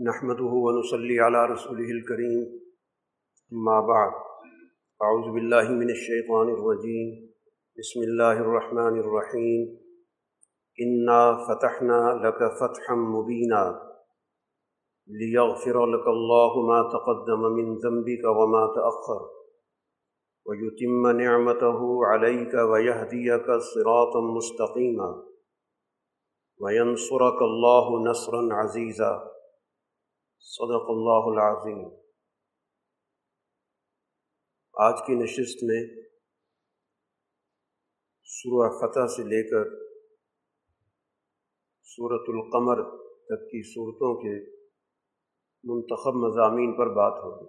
نحمده ونصلي على رسوله الكريم اما بعد اعوذ بالله من الشيطان الرجيم بسم الله الرحمن الرحيم انا فتحنا لك فتحا مبينا ليغفر لك الله ما تقدم من ذنبك وما تأخر ويتم نعمته عليك ويهديك صراطا مستقيما وينصرك الله نصرا عزيزا صدق اللہ العظیم۔ آج کی نشست میں سورہ فتح سے لے کر سورۃ القمر تک کی صورتوں کے منتخب مضامین پر بات ہوگی۔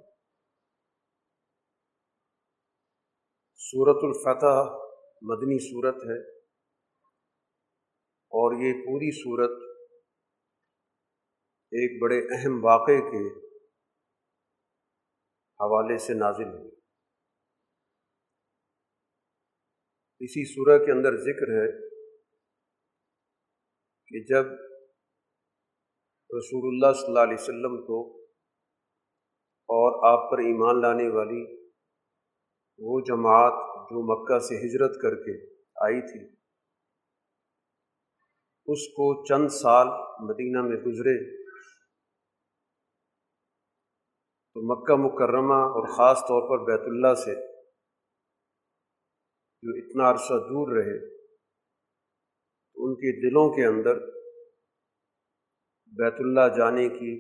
سورۃ الفتح مدنی صورت ہے اور یہ پوری صورت ایک بڑے اہم واقعے کے حوالے سے نازل ہوئی۔ اسی سورہ کے اندر ذکر ہے کہ جب رسول اللہ صلی اللہ علیہ وسلم کو اور آپ پر ایمان لانے والی وہ جماعت جو مکہ سے ہجرت کر کے آئی تھی، اس کو چند سال مدینہ میں گزرے تو مکہ مکرمہ اور خاص طور پر بیت اللہ سے جو اتنا عرصہ دور رہے، ان کے دلوں کے اندر بیت اللہ جانے کی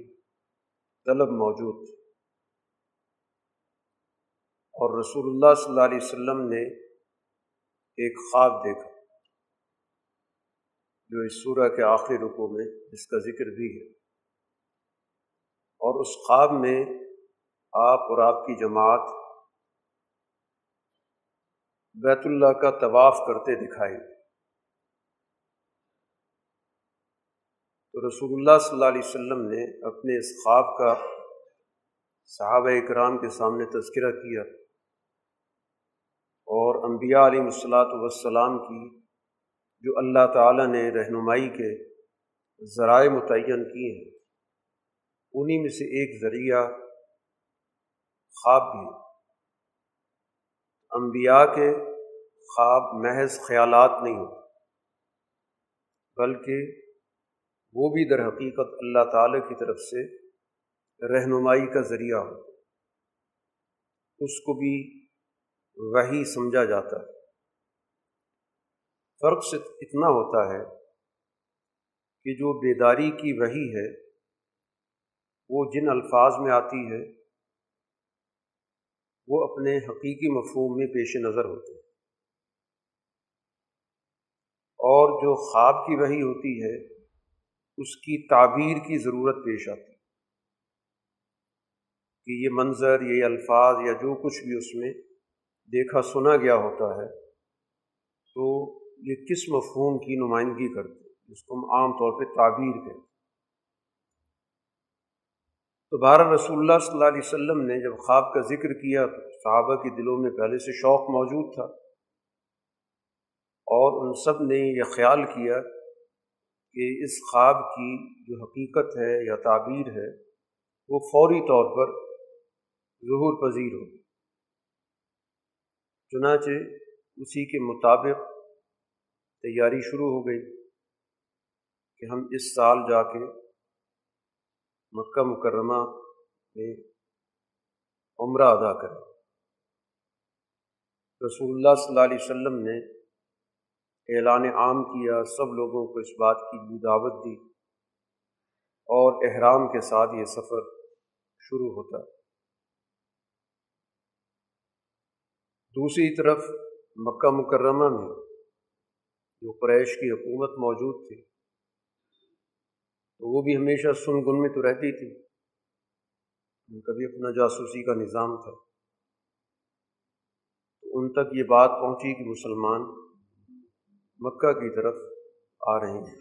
طلب موجود تھی، اور رسول اللہ صلی اللہ علیہ وسلم نے ایک خواب دیکھا جو اس سورہ کے آخری رکوع میں اس کا ذکر بھی ہے، اور اس خواب میں آپ اور آپ کی جماعت بیت اللہ کا طواف کرتے دکھائی۔ تو رسول اللہ صلی اللہ علیہ وسلم نے اپنے اس خواب کا صحابہ اکرام کے سامنے تذکرہ کیا اور انبیاء علیہ الصلاۃ والسلام کی جو اللہ تعالیٰ نے رہنمائی کے ذرائع متعین کیے ہیں، انہی میں سے ایک ذریعہ خواب بھی۔ انبیاء کے خواب محض خیالات نہیں ہوتے، بلکہ وہ بھی در حقیقت اللہ تعالیٰ کی طرف سے رہنمائی کا ذریعہ ہو، اس کو بھی وحی سمجھا جاتا ہے۔ فرق سے اتنا ہوتا ہے کہ جو بیداری کی وحی ہے وہ جن الفاظ میں آتی ہے وہ اپنے حقیقی مفہوم میں پیش نظر ہوتے ہیں، اور جو خواب کی وحی ہوتی ہے اس کی تعبیر کی ضرورت پیش آتی ہے کہ یہ منظر، یہ الفاظ یا جو کچھ بھی اس میں دیکھا سنا گیا ہوتا ہے تو یہ کس مفہوم کی نمائندگی کرتے ہیں، جس کو ہم عام طور پہ تعبیر کہتے ہیں۔ تو بہرحال رسول اللہ صلی اللہ علیہ وسلم نے جب خواب کا ذکر کیا تو صحابہ کے دلوں میں پہلے سے شوق موجود تھا، اور ان سب نے یہ خیال کیا کہ اس خواب کی جو حقیقت ہے یا تعبیر ہے وہ فوری طور پر ظہور پذیر ہو، چنانچہ اسی کے مطابق تیاری شروع ہو گئی کہ ہم اس سال جا کے مکہ مکرمہ میں عمرہ ادا کریں۔ رسول اللہ صلی اللہ علیہ وسلم نے اعلان عام کیا، سب لوگوں کو اس بات کی دعوت دی، اور احرام کے ساتھ یہ سفر شروع ہوتا۔ دوسری طرف مکہ مکرمہ میں جو قریش کی حکومت موجود تھی تو وہ بھی ہمیشہ سنگن میں تو رہتی تھی، کبھی اپنا جاسوسی کا نظام تھا۔ ان تک یہ بات پہنچی کہ مسلمان مکہ کی طرف آ رہے ہیں،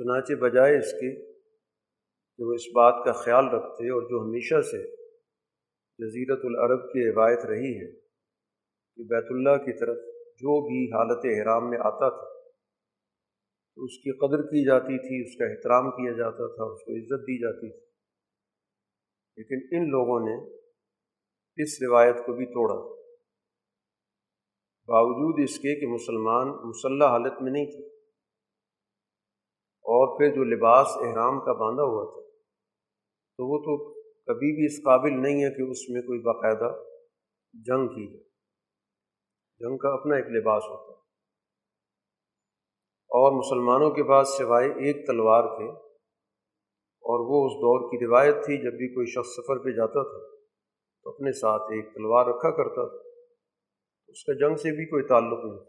چنانچہ بجائے اس کے کہ وہ اس بات کا خیال رکھتے اور جو ہمیشہ سے جزیرۃ العرب کی روایت رہی ہے کہ بیت اللہ کی طرف جو بھی حالت احرام میں آتا تھا تو اس کی قدر کی جاتی تھی، اس کا احترام کیا جاتا تھا، اس کو عزت دی جاتی تھی، لیکن ان لوگوں نے اس روایت کو بھی توڑا، باوجود اس کے کہ مسلمان مسلح حالت میں نہیں تھے، اور پھر جو لباس احرام کا باندھا ہوا تھا تو وہ تو کبھی بھی اس قابل نہیں ہے کہ اس میں کوئی باقاعدہ جنگ کی جائے، جنگ کا اپنا ایک لباس ہوتا ہے، اور مسلمانوں کے پاس سوائے ایک تلوار کے، اور وہ اس دور کی روایت تھی جب بھی کوئی شخص سفر پہ جاتا تھا تو اپنے ساتھ ایک تلوار رکھا کرتا تھا، اس کا جنگ سے بھی کوئی تعلق نہیں تھا۔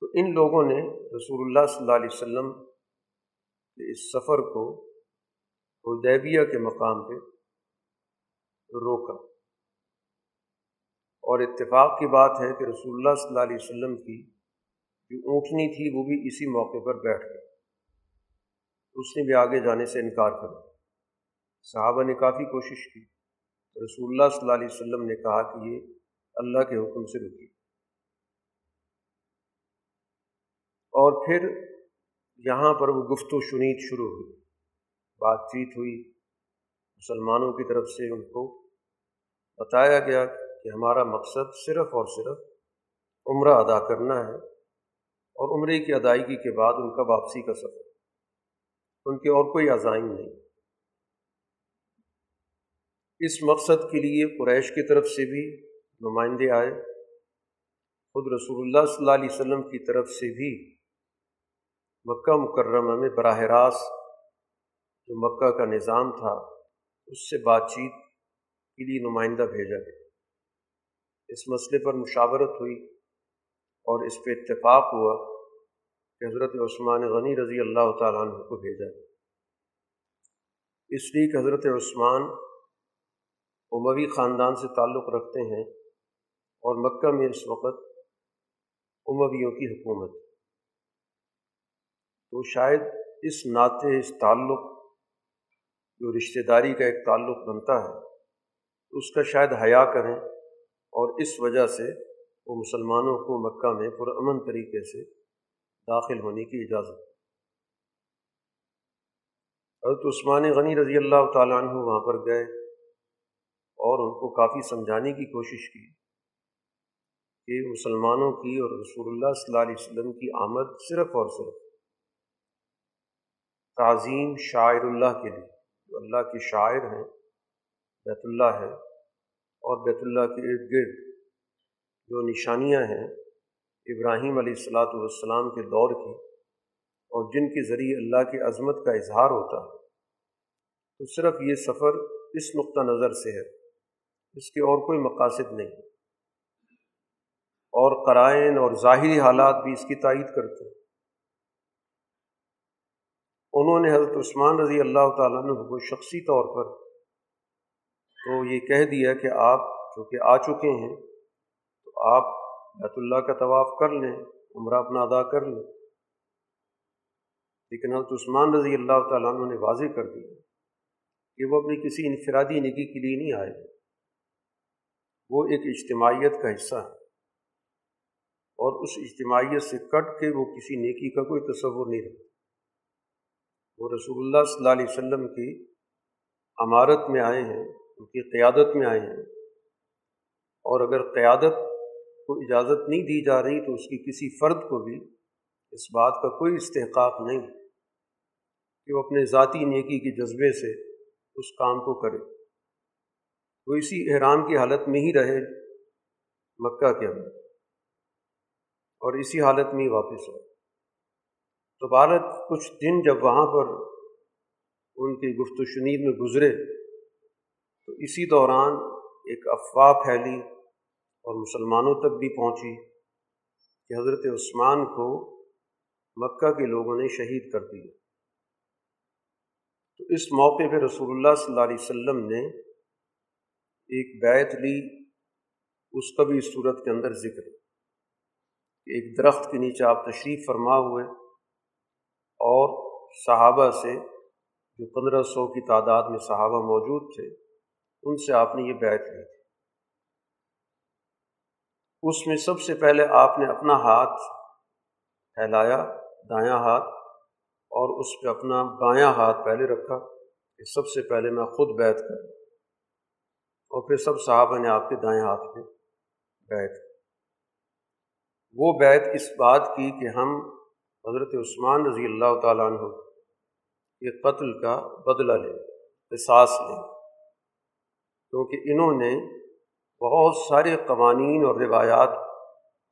تو ان لوگوں نے رسول اللہ صلی اللہ علیہ وسلم کے اس سفر کو حدیبیہ کے مقام پہ روکا، اور اتفاق کی بات ہے کہ رسول اللہ صلی اللہ علیہ وسلم کی جو اونٹنی تھی وہ بھی اسی موقع پر بیٹھ گئی، اس نے بھی آگے جانے سے انکار کر دیا۔ صحابہ نے کافی کوشش کی، رسول اللہ صلی اللہ علیہ وسلم نے کہا کہ یہ اللہ کے حکم سے رکی، اور پھر یہاں پر وہ گفت و شنید شروع ہوئی، بات چیت ہوئی، مسلمانوں کی طرف سے ان کو بتایا گیا کہ ہمارا مقصد صرف اور صرف عمرہ ادا کرنا ہے، اور عمرے کی ادائیگی کے بعد ان کا واپسی کا سفر، ان کے اور کوئی عزائم نہیں۔ اس مقصد کے لیے قریش کی طرف سے بھی نمائندے آئے، خود رسول اللہ صلی اللہ علیہ وسلم کی طرف سے بھی مکہ مکرمہ میں براہ راست جو مکہ کا نظام تھا اس سے بات چیت کے لیے نمائندہ بھیجا گیا۔ اس مسئلے پر مشاورت ہوئی، اور اس پہ اتفاق ہوا کہ حضرت عثمان غنی رضی اللہ تعالیٰ عنہ کو بھیجا گیا، اس لیے کہ حضرت عثمان اموی خاندان سے تعلق رکھتے ہیں، اور مکہ میں اس وقت امویوں کی حکومت، تو شاید اس ناطے اس تعلق جو رشتہ داری کا ایک تعلق بنتا ہے اس کا شاید حیا کریں، اور اس وجہ سے وہ مسلمانوں کو مکہ میں پرامن طریقے سے داخل ہونے کی اجازت۔ حضرت عثمان غنی رضی اللہ تعالیٰ عنہ وہاں پر گئے، اور ان کو کافی سمجھانے کی کوشش کی کہ مسلمانوں کی اور رسول اللہ صلی اللہ علیہ وسلم کی آمد صرف اور صرف تعظیم شاعر اللہ کے لیے، جو اللہ کے شاعر ہیں، بیت اللہ ہے، اور بیت اللہ کے ارد گرد جو نشانیاں ہیں ابراہیم علیہ الصلاۃ والسلام کے دور کی، اور جن کے ذریعے اللہ کی عظمت کا اظہار ہوتا ہے، تو صرف یہ سفر اس نقطہ نظر سے ہے، اس کے اور کوئی مقاصد نہیں، اور قرائن اور ظاہری حالات بھی اس کی تائید کرتے ہیں۔ انہوں نے حضرت عثمان رضی اللہ تعالیٰ عنہ کو شخصی طور پر تو یہ کہہ دیا کہ آپ چونکہ آ چکے ہیں تو آپ بیت اللہ کا طواف کر لیں، عمرہ اپنا ادا کر لیں، لیکن حضرت عثمان رضی اللہ تعالیٰ عنہ نے واضح کر دیا کہ وہ اپنی کسی انفرادی نگی کے لیے نہیں آئے، وہ ایک اجتماعیت کا حصہ ہے، اور اس اجتماعیت سے کٹ کے وہ کسی نیکی کا کوئی تصور نہیں رکھتا۔ وہ رسول اللہ صلی اللہ علیہ وسلم کی امارت میں آئے ہیں، ان کی قیادت میں آئے ہیں، اور اگر قیادت کو اجازت نہیں دی جا رہی تو اس کی کسی فرد کو بھی اس بات کا کوئی استحقاق نہیں کہ وہ اپنے ذاتی نیکی کے جذبے سے اس کام کو کرے، وہ اسی احرام کی حالت میں ہی رہے مکہ کے اندر، اور اسی حالت میں ہی واپس آئے۔ تو بھارت کچھ دن جب وہاں پر ان کی گفت و شنید میں گزرے، تو اسی دوران ایک افواہ پھیلی اور مسلمانوں تک بھی پہنچی کہ حضرت عثمان کو مکہ کے لوگوں نے شہید کر دیا۔ تو اس موقع پہ رسول اللہ صلی اللہ علیہ وسلم نے ایک بیعت لی، اس کا بھی اس صورت کے اندر ذکر ہے، ایک درخت کے نیچے آپ تشریف فرما ہوئے، اور صحابہ سے جو 1500 کی تعداد میں صحابہ موجود تھے ان سے آپ نے یہ بیعت لی تھی۔ اس میں سب سے پہلے آپ نے اپنا ہاتھ پھیلایا دایاں ہاتھ اور اس پہ اپنا بایاں ہاتھ پہلے رکھا کہ سب سے پہلے میں خود بیعت کروں، اور پھر سب صحابہ نے آپ کے دائیں ہاتھ پہ بیعت کی۔ وہ بیعت اس بات کی کہ ہم حضرت عثمان رضی اللہ تعالیٰ عنہ کے قتل کا بدلہ لیں، قصاص لیں، کیونکہ انہوں نے بہت سارے قوانین اور روایات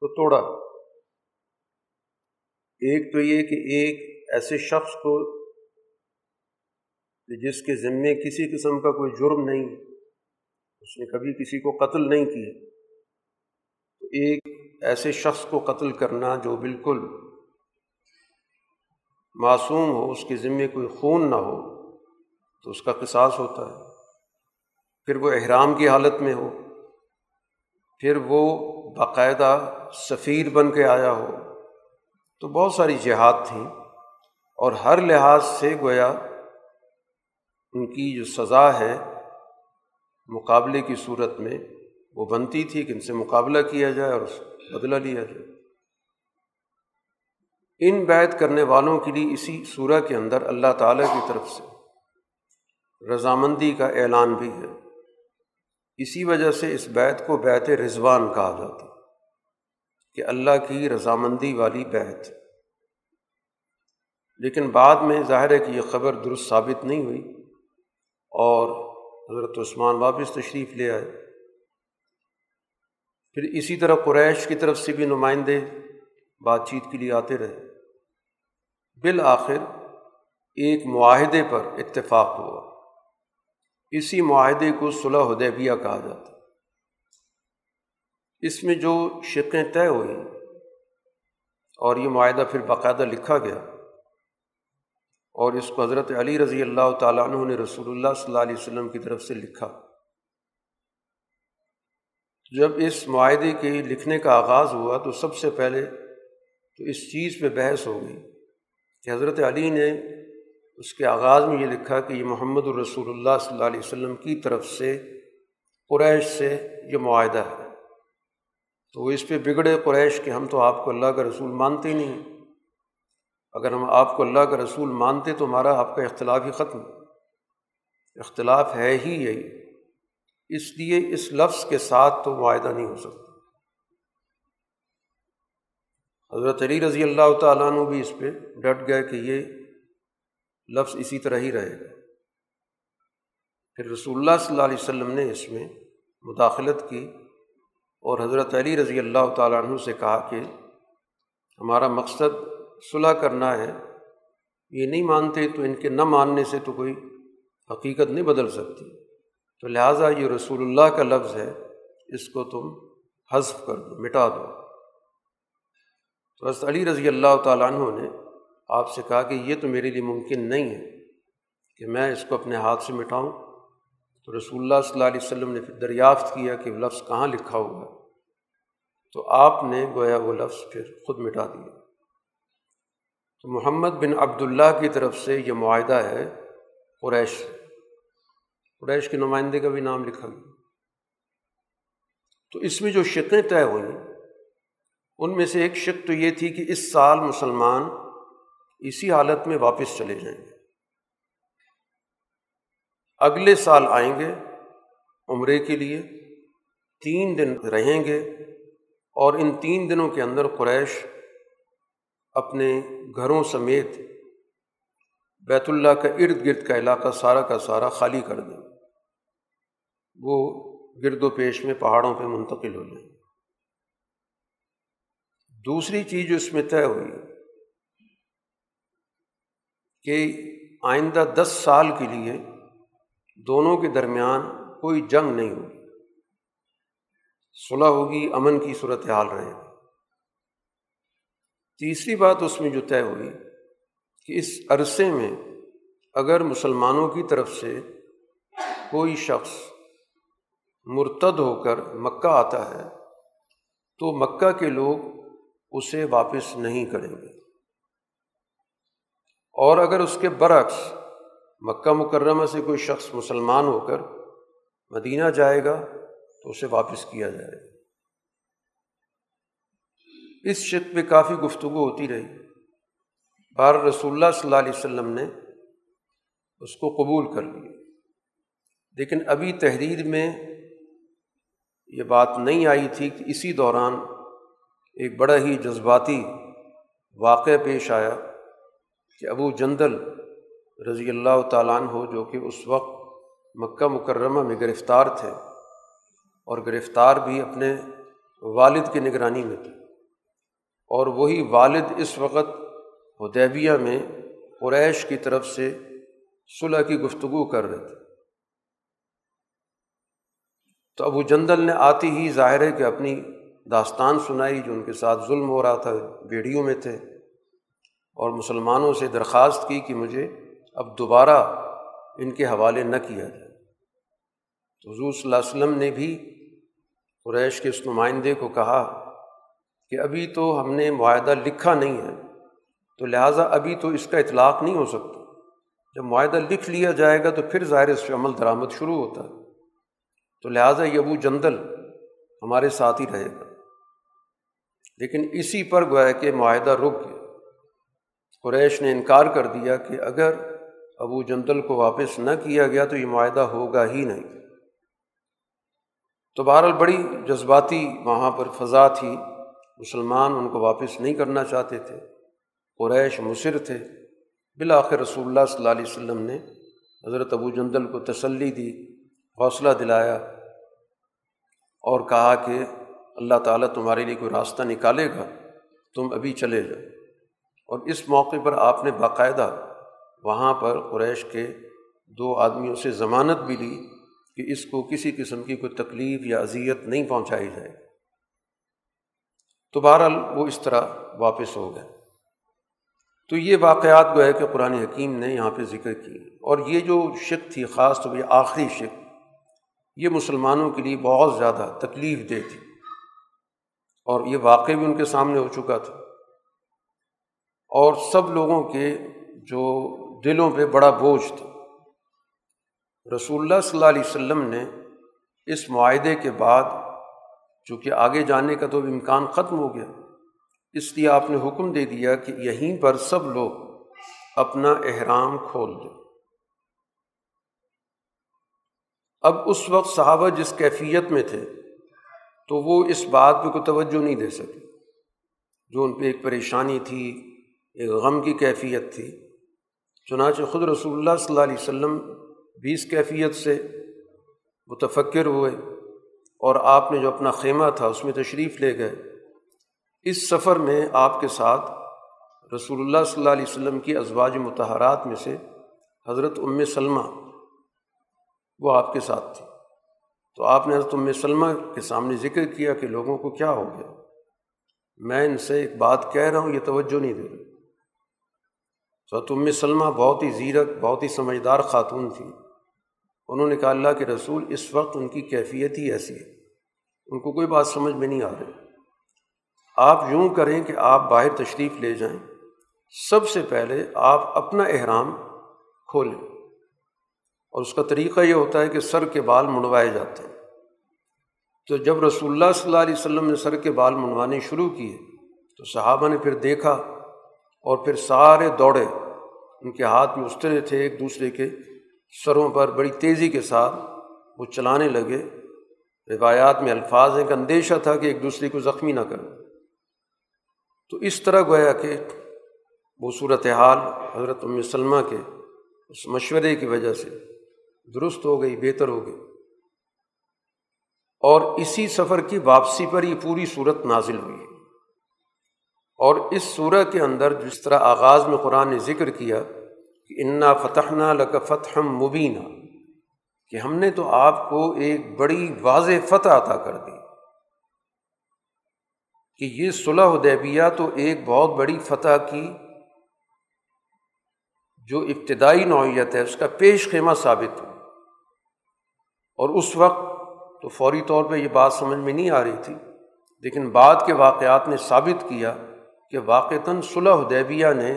کو توڑا۔ ایک تو یہ کہ ایک ایسے شخص کو جس کے ذمے کسی قسم کا کوئی جرم نہیں، اس نے کبھی کسی کو قتل نہیں کیا، تو ایک ایسے شخص کو قتل کرنا جو بالکل معصوم ہو، اس کے ذمے کوئی خون نہ ہو، تو اس کا قصاص ہوتا ہے۔ پھر وہ احرام کی حالت میں ہو، پھر وہ باقاعدہ سفیر بن کے آیا ہو، تو بہت ساری جہاد تھیں، اور ہر لحاظ سے گویا ان کی جو سزا ہے مقابلے کی صورت میں وہ بنتی تھی کہ ان سے مقابلہ کیا جائے اور اس بدلہ لیا جائے۔ ان بیعت کرنے والوں کے لیے اسی سورہ کے اندر اللہ تعالیٰ کی طرف سے رضامندی کا اعلان بھی ہے، اسی وجہ سے اس بیعت کو بیعت رضوان کہا جاتا ہے کہ اللہ کی رضامندی والی بیعت۔ لیکن بعد میں ظاہر ہے کہ یہ خبر درست ثابت نہیں ہوئی اور حضرت عثمان واپس تشریف لے آئے۔ پھر اسی طرح قریش کی طرف سے بھی نمائندے بات چیت کے لیے آتے رہے، بالآخر ایک معاہدے پر اتفاق ہوا۔ اسی معاہدے کو صلح حدیبیہ کہا جاتا ہے۔ اس میں جو شقیں طے ہوئی اور یہ معاہدہ پھر باقاعدہ لکھا گیا، اور اس کو حضرت علی رضی اللہ تعالیٰ عنہ نے رسول اللہ صلی اللہ علیہ وسلم کی طرف سے لکھا۔ جب اس معاہدے کے لکھنے کا آغاز ہوا تو سب سے پہلے تو اس چیز پہ بحث ہو گئی کہ حضرت علی نے اس کے آغاز میں یہ لکھا کہ یہ محمد الرسول اللہ صلی اللہ علیہ وسلم کی طرف سے قریش سے یہ معاہدہ ہے، تو وہ اس پہ بگڑے قریش کہ ہم تو آپ کو اللہ کا رسول مانتے نہیں، اگر ہم آپ کو اللہ کا رسول مانتے تو ہمارا آپ کا اختلاف ہی ختم، اختلاف ہے ہی یہی، اس لیے اس لفظ کے ساتھ تو معاہدہ نہیں ہو سکتا۔ حضرت علی رضی اللہ تعالیٰ عنہ بھی اس پہ ڈٹ گئے کہ یہ لفظ اسی طرح ہی رہے گا۔ پھر رسول اللہ صلی اللہ علیہ وسلم نے اس میں مداخلت کی اور حضرت علی رضی اللہ تعالیٰ عنہ سے کہا کہ ہمارا مقصد صلح کرنا ہے، یہ نہیں مانتے تو ان کے نہ ماننے سے تو کوئی حقیقت نہیں بدل سکتی، تو لہٰذا یہ رسول اللہ کا لفظ ہے، اس کو تم حذف کر دو، مٹا دو۔ تو حضرت علی رضی اللہ تعالیٰ عنہ نے آپ سے کہا کہ یہ تو میرے لیے ممکن نہیں ہے کہ میں اس کو اپنے ہاتھ سے مٹاؤں۔ تو رسول اللہ صلی اللہ علیہ وسلم نے پھر دریافت کیا کہ لفظ کہاں لکھا ہوا ہے، تو آپ نے گویا وہ لفظ پھر خود مٹا دیا۔ تو محمد بن عبداللہ کی طرف سے یہ معاہدہ ہے قریش، قریش کے نمائندے کا بھی نام لکھا گیا۔ تو اس میں جو شقیں طے ہوئیں ان میں سے ایک شق تو یہ تھی کہ اس سال مسلمان اسی حالت میں واپس چلے جائیں گے، اگلے سال آئیں گے عمرے کے لیے، 3 دن رہیں گے، اور ان 3 دنوں کے اندر قریش اپنے گھروں سمیت بیت اللہ کا ارد گرد کا علاقہ سارا کا سارا خالی کر دیں، وہ گرد و پیش میں پہاڑوں پہ منتقل ہو جائیں۔ دوسری چیز جو اس میں طے ہوئی کہ آئندہ 10 سال کے لیے دونوں کے درمیان کوئی جنگ نہیں ہوگی، صلح ہوگی، امن کی صورتحال رہے گی۔ تیسری بات اس میں جو طے ہوئی کہ اس عرصے میں اگر مسلمانوں کی طرف سے کوئی شخص مرتد ہو کر مکہ آتا ہے تو مکہ کے لوگ اسے واپس نہیں کریں گے، اور اگر اس کے برعکس مکہ مکرمہ سے کوئی شخص مسلمان ہو کر مدینہ جائے گا تو اسے واپس کیا جائے گا۔ اس شق پہ کافی گفتگو ہوتی رہی، بار رسول اللہ صلی اللہ علیہ وسلم نے اس کو قبول کر لیا، لیکن ابھی تحریر میں یہ بات نہیں آئی تھی کہ اسی دوران ایک بڑا ہی جذباتی واقعہ پیش آیا کہ ابو جندل رضی اللہ تعالیٰ عنہ جو کہ اس وقت مکہ مکرمہ میں گرفتار تھے اور گرفتار بھی اپنے والد کی نگرانی میں تھے، اور وہی والد اس وقت حدیبیہ میں قریش کی طرف سے صلح کی گفتگو کر رہے تھے، تو ابو جندل نے آتی ہی ظاہر ہے کہ اپنی داستان سنائی جو ان کے ساتھ ظلم ہو رہا تھا، بیڑیوں میں تھے، اور مسلمانوں سے درخواست کی کہ مجھے اب دوبارہ ان کے حوالے نہ کیا جائے۔ تو حضور صلی اللہ علیہ وسلم نے بھی قریش کے اس نمائندے کو کہا کہ ابھی تو ہم نے معاہدہ لکھا نہیں ہے، تو لہٰذا ابھی تو اس کا اطلاق نہیں ہو سکتا، جب معاہدہ لکھ لیا جائے گا تو پھر ظاہر اس پہ عمل درآمد شروع ہوتا ہے، تو لہٰذا یہ ابو جندل ہمارے ساتھ ہی رہے گا۔ لیکن اسی پر گویا کہ معاہدہ رک گیا، قریش نے انکار کر دیا کہ اگر ابو جندل کو واپس نہ کیا گیا تو یہ معاہدہ ہوگا ہی نہیں۔ تو بہرحال بڑی جذباتی وہاں پر فضا تھی، مسلمان ان کو واپس نہیں کرنا چاہتے تھے، قریش مصر تھے، بالآخر رسول اللہ صلی اللہ علیہ وسلم نے حضرت ابو جندل کو تسلی دی، حوصلہ دلایا، اور کہا کہ اللہ تعالیٰ تمہارے لیے کوئی راستہ نکالے گا، تم ابھی چلے جاؤ۔ اور اس موقع پر آپ نے باقاعدہ وہاں پر قریش کے دو آدمیوں سے ضمانت بھی لی کہ اس کو کسی قسم کی کوئی تکلیف یا اذیت نہیں پہنچائی جائے۔ تو بہرحال وہ اس طرح واپس ہو گئے۔ تو یہ واقعات گویا کہ قرآن حکیم نے یہاں پہ ذکر کی، اور یہ جو شق تھی، خاص طور پر آخری شق، یہ مسلمانوں کے لیے بہت زیادہ تکلیف دہ تھی، اور یہ واقعہ بھی ان کے سامنے ہو چکا تھا، اور سب لوگوں کے جو دلوں پہ بڑا بوجھ تھا۔ رسول اللہ صلی اللہ علیہ وسلم نے اس معاہدے کے بعد، چونکہ آگے جانے کا تو امکان ختم ہو گیا، اس لیے آپ نے حکم دے دیا کہ یہیں پر سب لوگ اپنا احرام کھول دیں۔ اب اس وقت صحابہ جس کیفیت میں تھے تو وہ اس بات پہ کوئی توجہ نہیں دے سکے، جو ان پہ ایک پریشانی تھی، ایک غم کی کیفیت تھی، چنانچہ خود رسول اللہ صلی اللہ علیہ وسلم بھی اس کیفیت سے متفکر ہوئے، اور آپ نے جو اپنا خیمہ تھا اس میں تشریف لے گئے۔ اس سفر میں آپ کے ساتھ رسول اللہ صلی اللہ علیہ وسلم کی ازواج مطہرات میں سے حضرت امِّ سلمہ وہ آپ کے ساتھ تھی، تو آپ نے حضرت امِّ سلمہ کے سامنے ذکر کیا کہ لوگوں کو کیا ہو گیا، میں ان سے ایک بات کہہ رہا ہوں، یہ توجہ نہیں دے رہی۔ تو حضرت امِّ سلمہ بہت ہی زیرک، بہت ہی سمجھدار خاتون تھی، انہوں نے کہا اللہ کے رسول اس وقت ان کی کیفیت ہی ایسی ہے، ان کو کوئی بات سمجھ میں نہیں آ رہی، آپ یوں کریں کہ آپ باہر تشریف لے جائیں، سب سے پہلے آپ اپنا احرام کھولیں، اور اس کا طریقہ یہ ہوتا ہے کہ سر کے بال منڈوائے جاتے ہیں۔ تو جب رسول اللہ صلی اللہ علیہ وسلم نے سر کے بال منڈوانے شروع کیے تو صحابہ نے پھر دیکھا، اور پھر سارے دوڑے، ان کے ہاتھ میں استرے تھے، ایک دوسرے کے سروں پر بڑی تیزی کے ساتھ وہ چلانے لگے۔ روایات میں الفاظ ہیں کہ اندیشہ تھا کہ ایک دوسرے کو زخمی نہ کریں۔ تو اس طرح گویا کہ وہ صورتحال حضرت امِّ سلمہ کے اس مشورے کی وجہ سے درست ہو گئی، بہتر ہو گئی، اور اسی سفر کی واپسی پر یہ پوری صورت نازل ہوئی۔ اور اس سورہ کے اندر جس طرح آغاز میں قرآن نے ذکر کیا کہ انا فتحنا لک فتحا مبینا، کہ ہم نے تو آپ کو ایک بڑی واضح فتح عطا کر دی، کہ یہ صلح حدیبیہ تو ایک بہت بڑی فتح کی جو ابتدائی نوعیت ہے اس کا پیش خیمہ ثابت ہو۔ اور اس وقت تو فوری طور پہ یہ بات سمجھ میں نہیں آ رہی تھی، لیکن بعد کے واقعات نے ثابت کیا کہ واقعتاً صلح حدیبیہ نے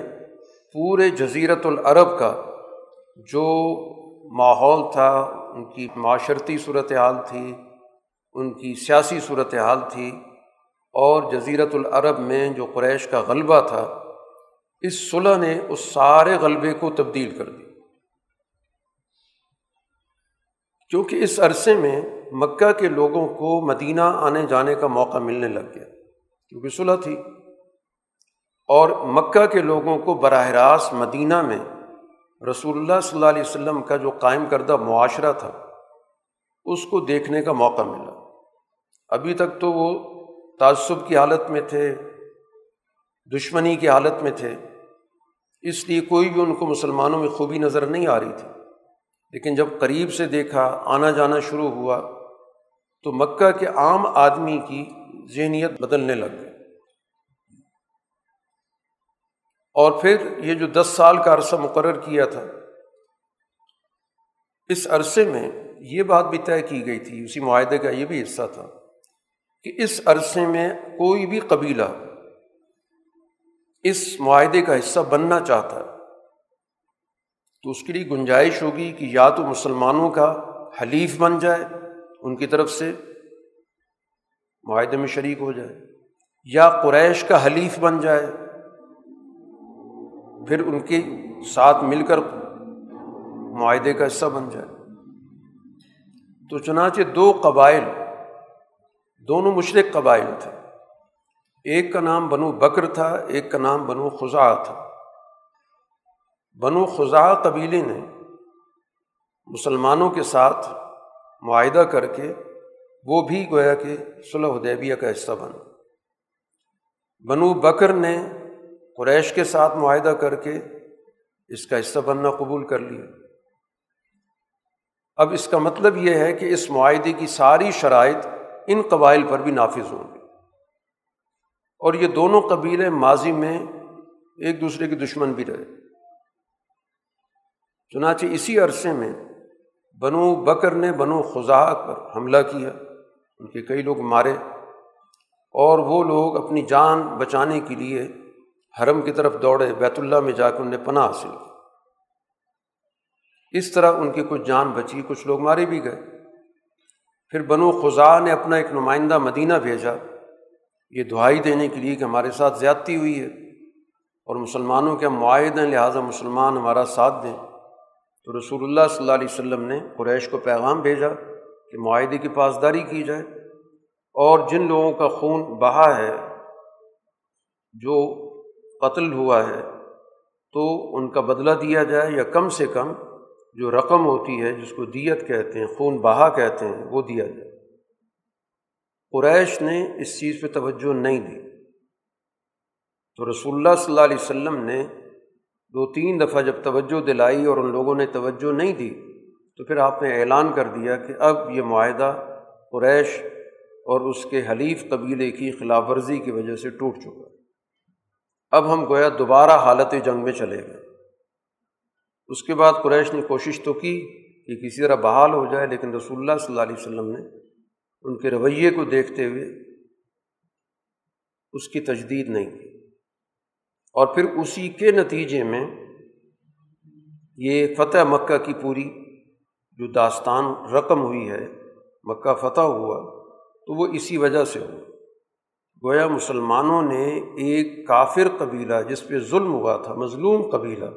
پورے جزیرۃ العرب کا جو ماحول تھا، ان کی معاشرتی صورتحال تھی، ان کی سیاسی صورتحال تھی، اور جزیرۃ العرب میں جو قریش کا غلبہ تھا، اس صلح نے اس سارے غلبے کو تبدیل کر دیا، کیونکہ اس عرصے میں مکہ کے لوگوں کو مدینہ آنے جانے کا موقع ملنے لگ گیا کیونکہ صلح تھی، اور مکہ کے لوگوں کو براہ راست مدینہ میں رسول اللہ صلی اللہ علیہ وسلم کا جو قائم کردہ معاشرہ تھا اس کو دیکھنے کا موقع ملا۔ ابھی تک تو وہ تعصب کی حالت میں تھے، دشمنی کی حالت میں تھے، اس لیے کوئی بھی ان کو مسلمانوں میں خوبی نظر نہیں آ رہی تھی، لیکن جب قریب سے دیکھا، آنا جانا شروع ہوا تو مکہ کے عام آدمی کی ذہنیت بدلنے لگ گئی۔ اور پھر یہ جو 10 سال کا عرصہ مقرر کیا تھا، اس عرصے میں یہ بات بھی طے کی گئی تھی، اسی معاہدے کا یہ بھی حصہ تھا کہ اس عرصے میں کوئی بھی قبیلہ اس معاہدے کا حصہ بننا چاہتا ہے تو اس کے لیے گنجائش ہوگی کہ یا تو مسلمانوں کا حلیف بن جائے، ان کی طرف سے معاہدے میں شریک ہو جائے، یا قریش کا حلیف بن جائے، پھر ان کے ساتھ مل کر معاہدے کا حصہ بن جائے۔ تو چنانچہ دو قبائل، دونوں مشرک قبائل تھے، ایک کا نام بنو بکر تھا، ایک کا نام بنو خزاعہ تھا۔ بنو خزاعہ قبیلے نے مسلمانوں کے ساتھ معاہدہ کر کے وہ بھی گویا کہ صلح حدیبیہ کا حصہ بنا۔ بنو بکر نے قریش کے ساتھ معاہدہ کر کے اس کا حصہ بننا قبول کر لیا۔ اب اس کا مطلب یہ ہے کہ اس معاہدے کی ساری شرائط ان قبائل پر بھی نافذ ہوں گے، اور یہ دونوں قبیلے ماضی میں ایک دوسرے کے دشمن بھی رہے۔ چنانچہ اسی عرصے میں بنو بکر نے بنو خزاعہ پر حملہ کیا، ان کے کئی لوگ مارے، اور وہ لوگ اپنی جان بچانے کے لیے حرم کی طرف دوڑے، بیت اللہ میں جا کے ان نے پناہ حاصل کی۔ اس طرح ان کی کچھ جان بچی، کچھ لوگ مارے بھی گئے۔ پھر بنو خزاعہ نے اپنا ایک نمائندہ مدینہ بھیجا یہ دہائی دینے کے لیے کہ ہمارے ساتھ زیادتی ہوئی ہے اور مسلمانوں کے معاہد ہیں، لہٰذا مسلمان ہمارا ساتھ دیں۔ تو رسول اللہ صلی اللہ علیہ وسلم نے قریش کو پیغام بھیجا کہ معاہدے کی پاسداری کی جائے، اور جن لوگوں کا خون بہا ہے، جو قتل ہوا ہے، تو ان کا بدلہ دیا جائے، یا کم سے کم جو رقم ہوتی ہے جس کو دیت کہتے ہیں، خون بہا کہتے ہیں، وہ دیا جائے۔ قریش نے اس چیز پہ توجہ نہیں دی، تو رسول اللہ صلی اللہ علیہ وسلم نے 2-3 دفعہ جب توجہ دلائی اور ان لوگوں نے توجہ نہیں دی، تو پھر آپ نے اعلان کر دیا کہ اب یہ معاہدہ قریش اور اس کے حلیف قبیلے کی خلاف ورزی کی وجہ سے ٹوٹ چکا، اب ہم گویا دوبارہ حالت جنگ میں چلے گئے۔ اس کے بعد قریش نے کوشش تو کی کہ کسی طرح بحال ہو جائے، لیکن رسول اللہ صلی اللہ علیہ وسلم نے ان کے رویے کو دیکھتے ہوئے اس کی تجدید نہیں کی، اور پھر اسی کے نتیجے میں یہ فتح مکہ کی پوری جو داستان رقم ہوئی ہے، مکہ فتح ہوا تو وہ اسی وجہ سے ہوا۔ گویا مسلمانوں نے ایک کافر قبیلہ جس پہ ظلم ہوا تھا، مظلوم قبیلہ،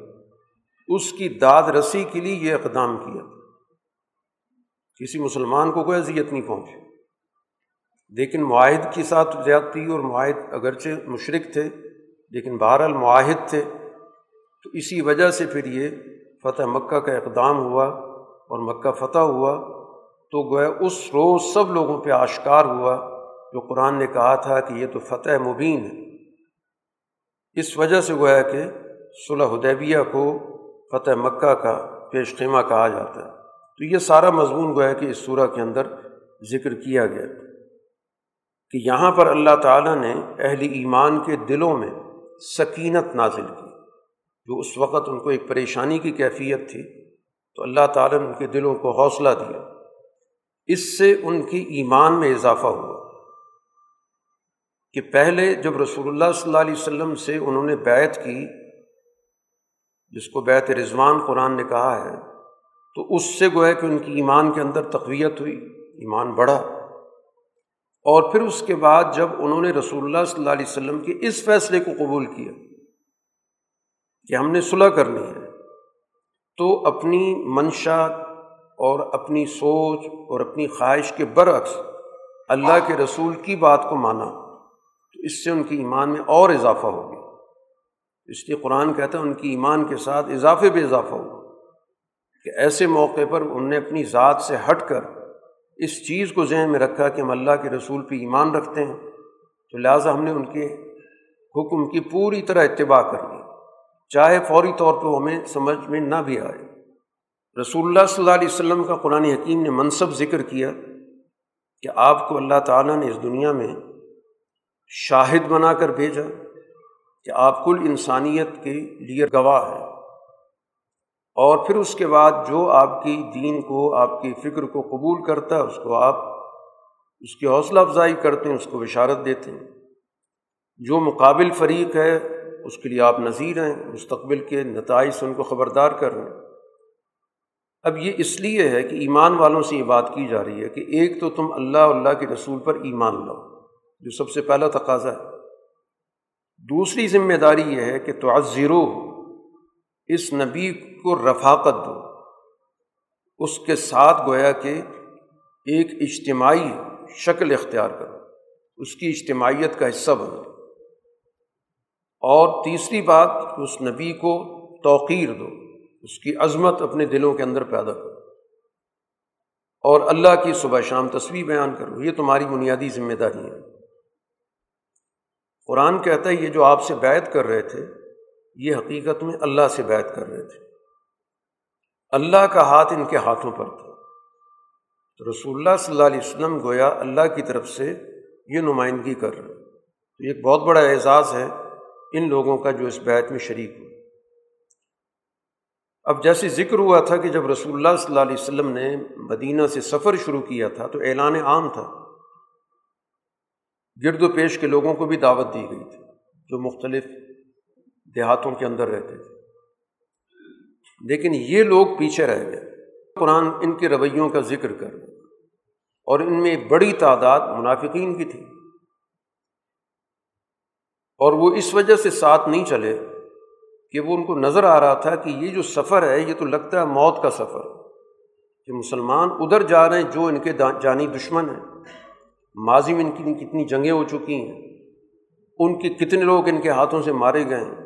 اس کی داد رسی کے لیے یہ اقدام کیا، کسی مسلمان کو کوئی اذیت نہیں پہنچی، لیکن معاہد کے ساتھ زیادتی، اور معاہد اگرچہ مشرک تھے لیکن بہرحال معاہد تھے، تو اسی وجہ سے پھر یہ فتح مکہ کا اقدام ہوا اور مکہ فتح ہوا۔ تو گویا اس روز سب لوگوں پہ آشکار ہوا جو قرآن نے کہا تھا کہ یہ تو فتح مبین ہے۔ اس وجہ سے گویا کہ صلح حدیبیہ کو فتح مکہ کا پیش خیمہ کہا جاتا ہے۔ تو یہ سارا مضمون گویا کہ اس سورہ کے اندر ذکر کیا گیا کہ یہاں پر اللہ تعالیٰ نے اہل ایمان کے دلوں میں سکینت نازل کی، جو اس وقت ان کو ایک پریشانی کی کیفیت تھی، تو اللہ تعالیٰ نے ان کے دلوں کو حوصلہ دیا، اس سے ان کی ایمان میں اضافہ ہوا۔ کہ پہلے جب رسول اللہ صلی اللہ علیہ وسلم سے انہوں نے بیعت کی، جس کو بیعت رضوان قرآن نے کہا ہے، تو اس سے گویا کہ ان کی ایمان کے اندر تقویت ہوئی، ایمان بڑھا، اور پھر اس کے بعد جب انہوں نے رسول اللہ صلی اللہ علیہ وسلم کے اس فیصلے کو قبول کیا کہ ہم نے صلح کرنی ہے، تو اپنی منشا اور اپنی سوچ اور اپنی خواہش کے برعکس اللہ کے رسول کی بات کو مانا، تو اس سے ان کے ایمان میں اور اضافہ ہو گیا۔ اس لیے قرآن کہتا ہے ان کی ایمان کے ساتھ اضافے پہ اضافہ ہو، کہ ایسے موقع پر انہوں نے اپنی ذات سے ہٹ کر اس چیز کو ذہن میں رکھا کہ ہم اللہ کے رسول پہ ایمان رکھتے ہیں، تو لہٰذا ہم نے ان کے حکم کی پوری طرح اتباع کرنی، چاہے فوری طور پہ ہمیں سمجھ میں نہ بھی آئے۔ رسول اللہ صلی اللہ علیہ وسلم کا قرآن حکیم نے منصب ذکر کیا کہ آپ کو اللہ تعالیٰ نے اس دنیا میں شاہد بنا کر بھیجا کہ آپ کل انسانیت کے لیے گواہ ہیں، اور پھر اس کے بعد جو آپ کی دین کو، آپ کی فکر کو قبول کرتا ہے، اس کو آپ اس کی حوصلہ افزائی کرتے ہیں، اس کو بشارت دیتے ہیں۔ جو مقابل فریق ہے اس کے لیے آپ نذیر ہیں، مستقبل کے نتائج سے ان کو خبردار کر رہے ہیں۔ اب یہ اس لیے ہے کہ ایمان والوں سے یہ بات کی جا رہی ہے کہ ایک تو تم اللہ اور اللہ کے رسول پر ایمان لاؤ، جو سب سے پہلا تقاضا ہے۔ دوسری ذمہ داری یہ ہے کہ تعزرو، اس نبی کو رفاقت دو، اس کے ساتھ گویا کہ ایک اجتماعی شکل اختیار کرو، اس کی اجتماعیت کا حصہ بنو۔ اور تیسری بات، اس نبی کو توقیر دو، اس کی عظمت اپنے دلوں کے اندر پیدا کرو، اور اللہ کی صبح شام تسبیح بیان کرو۔ یہ تمہاری بنیادی ذمہ داری ہے۔ قرآن کہتا ہے یہ جو آپ سے بیعت کر رہے تھے، یہ حقیقت میں اللہ سے بیعت کر رہے تھے، اللہ کا ہاتھ ان کے ہاتھوں پر تھا۔ تو رسول اللہ صلی اللہ علیہ وسلم گویا اللہ کی طرف سے یہ نمائندگی کر رہے ہیں، تو یہ ایک بہت بڑا اعزاز ہے ان لوگوں کا جو اس بیعت میں شریک ہوئے۔ اب جیسے ذکر ہوا تھا کہ جب رسول اللہ صلی اللہ علیہ وسلم نے مدینہ سے سفر شروع کیا تھا تو اعلان عام تھا، گرد و پیش کے لوگوں کو بھی دعوت دی گئی تھی جو مختلف دیہاتوں کے اندر رہتے تھے، لیکن یہ لوگ پیچھے رہ گئے۔ قرآن ان کے رویوں کا ذکر کر رہا ہے، اور ان میں بڑی تعداد منافقین کی تھی، اور وہ اس وجہ سے ساتھ نہیں چلے کہ وہ ان کو نظر آ رہا تھا کہ یہ جو سفر ہے یہ تو لگتا ہے موت کا سفر، کہ مسلمان ادھر جا رہے ہیں جو ان کے جانی دشمن ہیں، ماضی میں ان کی کتنی جنگیں ہو چکی ہیں، ان کے کتنے لوگ ان کے ہاتھوں سے مارے گئے ہیں،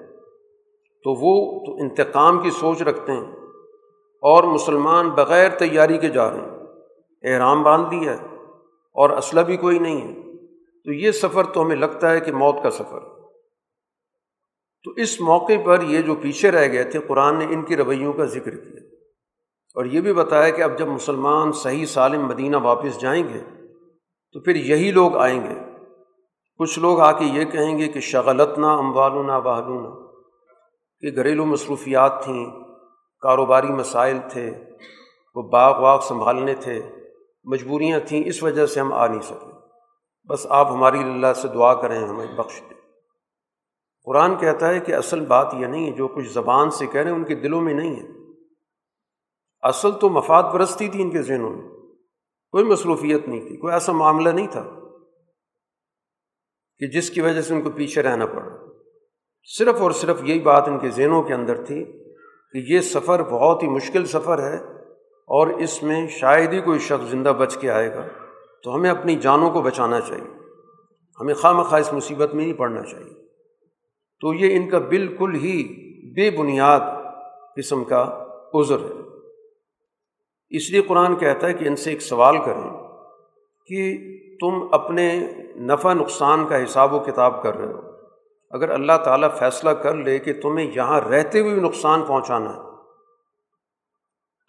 تو وہ تو انتقام کی سوچ رکھتے ہیں، اور مسلمان بغیر تیاری کے جا رہے ہیں، احرام باندھ دیا ہے اور اسلحہ بھی کوئی نہیں ہے، تو یہ سفر تو ہمیں لگتا ہے کہ موت کا سفر۔ تو اس موقع پر یہ جو پیچھے رہ گئے تھے، قرآن نے ان کے رویوں کا ذکر کیا، اور یہ بھی بتایا کہ اب جب مسلمان صحیح سالم مدینہ واپس جائیں گے تو پھر یہی لوگ آئیں گے۔ کچھ لوگ آ کے یہ کہیں گے کہ شغلتنا اموالنا واہلونا، کہ گھریلو مصروفیات تھیں، کاروباری مسائل تھے، وہ باغ واغ سنبھالنے تھے، مجبوریاں تھیں، اس وجہ سے ہم آ نہیں سکے، بس آپ ہماری اللہ سے دعا کریں، ہمیں بخش دیں۔ قرآن کہتا ہے کہ اصل بات یہ نہیں ہے جو کچھ زبان سے کہہ رہے ہیں، ان کے دلوں میں نہیں ہے، اصل تو مفاد پرستی تھی ان کے ذہنوں میں، کوئی مصروفیت نہیں تھی، کوئی ایسا معاملہ نہیں تھا کہ جس کی وجہ سے ان کو پیچھے رہنا پڑا۔ صرف اور صرف یہی بات ان کے ذہنوں کے اندر تھی کہ یہ سفر بہت ہی مشکل سفر ہے، اور اس میں شاید ہی کوئی شخص زندہ بچ کے آئے گا، تو ہمیں اپنی جانوں کو بچانا چاہیے، ہمیں خواہ مخواہ اس مصیبت میں نہیں پڑنا چاہیے۔ تو یہ ان کا بالکل ہی بے بنیاد قسم کا عذر ہے۔ اس لیے قرآن کہتا ہے کہ ان سے ایک سوال کریں کہ تم اپنے نفع نقصان کا حساب و کتاب کر رہے ہو، اگر اللہ تعالیٰ فیصلہ کر لے کہ تمہیں یہاں رہتے ہوئے نقصان پہنچانا ہے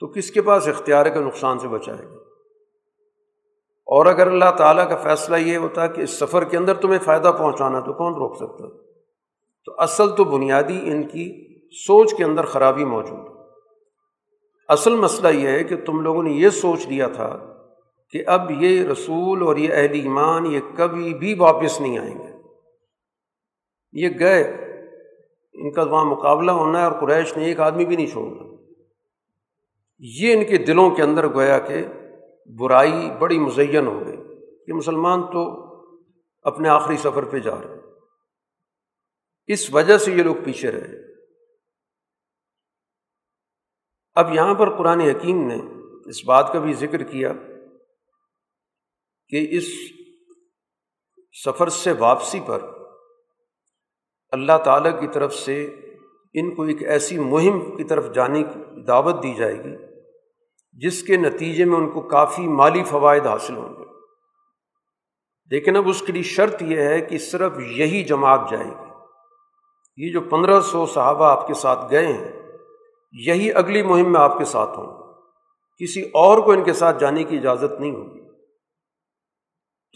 تو کس کے پاس اختیار ہے کہ نقصان سے بچائے گا؟ اور اگر اللہ تعالیٰ کا فیصلہ یہ ہوتا کہ اس سفر کے اندر تمہیں فائدہ پہنچانا تو کون روک سکتا؟ تو اصل تو بنیادی ان کی سوچ کے اندر خرابی موجود ہے۔ اصل مسئلہ یہ ہے کہ تم لوگوں نے یہ سوچ لیا تھا کہ اب یہ رسول اور یہ اہل ایمان یہ کبھی بھی واپس نہیں آئیں گے، یہ گئے، ان کا وہاں مقابلہ ہونا ہے، اور قریش نے ایک آدمی بھی نہیں چھوڑنا۔ یہ ان کے دلوں کے اندر گویا کہ برائی بڑی مزین ہو گئی کہ مسلمان تو اپنے آخری سفر پہ جا رہے ہیں، اس وجہ سے یہ لوگ پیچھے رہے۔ اب یہاں پر قرآن حکیم نے اس بات کا بھی ذکر کیا کہ اس سفر سے واپسی پر اللہ تعالیٰ کی طرف سے ان کو ایک ایسی مہم کی طرف جانے کی دعوت دی جائے گی جس کے نتیجے میں ان کو کافی مالی فوائد حاصل ہوں گے، لیکن اب اس کے لیے شرط یہ ہے کہ صرف یہی جماعت جائے گی۔ یہ جو 1500 صحابہ آپ کے ساتھ گئے ہیں، یہی اگلی مہم میں آپ کے ساتھ ہوں، کسی اور کو ان کے ساتھ جانے کی اجازت نہیں ہوگی۔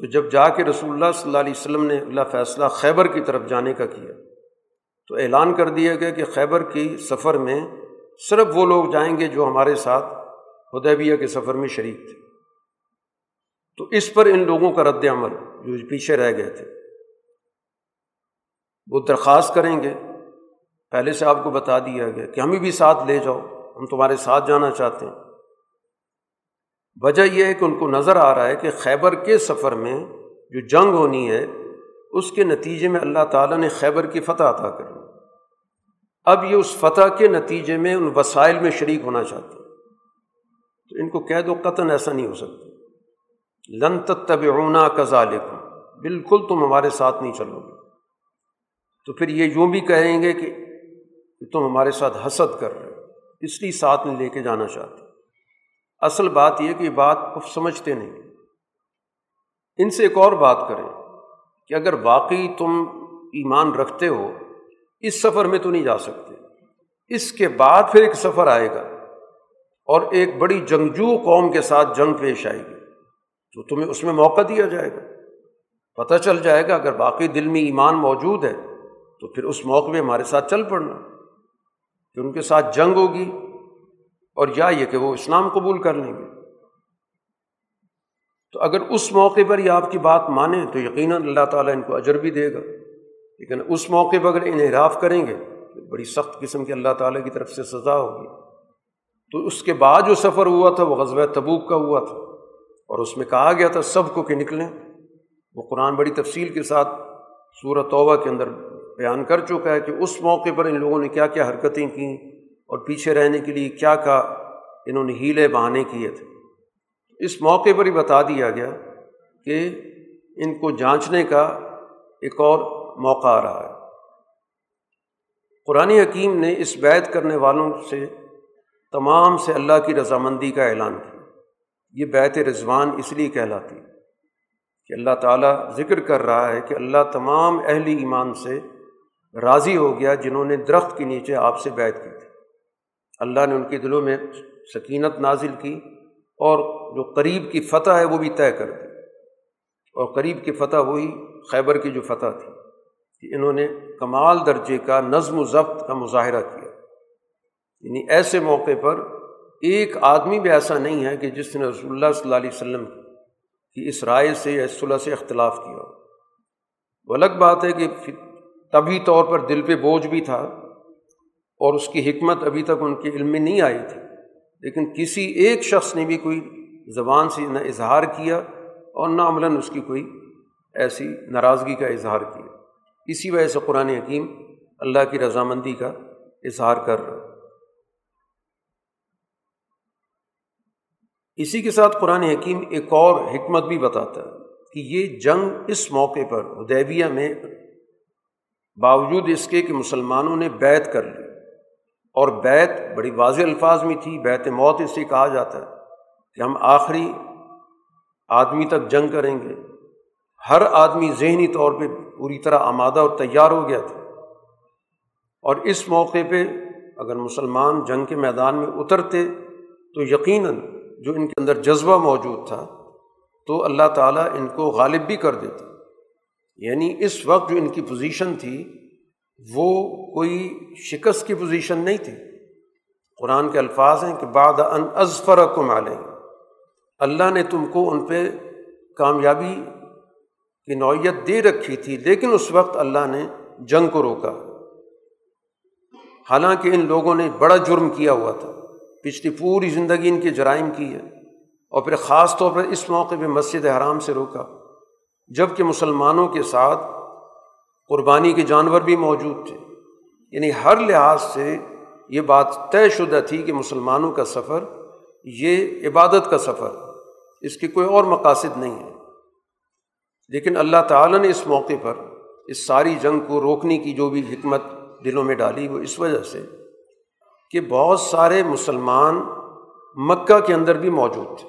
تو جب جا کے رسول اللہ صلی اللہ علیہ وسلم نے اگلا فیصلہ خیبر کی طرف جانے کا کیا تو اعلان کر دیا گیا کہ خیبر کی سفر میں صرف وہ لوگ جائیں گے جو ہمارے ساتھ حدیبیہ کے سفر میں شریک تھے۔ تو اس پر ان لوگوں کا رد عمل جو پیچھے رہ گئے تھے، وہ درخواست کریں گے، پہلے سے آپ کو بتا دیا گیا کہ ہمیں بھی ساتھ لے جاؤ، ہم تمہارے ساتھ جانا چاہتے ہیں۔ وجہ یہ ہے کہ ان کو نظر آ رہا ہے کہ خیبر کے سفر میں جو جنگ ہونی ہے اس کے نتیجے میں اللہ تعالیٰ نے خیبر کی فتح عطا کرنی، اب یہ اس فتح کے نتیجے میں ان وسائل میں شریک ہونا چاہتے ہیں۔ تو ان کو کہہ دو قطعاً ایسا نہیں ہو سکتا، لن تتبعونا کذالکم، بالکل تم ہمارے ساتھ نہیں چلو گے۔ تو پھر یہ یوں بھی کہیں گے کہ تم ہمارے ساتھ حسد کر رہے ہو، اس لیے ساتھ میں لے کے جانا چاہتے۔ اصل بات یہ کہ یہ بات آپ سمجھتے نہیں۔ ان سے ایک اور بات کریں کہ اگر واقعی تم ایمان رکھتے ہو، اس سفر میں تو نہیں جا سکتے، اس کے بعد پھر ایک سفر آئے گا اور ایک بڑی جنگجو قوم کے ساتھ جنگ پیش آئے گی، تو تمہیں اس میں موقع دیا جائے گا، پتہ چل جائے گا اگر واقعی دل میں ایمان موجود ہے تو پھر اس موقع میں ہمارے ساتھ چل پڑنا، کہ ان کے ساتھ جنگ ہوگی اور یا یہ کہ وہ اسلام قبول کر لیں گے۔ تو اگر اس موقع پر یہ آپ کی بات مانیں تو یقیناً اللہ تعالیٰ ان کو اجر بھی دے گا، لیکن اس موقع پر اگر انحراف کریں گے تو بڑی سخت قسم کی اللہ تعالیٰ کی طرف سے سزا ہوگی۔ تو اس کے بعد جو سفر ہوا تھا وہ غزوہ تبوک کا ہوا تھا، اور اس میں کہا گیا تھا سب کو کہ نکلیں، وہ قرآن بڑی تفصیل کے ساتھ سورہ توبہ کے اندر بیان کر چکا ہے کہ اس موقع پر ان لوگوں نے کیا کیا حرکتیں کیں اور پیچھے رہنے کے لیے کیا کہا، انہوں نے ہیلے بہانے کیے تھے۔ اس موقع پر ہی بتا دیا گیا کہ ان کو جانچنے کا ایک اور موقع آ رہا ہے۔ قرآن حکیم نے اس بیعت کرنے والوں سے تمام سے اللہ کی رضامندی کا اعلان کیا۔ یہ بیعت رضوان اس لیے کہلاتی کہ اللہ تعالیٰ ذکر کر رہا ہے کہ اللہ تمام اہل ایمان سے راضی ہو گیا جنہوں نے درخت کے نیچے آپ سے بیعت کی تھی۔ اللہ نے ان کے دلوں میں سکینت نازل کی اور جو قریب کی فتح ہے وہ بھی طے کر دی، اور قریب کی فتح وہی خیبر کی جو فتح تھی کہ انہوں نے کمال درجے کا نظم و ضبط کا مظاہرہ کیا۔ یعنی ایسے موقع پر ایک آدمی بھی ایسا نہیں ہے کہ جس نے رسول اللہ صلی اللہ علیہ وسلم کی اس رائے سے یا اس صلح سے اختلاف کیا ہو۔ وہ الگ بات ہے کہ طبعی طور پر دل پہ بوجھ بھی تھا اور اس کی حکمت ابھی تک ان کے علم میں نہیں آئی تھی، لیکن کسی ایک شخص نے بھی کوئی زبان سے نہ اظہار کیا اور نہ عملاً اس کی کوئی ایسی ناراضگی کا اظہار کیا۔ اسی وجہ سے قرآن حکیم اللہ کی رضامندی کا اظہار کر رہا ہے۔ اسی کے ساتھ قرآن حکیم ایک اور حکمت بھی بتاتا ہے کہ یہ جنگ اس موقع پر حدیبیہ میں باوجود اس کے کہ مسلمانوں نے بیعت کر لی، اور بیعت بڑی واضح الفاظ میں تھی، بیعت موت اسے کہا جاتا ہے کہ ہم آخری آدمی تک جنگ کریں گے۔ ہر آدمی ذہنی طور پہ پوری طرح آمادہ اور تیار ہو گیا تھا، اور اس موقع پہ اگر مسلمان جنگ کے میدان میں اترتے تو یقیناً جو ان کے اندر جذبہ موجود تھا تو اللہ تعالیٰ ان کو غالب بھی کر دیتا۔ یعنی اس وقت جو ان کی پوزیشن تھی وہ کوئی شکست کی پوزیشن نہیں تھی۔ قرآن کے الفاظ ہیں کہ بعد ان اظفرکم علیہ، اللہ نے تم کو ان پہ کامیابی کی نوعیت دے رکھی تھی، لیکن اس وقت اللہ نے جنگ کو روکا، حالانکہ ان لوگوں نے بڑا جرم کیا ہوا تھا، پچھلی پوری زندگی ان کے جرائم کی ہے، اور پھر خاص طور پر اس موقع پہ مسجد حرام سے روکا، جب کہ مسلمانوں کے ساتھ قربانی کے جانور بھی موجود تھے، یعنی ہر لحاظ سے یہ بات طے شدہ تھی کہ مسلمانوں کا سفر یہ عبادت کا سفر، اس کے کوئی اور مقاصد نہیں ہے۔ لیکن اللہ تعالیٰ نے اس موقع پر اس ساری جنگ کو روکنے کی جو بھی حکمت دلوں میں ڈالی وہ اس وجہ سے کہ بہت سارے مسلمان مکہ کے اندر بھی موجود تھے،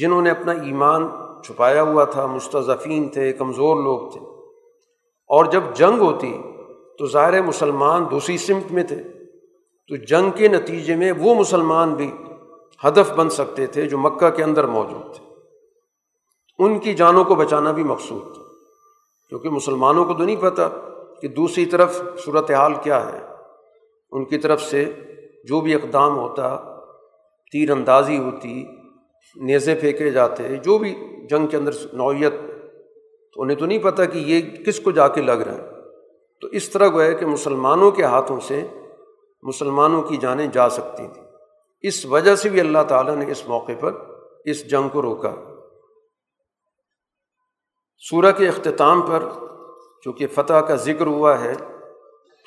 جنہوں نے اپنا ایمان چھپایا ہوا تھا، مستضعفین تھے، کمزور لوگ تھے، اور جب جنگ ہوتی تو ظاہر مسلمان دوسری سمت میں تھے، تو جنگ کے نتیجے میں وہ مسلمان بھی ہدف بن سکتے تھے جو مکہ کے اندر موجود تھے۔ ان کی جانوں کو بچانا بھی مقصود تھا، کیونکہ مسلمانوں کو تو نہیں پتہ کہ دوسری طرف صورتحال کیا ہے، ان کی طرف سے جو بھی اقدام ہوتا، تیر اندازی ہوتی، نیزے پھینکے جاتے، جو بھی جنگ کے اندر نوعیت، تو انہیں تو نہیں پتہ کہ یہ کس کو جا کے لگ رہا ہے۔ تو اس طرح گویا کہ مسلمانوں کے ہاتھوں سے مسلمانوں کی جانیں جا سکتی تھیں، اس وجہ سے بھی اللہ تعالیٰ نے اس موقع پر اس جنگ کو روکا۔ سورہ کے اختتام پر چونکہ فتح کا ذکر ہوا ہے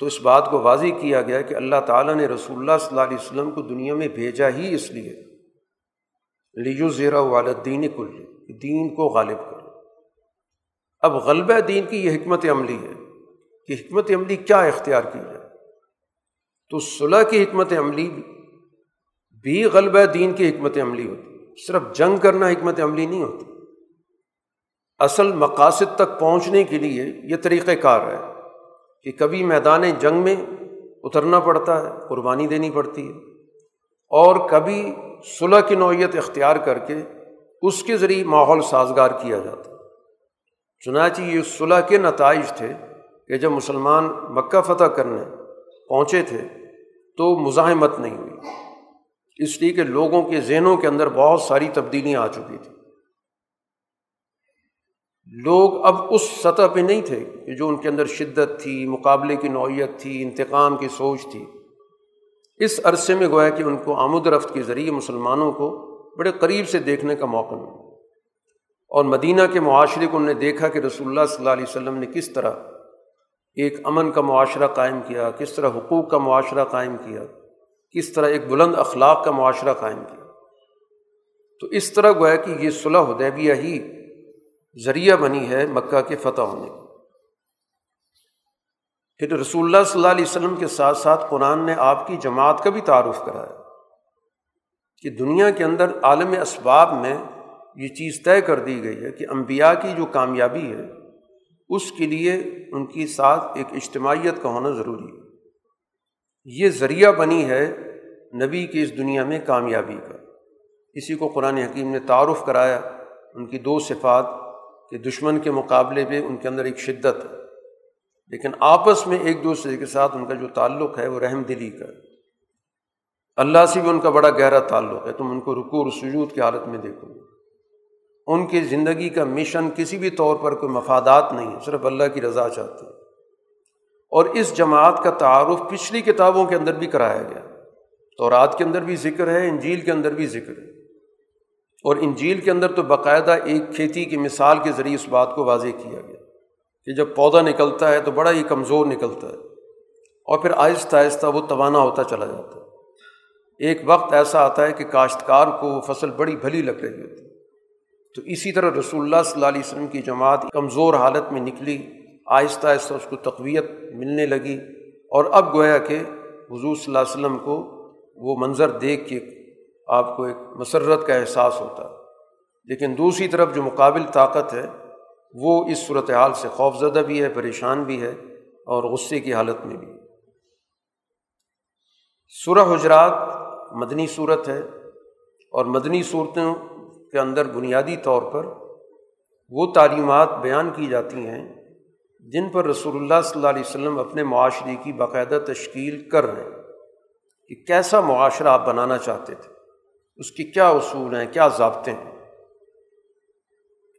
تو اس بات کو واضح کیا گیا کہ اللہ تعالیٰ نے رسول اللہ صلی اللہ علیہ وسلم کو دنیا میں بھیجا ہی اس لیے، لِیُظْہِرَہُ عَلَى الدِّینِ کُلِّہ، دین کو غالب کرے۔ اب غلبہ دین کی یہ حکمت عملی ہے کہ حکمت عملی کیا اختیار کی جائے، تو صلح کی حکمت عملی بھی غلبہ دین کی حکمت عملی ہوتی، صرف جنگ کرنا حکمت عملی نہیں ہوتی، اصل مقاصد تک پہنچنے کے لیے یہ طریقہ کار ہے کہ کبھی میدان جنگ میں اترنا پڑتا ہے، قربانی دینی پڑتی ہے، اور کبھی صلح کی نوعیت اختیار کر کے اس کے ذریعے ماحول سازگار کیا جاتا۔ چنانچہ یہ صلح کے نتائج تھے کہ جب مسلمان مکہ فتح کرنے پہنچے تھے تو مزاحمت نہیں ہوئی، اس لیے کہ لوگوں کے ذہنوں کے اندر بہت ساری تبدیلیاں آ چکی تھیں۔ لوگ اب اس سطح پہ نہیں تھے کہ جو ان کے اندر شدت تھی، مقابلے کی نوعیت تھی، انتقام کی سوچ تھی۔ اس عرصے میں گویا کہ ان کو آمد رفت کے ذریعے مسلمانوں کو بڑے قریب سے دیکھنے کا موقع ملا، اور مدینہ کے معاشرے کو انہوں نے دیکھا کہ رسول اللہ صلی اللہ علیہ وسلم نے کس طرح ایک امن کا معاشرہ قائم کیا، کس طرح حقوق کا معاشرہ قائم کیا، کس طرح ایک بلند اخلاق کا معاشرہ قائم کیا۔ تو اس طرح گویا کہ یہ صلح حدیبیہ ہی ذریعہ بنی ہے مکہ کے فتح ہونے کی۔ پھر رسول اللہ صلی اللہ علیہ وسلم کے ساتھ ساتھ قرآن نے آپ کی جماعت کا بھی تعارف کرایا کہ دنیا کے اندر عالم اسباب میں یہ چیز طے کر دی گئی ہے کہ انبیاء کی جو کامیابی ہے اس کے لیے ان کی ساتھ ایک اجتماعیت کا ہونا ضروری ہے۔ یہ ذریعہ بنی ہے نبی کی اس دنیا میں کامیابی کا، اسی کو قرآن حکیم نے تعارف کرایا، ان کی دو صفات کہ دشمن کے مقابلے پہ ان کے اندر ایک شدت ہے، لیکن آپس میں ایک دوسرے کے ساتھ ان کا جو تعلق ہے وہ رحم دلی کا ہے، اللہ سے بھی ان کا بڑا گہرا تعلق ہے، تم ان کو رکوع اور سجود کی حالت میں دیکھو گے۔ ان کی زندگی کا مشن کسی بھی طور پر کوئی مفادات نہیں ہے، صرف اللہ کی رضا چاہتے ہیں۔ اور اس جماعت کا تعارف پچھلی کتابوں کے اندر بھی کرایا گیا، تورات کے اندر بھی ذکر ہے، انجیل کے اندر بھی ذکر ہے، اور انجیل کے اندر تو باقاعدہ ایک کھیتی کی مثال کے ذریعے اس بات کو واضح کیا گیا کہ جب پودا نکلتا ہے تو بڑا ہی کمزور نکلتا ہے، اور پھر آہستہ آہستہ وہ توانا ہوتا چلا جاتا ہے، ایک وقت ایسا آتا ہے کہ کاشتکار کو وہ فصل بڑی بھلی لگ رہی ہوتی ہے۔ تو اسی طرح رسول اللہ صلی اللہ علیہ وسلم کی جماعت کمزور حالت میں نکلی، آہستہ آہستہ اس کو تقویت ملنے لگی، اور اب گویا کہ حضور صلی اللہ علیہ وسلم کو وہ منظر دیکھ کے آپ کو ایک مسرت کا احساس ہوتا ہے، لیکن دوسری طرف جو مقابل طاقت ہے وہ اس صورتحال سے خوف زدہ بھی ہے، پریشان بھی ہے، اور غصے کی حالت میں بھی۔ سورہ حجرات مدنی صورت ہے، اور مدنی صورتوں کے اندر بنیادی طور پر وہ تعلیمات بیان کی جاتی ہیں جن پر رسول اللہ صلی اللہ علیہ وسلم اپنے معاشرے کی باقاعدہ تشکیل کر رہے ہیں کہ کیسا معاشرہ آپ بنانا چاہتے تھے، اس کی کیا اصول ہیں، کیا ضابطے ہیں۔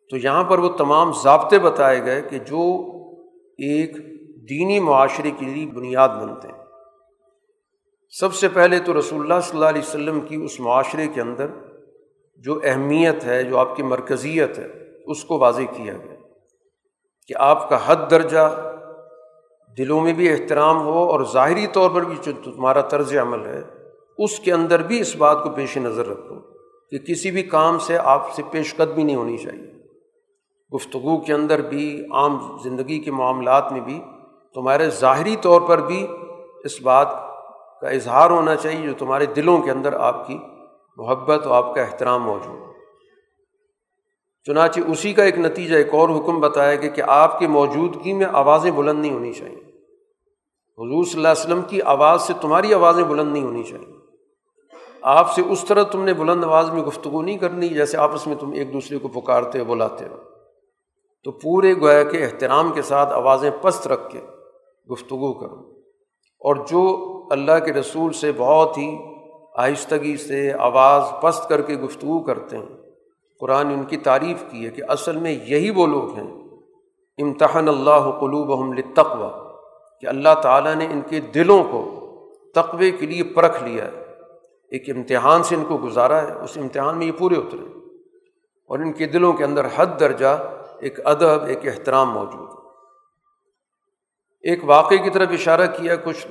تو یہاں پر وہ تمام ضابطے بتائے گئے کہ جو ایک دینی معاشرے کے لیے بنیاد بنتے ہیں۔ سب سے پہلے تو رسول اللہ صلی اللہ علیہ وسلم کی اس معاشرے کے اندر جو اہمیت ہے، جو آپ کی مرکزیت ہے، اس کو واضح کیا گیا کہ آپ کا حد درجہ دلوں میں بھی احترام ہو اور ظاہری طور پر بھی جو تمہارا طرز عمل ہے اس کے اندر بھی اس بات کو پیش نظر رکھو کہ کسی بھی کام سے آپ سے پیش قدمی نہیں ہونی چاہیے، گفتگو کے اندر بھی، عام زندگی کے معاملات میں بھی تمہارے ظاہری طور پر بھی اس بات کا اظہار ہونا چاہیے جو تمہارے دلوں کے اندر آپ کی محبت اور آپ کا احترام موجود ہے۔ چنانچہ اسی کا ایک نتیجہ ایک اور حکم بتایا گیا کہ آپ کی موجودگی میں آوازیں بلند نہیں ہونی چاہیے، حضور صلی اللہ علیہ وسلم کی آواز سے تمہاری آوازیں بلند نہیں ہونی چاہیے، آپ سے اس طرح تم نے بلند آواز میں گفتگو نہیں کرنی جیسے آپس میں تم ایک دوسرے کو پکارتے ہو بلاتے ہو، تو پورے گویا کے احترام کے ساتھ آوازیں پست رکھ کے گفتگو کرو، اور جو اللہ کے رسول سے بہت ہی آہستگی سے آواز پست کر کے گفتگو کرتے ہیں، قرآن ان کی تعریف کی ہے کہ اصل میں یہی وہ لوگ ہیں، امتحن اللہ قلوبہم للتقوی، کہ اللہ تعالیٰ نے ان کے دلوں کو تقوی کے لیے پرکھ لیا ہے، ایک امتحان سے ان کو گزارا ہے، اس امتحان میں یہ پورے اترے اور ان کے دلوں کے اندر حد درجہ ایک ادب ایک احترام موجود ہے۔ ایک واقعے کی طرف اشارہ کیا، کچھ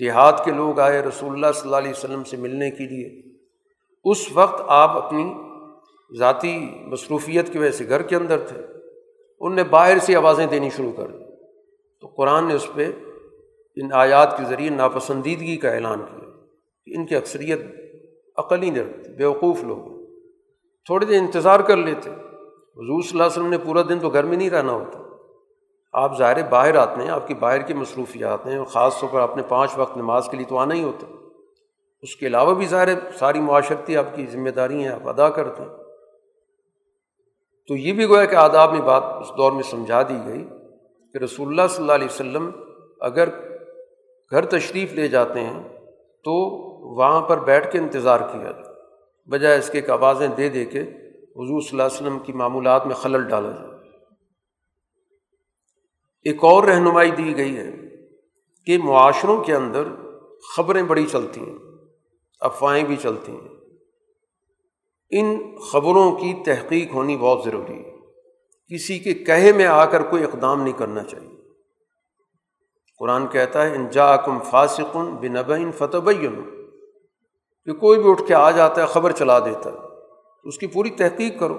دیہات کے لوگ آئے رسول اللہ صلی اللہ علیہ وسلم سے ملنے کے لیے، اس وقت آپ اپنی ذاتی مصروفیت کی وجہ سے گھر کے اندر تھے، ان نے باہر سے آوازیں دینی شروع کر دی، تو قرآن نے اس پہ ان آیات کے ذریعے ناپسندیدگی کا اعلان کیا کہ ان کی اکثریت عقل ہی نہیں رکھتی، بیوقوف لوگ، تھوڑی دیر انتظار کر لیتے، حضور صلی اللہ علیہ وسلم نے پورا دن تو گھر میں نہیں رہنا ہوتا، آپ ظاہر باہر آتے ہیں، آپ کی باہر کی مصروفیات ہیں، اور خاص طور پر آپ نے 5 وقت نماز کے لیے تو آنا ہی ہوتا، اس کے علاوہ بھی ظاہر ساری معاشرتی آپ کی ذمہ داری ہیں، آپ ادا کرتے ہیں، تو یہ بھی گویا کہ آداب میں بات اس دور میں سمجھا دی گئی کہ رسول اللہ صلی اللہ علیہ وسلم اگر گھر تشریف لے جاتے ہیں تو وہاں پر بیٹھ کے انتظار کیا جائے، بجائے اس کے کہ آوازیں دے دے کے حضور صلی اللہ علیہ وسلم کی معمولات میں خلل ڈالا جائے۔ ایک اور رہنمائی دی گئی ہے کہ معاشروں کے اندر خبریں بڑی چلتی ہیں، افواہیں بھی چلتی ہیں، ان خبروں کی تحقیق ہونی بہت ضروری ہے، کسی کے کہے میں آ کر کوئی اقدام نہیں کرنا چاہیے۔ قرآن کہتا ہے ان جاءکم فاسق بنبأ فتبینوا، کہ کوئی بھی اٹھ کے آ جاتا ہے خبر چلا دیتا ہے، اس کی پوری تحقیق کرو،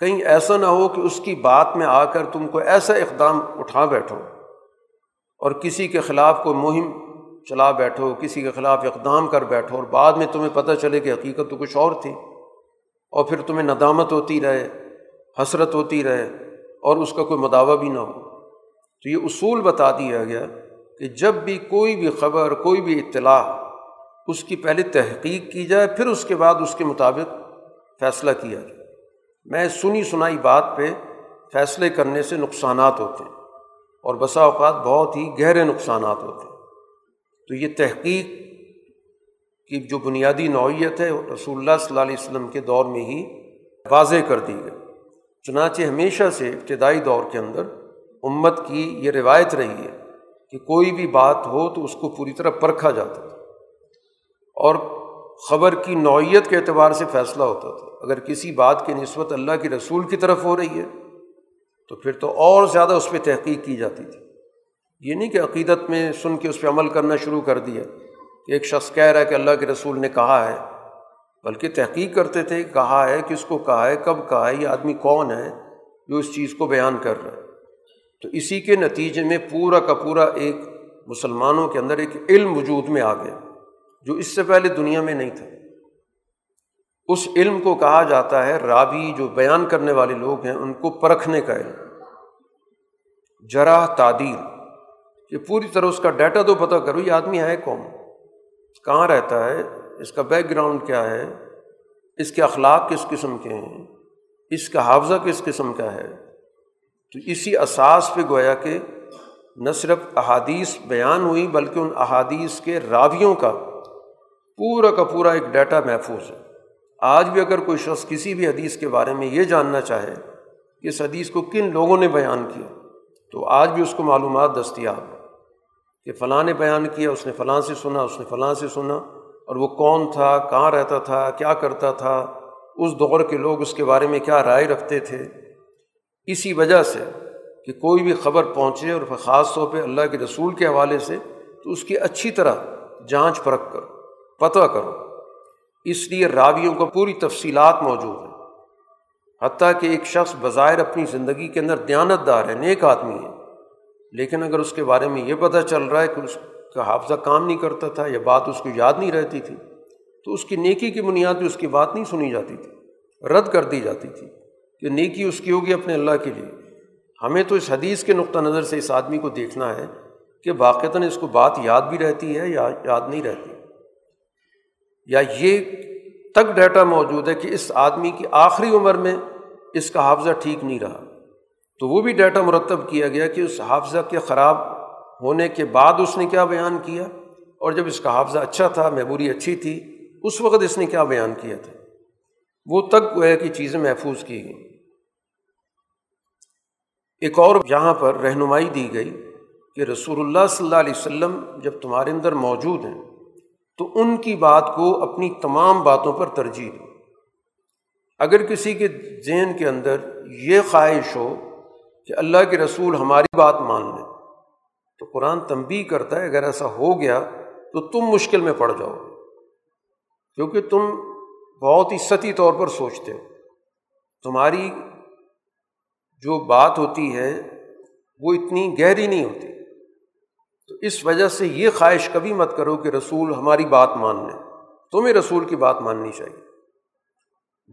کہیں ایسا نہ ہو کہ اس کی بات میں آ کر تم کو ایسا اقدام اٹھا بیٹھو اور کسی کے خلاف کوئی مہم چلا بیٹھو، کسی کے خلاف اقدام کر بیٹھو، اور بعد میں تمہیں پتہ چلے کہ حقیقت تو کچھ اور تھی، اور پھر تمہیں ندامت ہوتی رہے، حسرت ہوتی رہے، اور اس کا کوئی مداوع بھی نہ ہو۔ تو یہ اصول بتا دیا گیا کہ جب بھی کوئی بھی خبر کوئی بھی اطلاع اس کی پہلے تحقیق کی جائے، پھر اس کے بعد اس کے مطابق فیصلہ کیا جائے۔ میں سنی سنائی بات پہ فیصلے کرنے سے نقصانات ہوتے ہیں، اور بسا اوقات بہت ہی گہرے نقصانات ہوتے ہیں۔ تو یہ تحقیق کی جو بنیادی نوعیت ہے رسول اللہ صلی اللہ علیہ وسلم کے دور میں ہی واضح کر دی گئی۔ چنانچہ ہمیشہ سے ابتدائی دور کے اندر امت کی یہ روایت رہی ہے کہ کوئی بھی بات ہو تو اس کو پوری طرح پرکھا جاتا تھا، اور خبر کی نوعیت کے اعتبار سے فیصلہ ہوتا تھا۔ اگر کسی بات کے نسبت اللہ کے رسول کی طرف ہو رہی ہے تو پھر تو اور زیادہ اس پہ تحقیق کی جاتی تھی، یہ نہیں کہ عقیدت میں سن کے اس پہ عمل کرنا شروع کر دیا کہ ایک شخص کہہ رہا ہے کہ اللہ کے رسول نے کہا ہے، بلکہ تحقیق کرتے تھے کہ کہا ہے، کس کو کہا ہے، کب کہا ہے، یہ آدمی کون ہے جو اس چیز کو بیان کر رہا ہے۔ تو اسی کے نتیجے میں پورا کا پورا ایک مسلمانوں کے اندر ایک علم وجود میں آ گیا جو اس سے پہلے دنیا میں نہیں تھا۔ اس علم کو کہا جاتا ہے راوی، جو بیان کرنے والے لوگ ہیں ان کو پرکھنے کا علم، جرح تعدیل، کہ پوری طرح اس کا ڈیٹا تو پتہ کرو، یہ آدمی ہے کون، کہاں رہتا ہے، اس کا بیک گراؤنڈ کیا ہے، اس کے اخلاق کس قسم کے ہیں، اس کا حافظہ کس قسم کا ہے۔ تو اسی اساس پہ گویا کہ نہ صرف احادیث بیان ہوئی بلکہ ان احادیث کے راویوں کا پورا ایک ڈیٹا محفوظ ہے۔ آج بھی اگر کوئی شخص کسی بھی حدیث کے بارے میں یہ جاننا چاہے کہ اس حدیث کو کن لوگوں نے بیان کیا، تو آج بھی اس کو معلومات دستیاب ہے کہ فلاں نے بیان کیا، اس نے فلاں سے سنا، اس نے فلاں سے سنا، اور وہ کون تھا، کہاں رہتا تھا، کیا کرتا تھا، اس دور کے لوگ اس کے بارے میں کیا رائے رکھتے تھے، اسی وجہ سے کہ کوئی بھی خبر پہنچے اور خاص طور پہ اللہ کے رسول کے حوالے سے تو اس کی اچھی طرح جانچ پرکھ کر پتہ کرو، اس لیے راویوں کو پوری تفصیلات موجود ہیں، حتیٰ کہ ایک شخص بظاہر اپنی زندگی کے اندر دیانت دار ہے، نیک آدمی ہے، لیکن اگر اس کے بارے میں یہ پتہ چل رہا ہے کہ اس کا حافظہ کام نہیں کرتا تھا یا بات اس کو یاد نہیں رہتی تھی تو اس کی نیکی کی بنیاد پہ اس کی بات نہیں سنی جاتی تھی، رد کر دی جاتی تھی کہ نیکی اس کی ہوگی اپنے اللہ کے لیے۔ ہمیں تو اس حدیث کے نقطہ نظر سے اس آدمی کو دیکھنا ہے کہ واقعتاً اس کو بات یاد بھی رہتی ہے یا یاد نہیں رہتی، یا یہ تک ڈیٹا موجود ہے کہ اس آدمی کی آخری عمر میں اس کا حافظہ ٹھیک نہیں رہا، تو وہ بھی ڈیٹا مرتب کیا گیا کہ اس حافظہ کے خراب ہونے کے بعد اس نے کیا بیان کیا، اور جب اس کا حافظہ اچھا تھا، میموری اچھی تھی، اس وقت اس نے کیا بیان کیا تھا، وہ تک گویا کہ چیزیں محفوظ کی گئیں۔ ایک اور یہاں پر رہنمائی دی گئی کہ رسول اللہ صلی اللہ علیہ وسلم جب تمہارے اندر موجود ہیں تو ان کی بات کو اپنی تمام باتوں پر ترجیح دو۔ اگر کسی کے ذہن کے اندر یہ خواہش ہو کہ اللہ کے رسول ہماری بات مان لیں تو قرآن تنبیہ کرتا ہے اگر ایسا ہو گیا تو تم مشکل میں پڑ جاؤ، کیونکہ تم بہت ہی سطحی طور پر سوچتے ہو، تمہاری جو بات ہوتی ہے وہ اتنی گہری نہیں ہوتی، تو اس وجہ سے یہ خواہش کبھی مت کرو کہ رسول ہماری بات مان لیں، تمہیں رسول کی بات ماننی چاہیے۔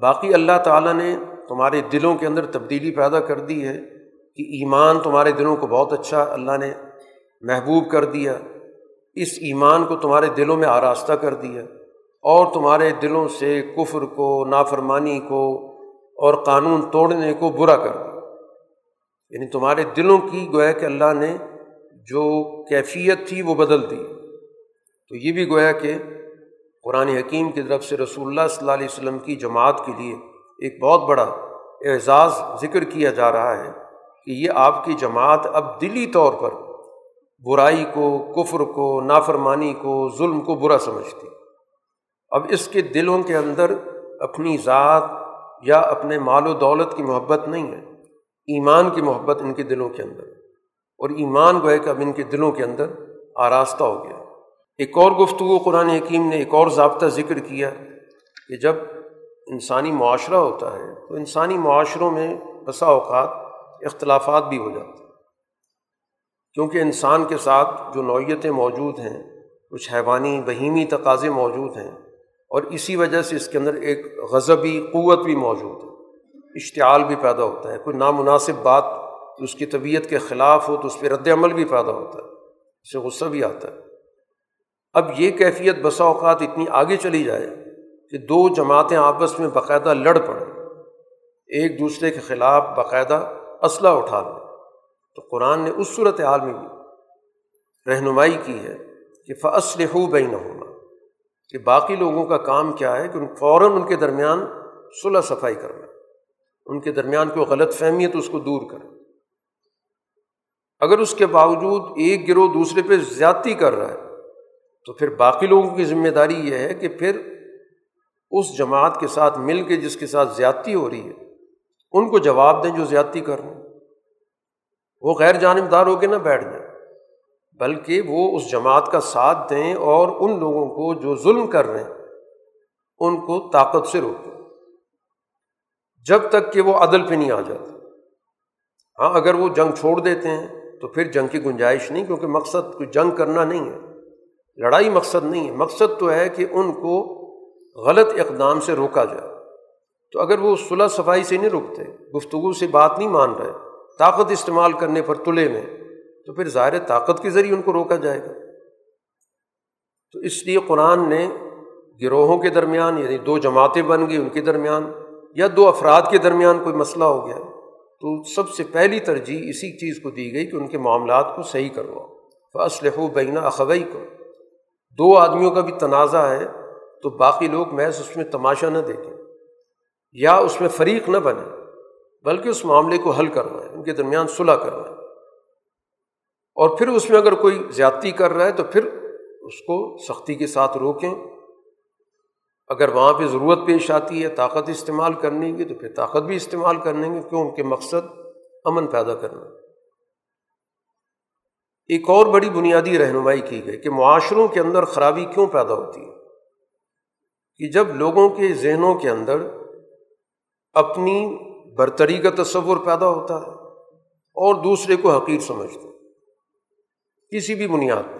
باقی اللہ تعالیٰ نے تمہارے دلوں کے اندر تبدیلی پیدا کر دی ہے کہ ایمان تمہارے دلوں کو بہت اچھا اللہ نے محبوب کر دیا، اس ایمان کو تمہارے دلوں میں آراستہ کر دیا، اور تمہارے دلوں سے کفر کو، نافرمانی کو اور قانون توڑنے کو برا کر دیا، یعنی تمہارے دلوں کی گویا کہ اللہ نے جو کیفیت تھی وہ بدل دی۔ تو یہ بھی گویا کہ قرآن حکیم کی طرف سے رسول اللہ صلی اللہ علیہ وسلم کی جماعت کے لیے ایک بہت بڑا اعزاز ذکر کیا جا رہا ہے کہ یہ آپ کی جماعت اب دلی طور پر برائی کو، کفر کو، نافرمانی کو، ظلم کو برا سمجھتی، اب اس کے دلوں کے اندر اپنی ذات یا اپنے مال و دولت کی محبت نہیں ہے، ایمان کی محبت ان کے دلوں کے اندر، اور ایمان گویا کہ اب ان کے دلوں کے اندر آراستہ ہو گیا۔ ایک اور گفتگو قرآن حکیم نے ایک اور ضابطہ ذکر کیا کہ جب انسانی معاشرہ ہوتا ہے تو انسانی معاشروں میں بسا اوقات اختلافات بھی ہو جاتے ہیں، کیونکہ انسان کے ساتھ جو نوعیتیں موجود ہیں، کچھ حیوانی بہیمی تقاضے موجود ہیں، اور اسی وجہ سے اس کے اندر ایک غضبی قوت بھی موجود ہے، اشتعال بھی پیدا ہوتا ہے، کوئی نامناسب بات اس کی طبیعت کے خلاف ہو تو اس پہ رد عمل بھی پیدا ہوتا ہے، اس سے غصہ بھی آتا ہے۔ اب یہ کیفیت بسا اوقات اتنی آگے چلی جائے کہ دو جماعتیں آپس میں باقاعدہ لڑ پڑیں، ایک دوسرے کے خلاف باقاعدہ اسلحہ اٹھا لیں، تو قرآن نے اس صورت حال میں بھی رہنمائی کی ہے کہ فَأَصْلِحُوا بَيْنَهُمَا، کہ باقی لوگوں کا کام کیا ہے کہ فوراً ان کے درمیان صلح صفائی کرنا، ان کے درمیان کوئی غلط فہمی ہے تو اس کو دور کریں۔ اگر اس کے باوجود ایک گروہ دوسرے پہ زیادتی کر رہا ہے تو پھر باقی لوگوں کی ذمہ داری یہ ہے کہ پھر اس جماعت کے ساتھ مل کے جس کے ساتھ زیادتی ہو رہی ہے ان کو جواب دیں جو زیادتی کر رہے ہیں، وہ غیر جانبدار ہو کے نہ بیٹھ جائیں، بلکہ وہ اس جماعت کا ساتھ دیں اور ان لوگوں کو جو ظلم کر رہے ہیں ان کو طاقت سے روکیں جب تک کہ وہ عدل پہ نہیں آ جاتے۔ ہاں اگر وہ جنگ چھوڑ دیتے ہیں تو پھر جنگ کی گنجائش نہیں، کیونکہ مقصد کوئی جنگ کرنا نہیں ہے، لڑائی مقصد نہیں ہے، مقصد تو ہے کہ ان کو غلط اقدام سے روکا جائے۔ تو اگر وہ صلح صفائی سے نہیں روکتے، گفتگو سے بات نہیں مان رہے، طاقت استعمال کرنے پر تلے میں، تو پھر ظاہر طاقت کے ذریعے ان کو روکا جائے گا۔ تو اس لیے قرآن نے گروہوں کے درمیان، یعنی دو جماعتیں بن گئی ان کے درمیان یا دو افراد کے درمیان کوئی مسئلہ ہو گیا تو سب سے پہلی ترجیح اسی چیز کو دی گئی کہ ان کے معاملات کو صحیح کرواؤ، فَأَصْلِحُوا بَيْنَ أَخَوَيْكُمْ، دو آدمیوں کا بھی تنازع ہے تو باقی لوگ محض اس میں تماشا نہ دیکھیں یا اس میں فریق نہ بنیں، بلکہ اس معاملے کو حل کرنا ہے، ان کے درمیان صلح کرنا ہے، اور پھر اس میں اگر کوئی زیادتی کر رہا ہے تو پھر اس کو سختی کے ساتھ روکیں، اگر وہاں پہ ضرورت پیش آتی ہے طاقت استعمال کرنے کی تو پھر طاقت بھی استعمال کرنے کی، کیوں؟ ان کے مقصد امن پیدا کرنا۔ ایک اور بڑی بنیادی رہنمائی کی گئی کہ معاشروں کے اندر خرابی کیوں پیدا ہوتی ہے، کہ جب لوگوں کے ذہنوں کے اندر اپنی برتری کا تصور پیدا ہوتا ہے اور دوسرے کو حقیر سمجھتے ہیں، کسی بھی بنیاد پر،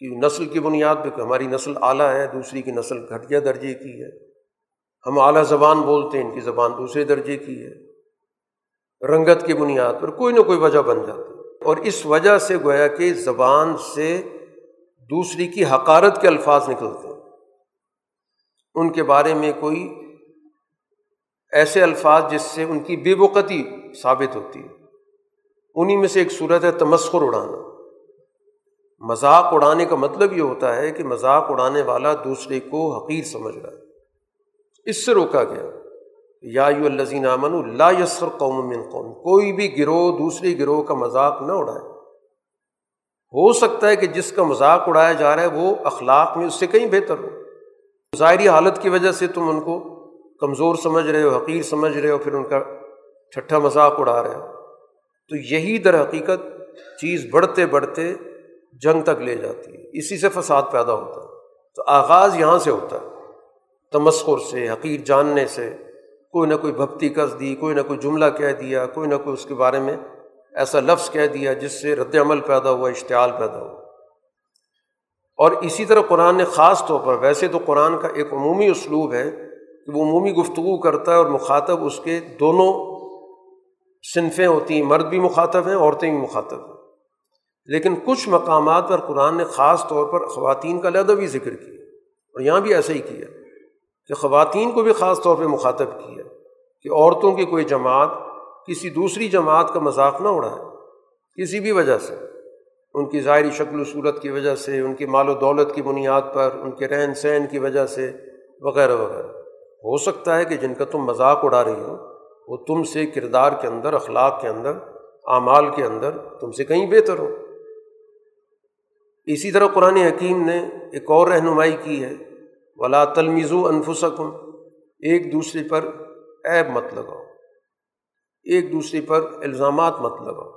کہ نسل کی بنیاد پہ کہ ہماری نسل اعلیٰ ہے، دوسری کی نسل گھٹیا درجے کی ہے، ہم اعلیٰ زبان بولتے ہیں، ان کی زبان دوسرے درجے کی ہے، رنگت کی بنیاد پر کوئی نہ کوئی وجہ بن جاتی ہے، اور اس وجہ سے گویا کہ زبان سے دوسری کی حقارت کے الفاظ نکلتے ہیں، ان کے بارے میں کوئی ایسے الفاظ جس سے ان کی بے وقتی ثابت ہوتی ہے۔ انہی میں سے ایک صورت ہے تمسخر اڑانا۔ مذاق اڑانے کا مطلب یہ ہوتا ہے کہ مذاق اڑانے والا دوسرے کو حقیر سمجھ رہا ہے، اس سے روکا گیا۔ یا ایھا الذین آمنوا لا یسخر قوم من قوم، کوئی بھی گروہ دوسرے گروہ کا مذاق نہ اڑائے۔ ہو سکتا ہے کہ جس کا مذاق اڑایا جا رہا ہے وہ اخلاق میں اس سے کہیں بہتر ہو، ظاہری حالت کی وجہ سے تم ان کو کمزور سمجھ رہے ہو، حقیر سمجھ رہے ہو، پھر ان کا ٹھٹھا مذاق اڑا رہے ہو، تو یہی در حقیقت چیز بڑھتے بڑھتے جنگ تک لے جاتی ہے، اسی سے فساد پیدا ہوتا ہے۔ تو آغاز یہاں سے ہوتا ہے، تمسخر سے، حقیر جاننے سے، کوئی نہ کوئی بھپتی کس دی، کوئی نہ کوئی جملہ کہہ دیا، کوئی نہ کوئی اس کے بارے میں ایسا لفظ کہہ دیا جس سے رد عمل پیدا ہوا، اشتعال پیدا ہوا۔ اور اسی طرح قرآن نے خاص طور پر، ویسے تو قرآن کا ایک عمومی اسلوب ہے کہ وہ عمومی گفتگو کرتا ہے اور مخاطب اس کے دونوں صنفیں ہوتی ہیں، مرد بھی مخاطب ہیں، عورتیں بھی مخاطب ہیں، لیکن کچھ مقامات پر قرآن نے خاص طور پر خواتین کا علیحدہ بھی ذکر کیا، اور یہاں بھی ایسا ہی کیا کہ خواتین کو بھی خاص طور پہ مخاطب کیا کہ عورتوں کی کوئی جماعت کسی دوسری جماعت کا مذاق نہ اڑائے، کسی بھی وجہ سے، ان کی ظاہری شکل و صورت کی وجہ سے، ان کی مال و دولت کی بنیاد پر، ان کے رہن سہن کی وجہ سے، وغیرہ وغیرہ۔ ہو سکتا ہے کہ جن کا تم مذاق اڑا رہی ہو وہ تم سے کردار کے اندر، اخلاق کے اندر، اعمال کے اندر تم سے کہیں بہتر ہو۔ اسی طرح قرآن حکیم نے ایک اور رہنمائی کی ہے، وَلَا تَلْمِزُوا أَنفُسَكُمْ، ایک دوسرے پر عیب مت لگاؤ، ایک دوسرے پر الزامات مت لگاؤ،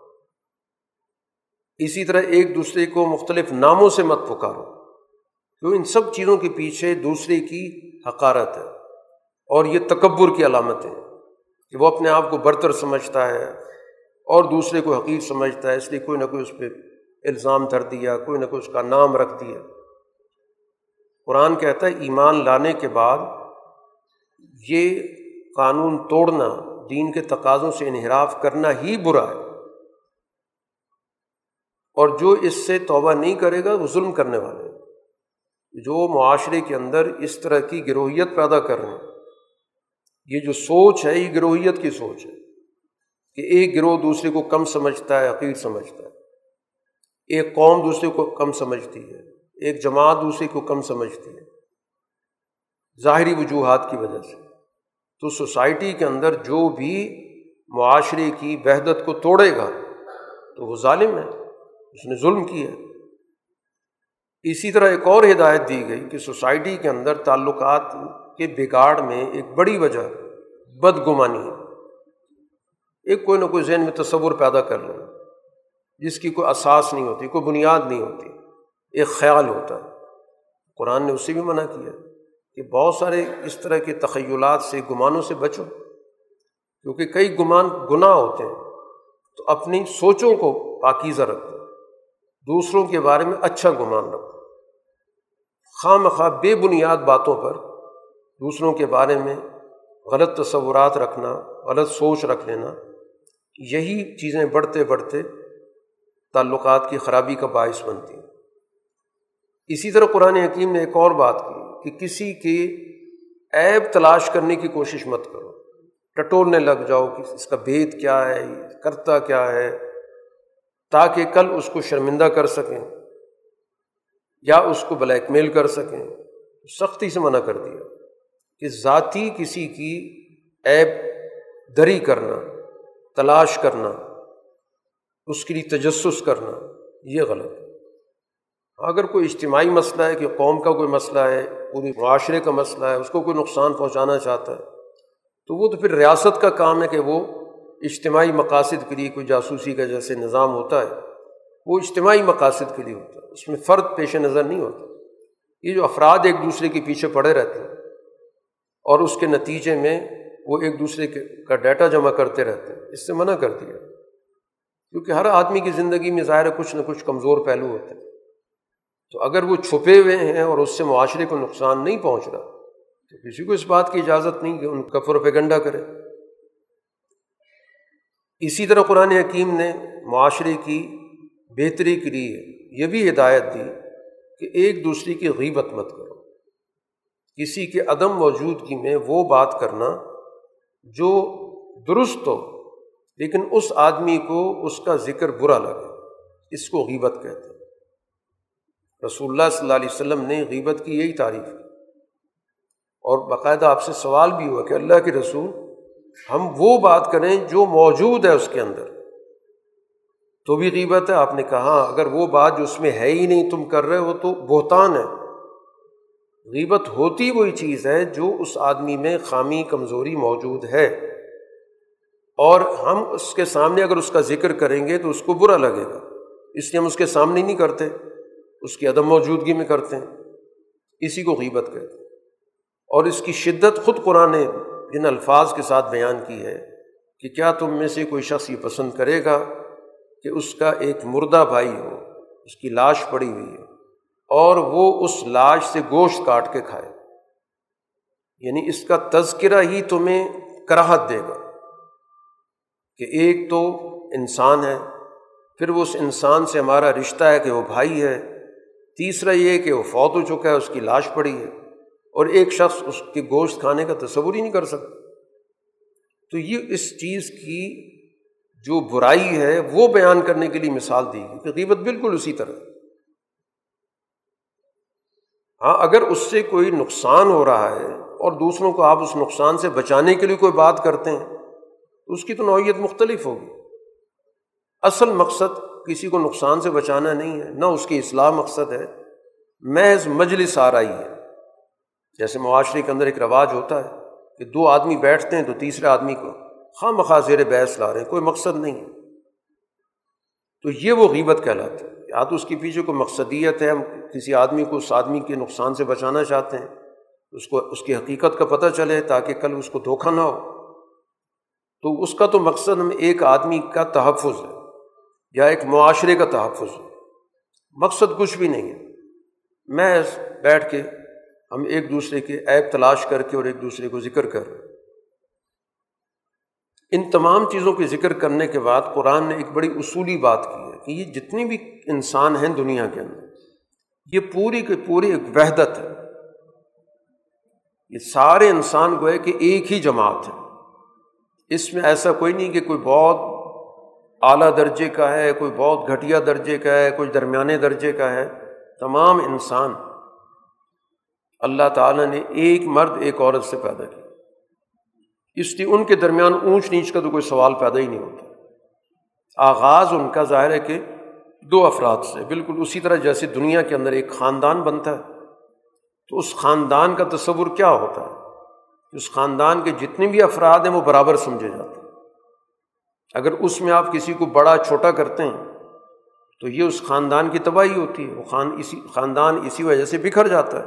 اسی طرح ایک دوسرے کو مختلف ناموں سے مت پکارو، کیوں؟ ان سب چیزوں کے پیچھے دوسرے کی حقارت ہے، اور یہ تکبر کی علامت ہے کہ وہ اپنے آپ کو برتر سمجھتا ہے اور دوسرے کو حقیر سمجھتا ہے، اس لیے کوئی نہ کوئی اس پہ الزام دھر دیا، کوئی نہ کوئی اس کا نام رکھ دیا۔ قرآن کہتا ہے ایمان لانے کے بعد یہ قانون توڑنا، دین کے تقاضوں سے انحراف کرنا ہی برا ہے، اور جو اس سے توبہ نہیں کرے گا وہ ظلم کرنے والے ہیں۔ جو معاشرے کے اندر اس طرح کی گروہیت پیدا کر رہے ہیں، یہ جو سوچ ہے یہ گروہیت کی سوچ ہے کہ ایک گروہ دوسرے کو کم سمجھتا ہے، حقیر سمجھتا ہے، ایک قوم دوسرے کو کم سمجھتی ہے، ایک جماعت دوسرے کو کم سمجھتی ہے، ظاہری وجوہات کی وجہ سے۔ تو سوسائٹی کے اندر جو بھی معاشرے کی وحدت کو توڑے گا تو وہ ظالم ہے، اس نے ظلم کیا ہے۔ اسی طرح ایک اور ہدایت دی گئی کہ سوسائٹی کے اندر تعلقات کے بگاڑ میں ایک بڑی وجہ بدگمانی ہے، ایک کوئی نہ کوئی ذہن میں تصور پیدا کر لو جس کی کوئی اساس نہیں ہوتی، کوئی بنیاد نہیں ہوتی، ایک خیال ہوتا ہے۔ قرآن نے اس سے بھی منع کیا کہ بہت سارے اس طرح کے تخیلات سے، گمانوں سے بچو، کیونکہ کئی گمان گناہ ہوتے ہیں۔ تو اپنی سوچوں کو پاکیزہ رکھو، دوسروں کے بارے میں اچھا گمان رکھو، خواہ مخواہ بے بنیاد باتوں پر دوسروں کے بارے میں غلط تصورات رکھنا، غلط سوچ رکھ لینا، یہی چیزیں بڑھتے بڑھتے تعلقات کی خرابی کا باعث بنتی ہیں۔ اسی طرح قرآن حکیم نے ایک اور بات کی کہ کسی کے عیب تلاش کرنے کی کوشش مت کرو، ٹٹولنے لگ جاؤ کہ اس کا بھید کیا ہے، کرتا کیا ہے، تاکہ کل اس کو شرمندہ کر سکیں یا اس کو بلیک میل کر سکیں۔ سختی سے منع کر دیا کہ ذاتی کسی کی عیب دری کرنا، تلاش کرنا، اس کے لیے تجسس کرنا، یہ غلط ہے۔ اگر کوئی اجتماعی مسئلہ ہے کہ قوم کا کوئی مسئلہ ہے، پوری معاشرے کا مسئلہ ہے، اس کو کوئی نقصان پہنچانا چاہتا ہے تو وہ تو پھر ریاست کا کام ہے کہ وہ اجتماعی مقاصد کے لیے، کوئی جاسوسی کا جیسے نظام ہوتا ہے وہ اجتماعی مقاصد کے لیے ہوتا ہے، اس میں فرد پیش نظر نہیں ہوتا۔ یہ جو افراد ایک دوسرے کے پیچھے پڑے رہتے ہیں اور اس کے نتیجے میں وہ ایک دوسرے کا ڈیٹا جمع کرتے رہتے ہیں، اس سے منع کر دیا، کیونکہ ہر آدمی کی زندگی میں ظاہر ہے کچھ نہ کچھ کمزور پہلو ہوتے ہیں، تو اگر وہ چھپے ہوئے ہیں اور اس سے معاشرے کو نقصان نہیں پہنچ رہا تو کسی کو اس بات کی اجازت نہیں کہ ان کا پروپیگنڈا کرے۔ اسی طرح قرآن حکیم نے معاشرے کی بہتری کے لیے یہ بھی ہدایت دی کہ ایک دوسرے کی غیبت مت کرو، کسی کے عدم موجودگی میں وہ بات کرنا جو درست ہو لیکن اس آدمی کو اس کا ذکر برا لگے، اس کو غیبت کہتے ہیں۔ رسول اللہ صلی اللہ علیہ وسلم نے غیبت کی یہی تعریف کی، اور باقاعدہ آپ سے سوال بھی ہوا کہ اللہ کے رسول ہم وہ بات کریں جو موجود ہے اس کے اندر تو بھی غیبت ہے؟ آپ نے کہا اگر وہ بات جو اس میں ہے ہی نہیں تم کر رہے ہو تو بہتان ہے۔ غیبت ہوتی وہی چیز ہے جو اس آدمی میں خامی کمزوری موجود ہے، اور ہم اس کے سامنے اگر اس کا ذکر کریں گے تو اس کو برا لگے گا، اس لیے ہم اس کے سامنے نہیں کرتے، اس کی عدم موجودگی میں کرتے ہیں، اسی کو غیبت کہتے ہیں۔ اور اس کی شدت خود قرآن نے جن الفاظ کے ساتھ بیان کی ہے کہ کیا تم میں سے کوئی شخص یہ پسند کرے گا کہ اس کا ایک مردہ بھائی ہو، اس کی لاش پڑی ہوئی ہے اور وہ اس لاش سے گوشت کاٹ کے کھائے، یعنی اس کا تذکرہ ہی تمہیں کراہت دے گا کہ ایک تو انسان ہے، پھر وہ اس انسان سے ہمارا رشتہ ہے کہ وہ بھائی ہے، تیسرا یہ کہ وہ فوت ہو چکا ہے، اس کی لاش پڑی ہے، اور ایک شخص اس کے گوشت کھانے کا تصور ہی نہیں کر سکتا۔ تو یہ اس چیز کی جو برائی ہے وہ بیان کرنے کے لیے مثال دی گئی کہ غیبت بالکل اسی طرح۔ ہاں اگر اس سے کوئی نقصان ہو رہا ہے اور دوسروں کو آپ اس نقصان سے بچانے کے لیے کوئی بات کرتے ہیں تو اس کی تو نوعیت مختلف ہوگی۔ اصل مقصد کسی کو نقصان سے بچانا نہیں ہے، نہ اس کی اصلاح مقصد ہے، محض مجلس آرائی ہے۔ جیسے معاشرے کے اندر ایک رواج ہوتا ہے کہ دو آدمی بیٹھتے ہیں تو تیسرے آدمی کو خواہ مخواہ زیر بحث لا رہے ہیں، کوئی مقصد نہیں ہے، تو یہ وہ غیبت کہلاتی ہے۔ یا تو اس کے پیچھے کوئی مقصدیت ہے، ہم کسی آدمی کو اس آدمی کے نقصان سے بچانا چاہتے ہیں، اس کو اس کی حقیقت کا پتہ چلے تاکہ کل اس کو دھوکہ نہ ہو، تو اس کا تو مقصد ہم ایک آدمی کا تحفظ ہے یا ایک معاشرے کا تحفظ ہے، مقصد کچھ بھی نہیں ہے، محض بیٹھ کے ہم ایک دوسرے کے عیب تلاش کر کے اور ایک دوسرے کو ذکر کر رہے ہیں۔ ان تمام چیزوں کے ذکر کرنے کے بعد قرآن نے ایک بڑی اصولی بات کی ہے کہ یہ جتنی بھی انسان ہیں دنیا کے اندر یہ پوری کی پوری ایک وحدت ہے، یہ سارے انسان گوئے کہ ایک ہی جماعت ہے، اس میں ایسا کوئی نہیں کہ کوئی بہت اعلیٰ درجے کا ہے، کوئی بہت گھٹیا درجے کا ہے، کوئی درمیانے درجے کا ہے، تمام انسان اللہ تعالیٰ نے ایک مرد ایک عورت سے پیدا کیا، اس لیے ان کے درمیان اونچ نیچ کا تو کوئی سوال پیدا ہی نہیں ہوتا۔ آغاز ان کا ظاہر ہے کہ دو افراد سے، بالکل اسی طرح جیسے دنیا کے اندر ایک خاندان بنتا ہے تو اس خاندان کا تصور کیا ہوتا ہے، اس خاندان کے جتنے بھی افراد ہیں وہ برابر سمجھے جاتے ہیں، اگر اس میں آپ کسی کو بڑا چھوٹا کرتے ہیں تو یہ اس خاندان کی تباہی ہوتی ہے، وہ خاندان اسی وجہ سے بکھر جاتا ہے،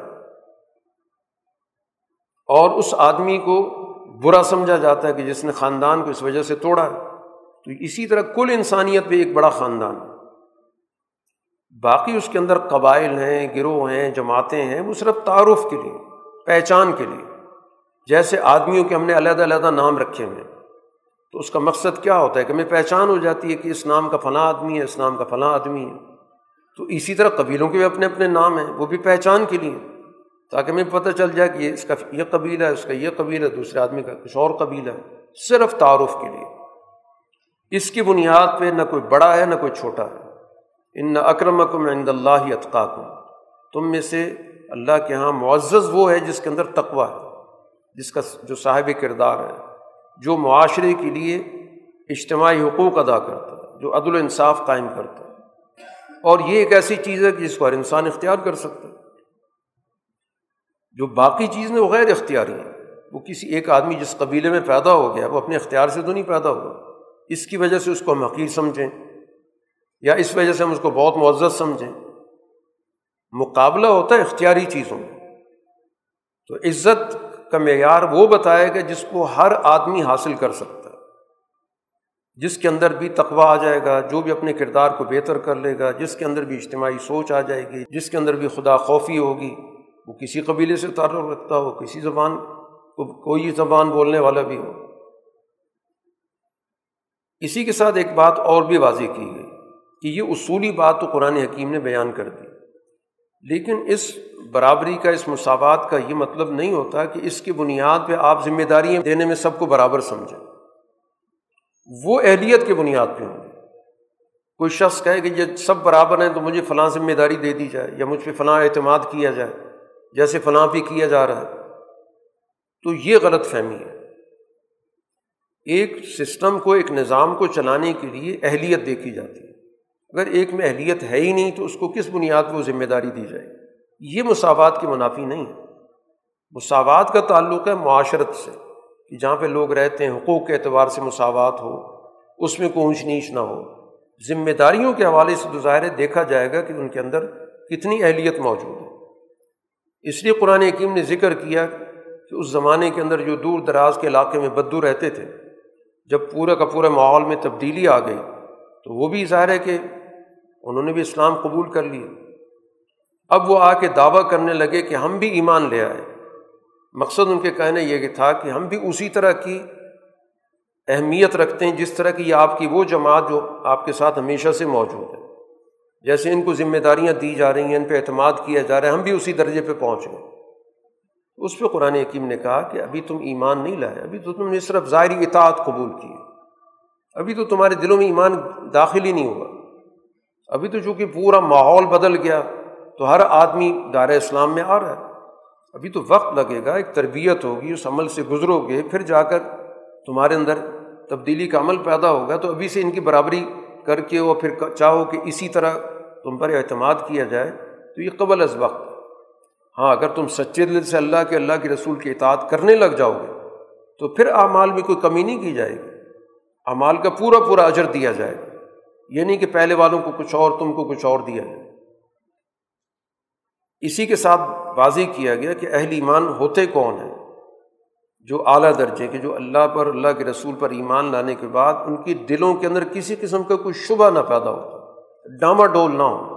اور اس آدمی کو برا سمجھا جاتا ہے کہ جس نے خاندان کو اس وجہ سے توڑا ہے۔ تو اسی طرح کل انسانیت میں ایک بڑا خاندان ہے، باقی اس کے اندر قبائل ہیں، گروہ ہیں، جماعتیں ہیں، وہ صرف تعارف کے لیے، پہچان کے لیے، جیسے آدمیوں کے ہم نے علیحدہ علیحدہ نام رکھے ہوئے تو اس کا مقصد کیا ہوتا ہے کہ ہمیں پہچان ہو جاتی ہے کہ اس نام کا فلاں آدمی ہے، اس نام کا فلاں آدمی ہے۔ تو اسی طرح قبیلوں کے بھی اپنے اپنے نام ہیں، وہ بھی پہچان کے لیے، تاکہ ہمیں پتہ چل جائے کہ اس کا یہ قبیلہ ہے، اس کا یہ قبیلہ ہے، دوسرے آدمی کا کچھ اور قبیلہ ہے، صرف تعارف کے لیے۔ اس کی بنیاد پہ نہ کوئی بڑا ہے نہ کوئی چھوٹا ہے، ان اکرمکم عند اللہ اتقاکم، تم میں سے اللہ کے ہاں معزز وہ ہے جس کے اندر تقویٰ ہے، جس کا جو صاحب کردار ہے، جو معاشرے کے لیے اجتماعی حقوق ادا کرتا ہے، جو عدل و انصاف قائم کرتا ہے۔ اور یہ ایک ایسی چیز ہے کہ جس کو ہر انسان اختیار کر سکتا ہے۔ جو باقی چیزیں وہ غیر اختیاری ہیں، وہ کسی ایک آدمی جس قبیلے میں پیدا ہو گیا وہ اپنے اختیار سے تو نہیں پیدا ہوا، اس کی وجہ سے اس کو ہم حقیر سمجھیں یا اس وجہ سے ہم اس کو بہت معزز سمجھیں۔ مقابلہ ہوتا ہے اختیاری چیزوں میں، تو عزت کا معیار وہ بتایا گیا جس کو ہر آدمی حاصل کر سکتا ہے، جس کے اندر بھی تقویٰ آ جائے گا، جو بھی اپنے کردار کو بہتر کر لے گا، جس کے اندر بھی اجتماعی سوچ آ جائے گی، جس کے اندر بھی خدا خوفی ہوگی، وہ کسی قبیلے سے تعلق رکھتا ہو، کسی زبان کوئی زبان بولنے والا بھی ہو۔ اسی کے ساتھ ایک بات اور بھی واضح کی گئی کہ یہ اصولی بات تو قرآن حکیم نے بیان کر دی، لیکن اس برابری کا، اس مساوات کا یہ مطلب نہیں ہوتا کہ اس کی بنیاد پہ آپ ذمہ داریاں دینے میں سب کو برابر سمجھیں۔ وہ اہلیت کی بنیاد پہ ہوں گے۔ کوئی شخص کہے کہ یہ سب برابر ہیں تو مجھے فلاں ذمہ داری دے دی جائے یا مجھ پہ فلاں اعتماد کیا جائے جیسے فلاں پہ کیا جا رہا ہے، تو یہ غلط فہمی ہے۔ ایک سسٹم کو، ایک نظام کو چلانے کے لیے اہلیت دیکھی جاتی ہے، اگر ایک میں اہلیت ہے ہی نہیں تو اس کو کس بنیاد پر وہ ذمہ داری دی جائے؟ یہ مساوات کے منافی نہیں ہے۔ مساوات کا تعلق ہے معاشرت سے کہ جہاں پہ لوگ رہتے ہیں حقوق کے اعتبار سے مساوات ہو، اس میں کوئی اونچ نیچ نہ ہو۔ ذمہ داریوں کے حوالے سے ظاہر دیکھا جائے گا کہ ان کے اندر کتنی اہلیت موجود ہے۔ اس لیے قرآن حکیم نے ذکر کیا کہ اس زمانے کے اندر جو دور دراز کے علاقے میں بدو رہتے تھے، جب پورا کا پورا ماحول میں تبدیلی آ گئی تو وہ بھی ظاہر ہے کہ انہوں نے بھی اسلام قبول کر لیا۔ اب وہ آ کے دعویٰ کرنے لگے کہ ہم بھی ایمان لے آئے۔ مقصد ان کے کہنا یہ کہ تھا کہ ہم بھی اسی طرح کی اہمیت رکھتے ہیں جس طرح کی آپ کی وہ جماعت جو آپ کے ساتھ ہمیشہ سے موجود ہے، جیسے ان کو ذمہ داریاں دی جا رہی ہیں، ان پہ اعتماد کیا جا رہا ہے، ہم بھی اسی درجے پہ پہنچ گئے۔ اس پہ قرآن حکیم نے کہا کہ ابھی تم ایمان نہیں لائے، ابھی تو تم نے صرف ظاہری اطاعت قبول کی ہے، ابھی تو تمہارے دلوں میں ایمان داخل ہی نہیں ہوا۔ ابھی تو چونکہ پورا ماحول بدل گیا تو ہر آدمی دائرۂ اسلام میں آ رہا ہے، ابھی تو وقت لگے گا، ایک تربیت ہوگی، اس عمل سے گزرو گے، پھر جا کر تمہارے اندر تبدیلی کا عمل پیدا ہوگا۔ تو ابھی سے ان کی برابری کر کے وہ پھر چاہو کہ اسی طرح تم پر اعتماد کیا جائے تو یہ قبل از وقت۔ ہاں اگر تم سچے دل سے اللہ کے رسول کی اطاعت کرنے لگ جاؤ گے تو پھر اعمال میں کوئی کمی نہیں کی جائے گی، اعمال کا پورا پورا اجر دیا جائے گا، یہ نہیں کہ پہلے والوں کو کچھ اور تم کو کچھ اور دیا جائے۔ اسی کے ساتھ واضح کیا گیا کہ اہل ایمان ہوتے کون ہیں؟ جو اعلیٰ درجے کے، جو اللہ پر، اللہ کے رسول پر ایمان لانے کے بعد ان کے دلوں کے اندر کسی قسم کا کوئی شبہ نہ پیدا ہو، ڈاما ڈول نہ ہو،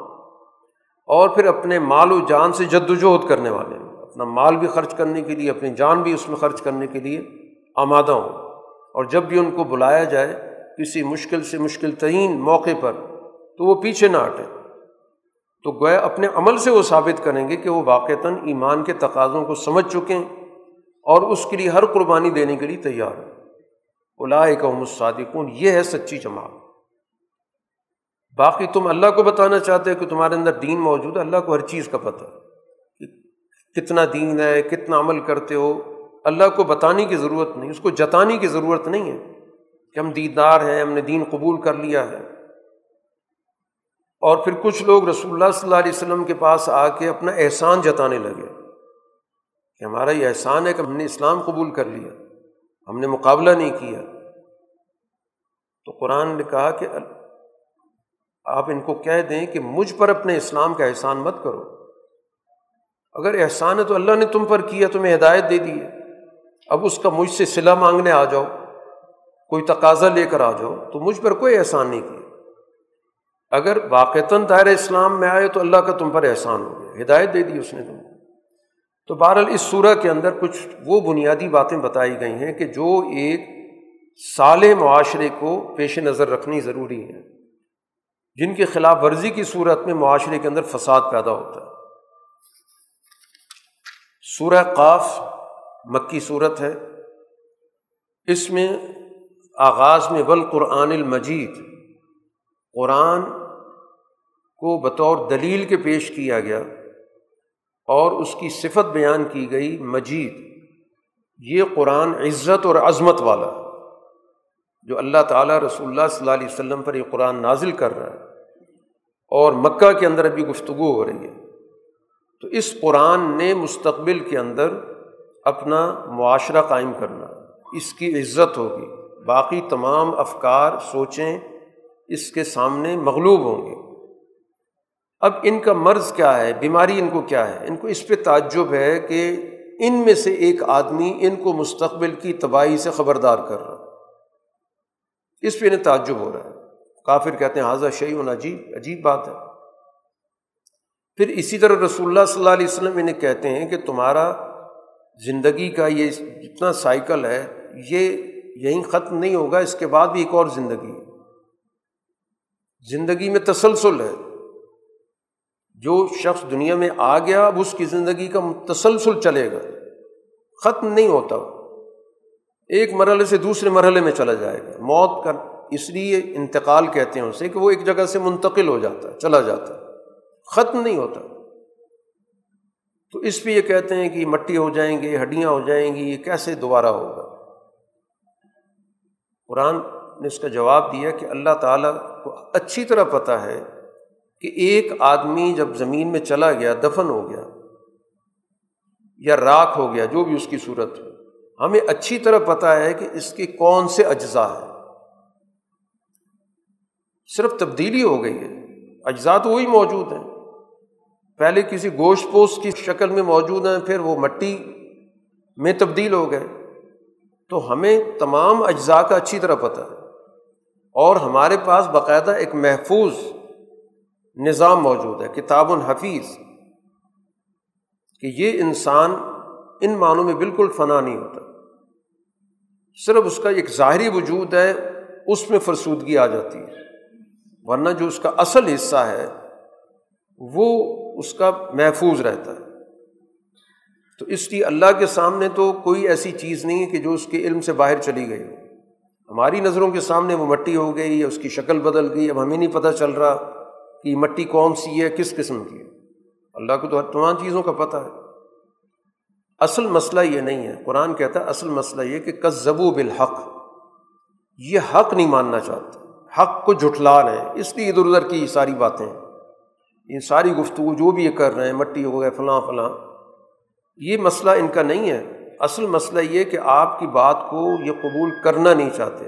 اور پھر اپنے مال و جان سے جد و جہد کرنے والے ہیں، اپنا مال بھی خرچ کرنے کے لیے، اپنی جان بھی اس میں خرچ کرنے کے لیے آمادہ ہوں، اور جب بھی ان کو بلایا جائے کسی مشکل سے مشکل ترین موقع پر تو وہ پیچھے نہ ہٹیں۔ تو گویا اپنے عمل سے وہ ثابت کریں گے کہ وہ واقعتاً ایمان کے تقاضوں کو سمجھ چکے ہیں اور اس کے لیے ہر قربانی دینے کے لیے تیار ہیں۔ اولئک هم الصادقون، یہ ہے سچی جماعت۔ باقی تم اللہ کو بتانا چاہتے ہو کہ تمہارے اندر دین موجود ہے، اللہ کو ہر چیز کا پتہ ہے کہ کتنا دین ہے، کتنا عمل کرتے ہو، اللہ کو بتانے کی ضرورت نہیں، اس کو جتانے کی ضرورت نہیں ہے کہ ہم دیندار ہیں، ہم نے دین قبول کر لیا ہے۔ اور پھر کچھ لوگ رسول اللہ صلی اللہ علیہ وسلم کے پاس آ کے اپنا احسان جتانے لگے کہ ہمارا یہ احسان ہے کہ ہم نے اسلام قبول کر لیا، ہم نے مقابلہ نہیں کیا۔ تو قرآن نے کہا کہ آپ ان کو کہہ دیں کہ مجھ پر اپنے اسلام کا احسان مت کرو، اگر احسان ہے تو اللہ نے تم پر کیا، تمہیں ہدایت دے دی ہے، اب اس کا مجھ سے صلہ مانگنے آ جاؤ، کوئی تقاضا لے کر آ جاؤ، تو مجھ پر کوئی احسان نہیں کیا۔ اگر واقعتاً دائرۂ اسلام میں آئے تو اللہ کا تم پر احسان ہو گیا، ہدایت دے دی اس نے تم کو۔ تو بہرحال اس سورہ کے اندر کچھ وہ بنیادی باتیں بتائی گئی ہیں کہ جو ایک صالح معاشرے کو پیش نظر رکھنی ضروری ہے۔ جن کی خلاف ورزی کی صورت میں معاشرے کے اندر فساد پیدا ہوتا ہے۔ سورہ قاف مکی صورت ہے، اس میں آغاز میں والقرآن المجید، قرآن کو بطور دلیل کے پیش کیا گیا اور اس کی صفت بیان کی گئی، مجید۔ یہ قرآن عزت اور عظمت والا، جو اللہ تعالیٰ رسول اللہ صلی اللہ علیہ وسلم پر یہ قرآن نازل کر رہا ہے، اور مکہ کے اندر ابھی گفتگو ہو رہی ہے۔ تو اس قرآن نے مستقبل کے اندر اپنا معاشرہ قائم کرنا، اس کی عزت ہوگی، باقی تمام افکار سوچیں اس کے سامنے مغلوب ہوں گے۔ اب ان کا مرض کیا ہے، بیماری ان کو کیا ہے؟ ان کو اس پہ تعجب ہے کہ ان میں سے ایک آدمی ان کو مستقبل کی تباہی سے خبردار کر رہا، اس پہ انہیں تعجب ہو رہا ہے۔ کافر کہتے ہیں ھذا شیء عجیب، عجیب بات ہے۔ پھر اسی طرح رسول اللہ صلی اللہ علیہ وسلم انہیں کہتے ہیں کہ تمہارا زندگی کا یہ جتنا سائیکل ہے یہ یہیں ختم نہیں ہوگا، اس کے بعد بھی ایک اور زندگی ہے، زندگی میں تسلسل ہے۔ جو شخص دنیا میں آ گیا اب اس کی زندگی کا تسلسل چلے گا، ختم نہیں ہوتا، ایک مرحلے سے دوسرے مرحلے میں چلا جائے گا۔ موت کا اس لیے انتقال کہتے ہیں اسے کہ وہ ایک جگہ سے منتقل ہو جاتا ہے، چلا جاتا ہے، ختم نہیں ہوتا۔ تو اس پہ یہ کہتے ہیں کہ مٹی ہو جائیں گے، ہڈیاں ہو جائیں گی، یہ کیسے دوبارہ ہوگا؟ قرآن نے اس کا جواب دیا کہ اللہ تعالیٰ کو اچھی طرح پتہ ہے کہ ایک آدمی جب زمین میں چلا گیا، دفن ہو گیا یا راکھ ہو گیا، جو بھی اس کی صورت ہو، ہمیں اچھی طرح پتہ ہے کہ اس کے کون سے اجزاء ہیں، صرف تبدیلی ہو گئی ہے، اجزاء تو وہی موجود ہیں، پہلے کسی گوشت پوش کی شکل میں موجود ہیں، پھر وہ مٹی میں تبدیل ہو گئے۔ تو ہمیں تمام اجزاء کا اچھی طرح پتہ ہے، اور ہمارے پاس باقاعدہ ایک محفوظ نظام موجود ہے، کتاب حفیظ، کہ یہ انسان ان معنوں میں بالکل فنا نہیں ہوتا، صرف اس کا ایک ظاہری وجود ہے، اس میں فرسودگی آ جاتی ہے، ورنہ جو اس کا اصل حصہ ہے وہ اس کا محفوظ رہتا ہے۔ تو اس کی اللہ کے سامنے تو کوئی ایسی چیز نہیں ہے کہ جو اس کے علم سے باہر چلی گئی ہو۔ ہماری نظروں کے سامنے وہ مٹی ہو گئی یا اس کی شکل بدل گئی، اب ہمیں نہیں پتہ چل رہا کہ مٹی کون سی ہے، کس قسم کی ہے، اللہ کو تو تمام چیزوں کا پتہ ہے۔ اصل مسئلہ یہ نہیں ہے، قرآن کہتا ہے اصل مسئلہ یہ کہ کذبوا بالحق، یہ حق نہیں ماننا چاہتے، حق کو جھٹلا رہے ہیں، اس لیے ادھر ادھر کی ساری باتیں، یہ ساری گفتگو جو بھی یہ کر رہے ہیں، مٹی ہو گئے فلاں فلاں، یہ مسئلہ ان کا نہیں ہے۔ اصل مسئلہ یہ کہ آپ کی بات کو یہ قبول کرنا نہیں چاہتے،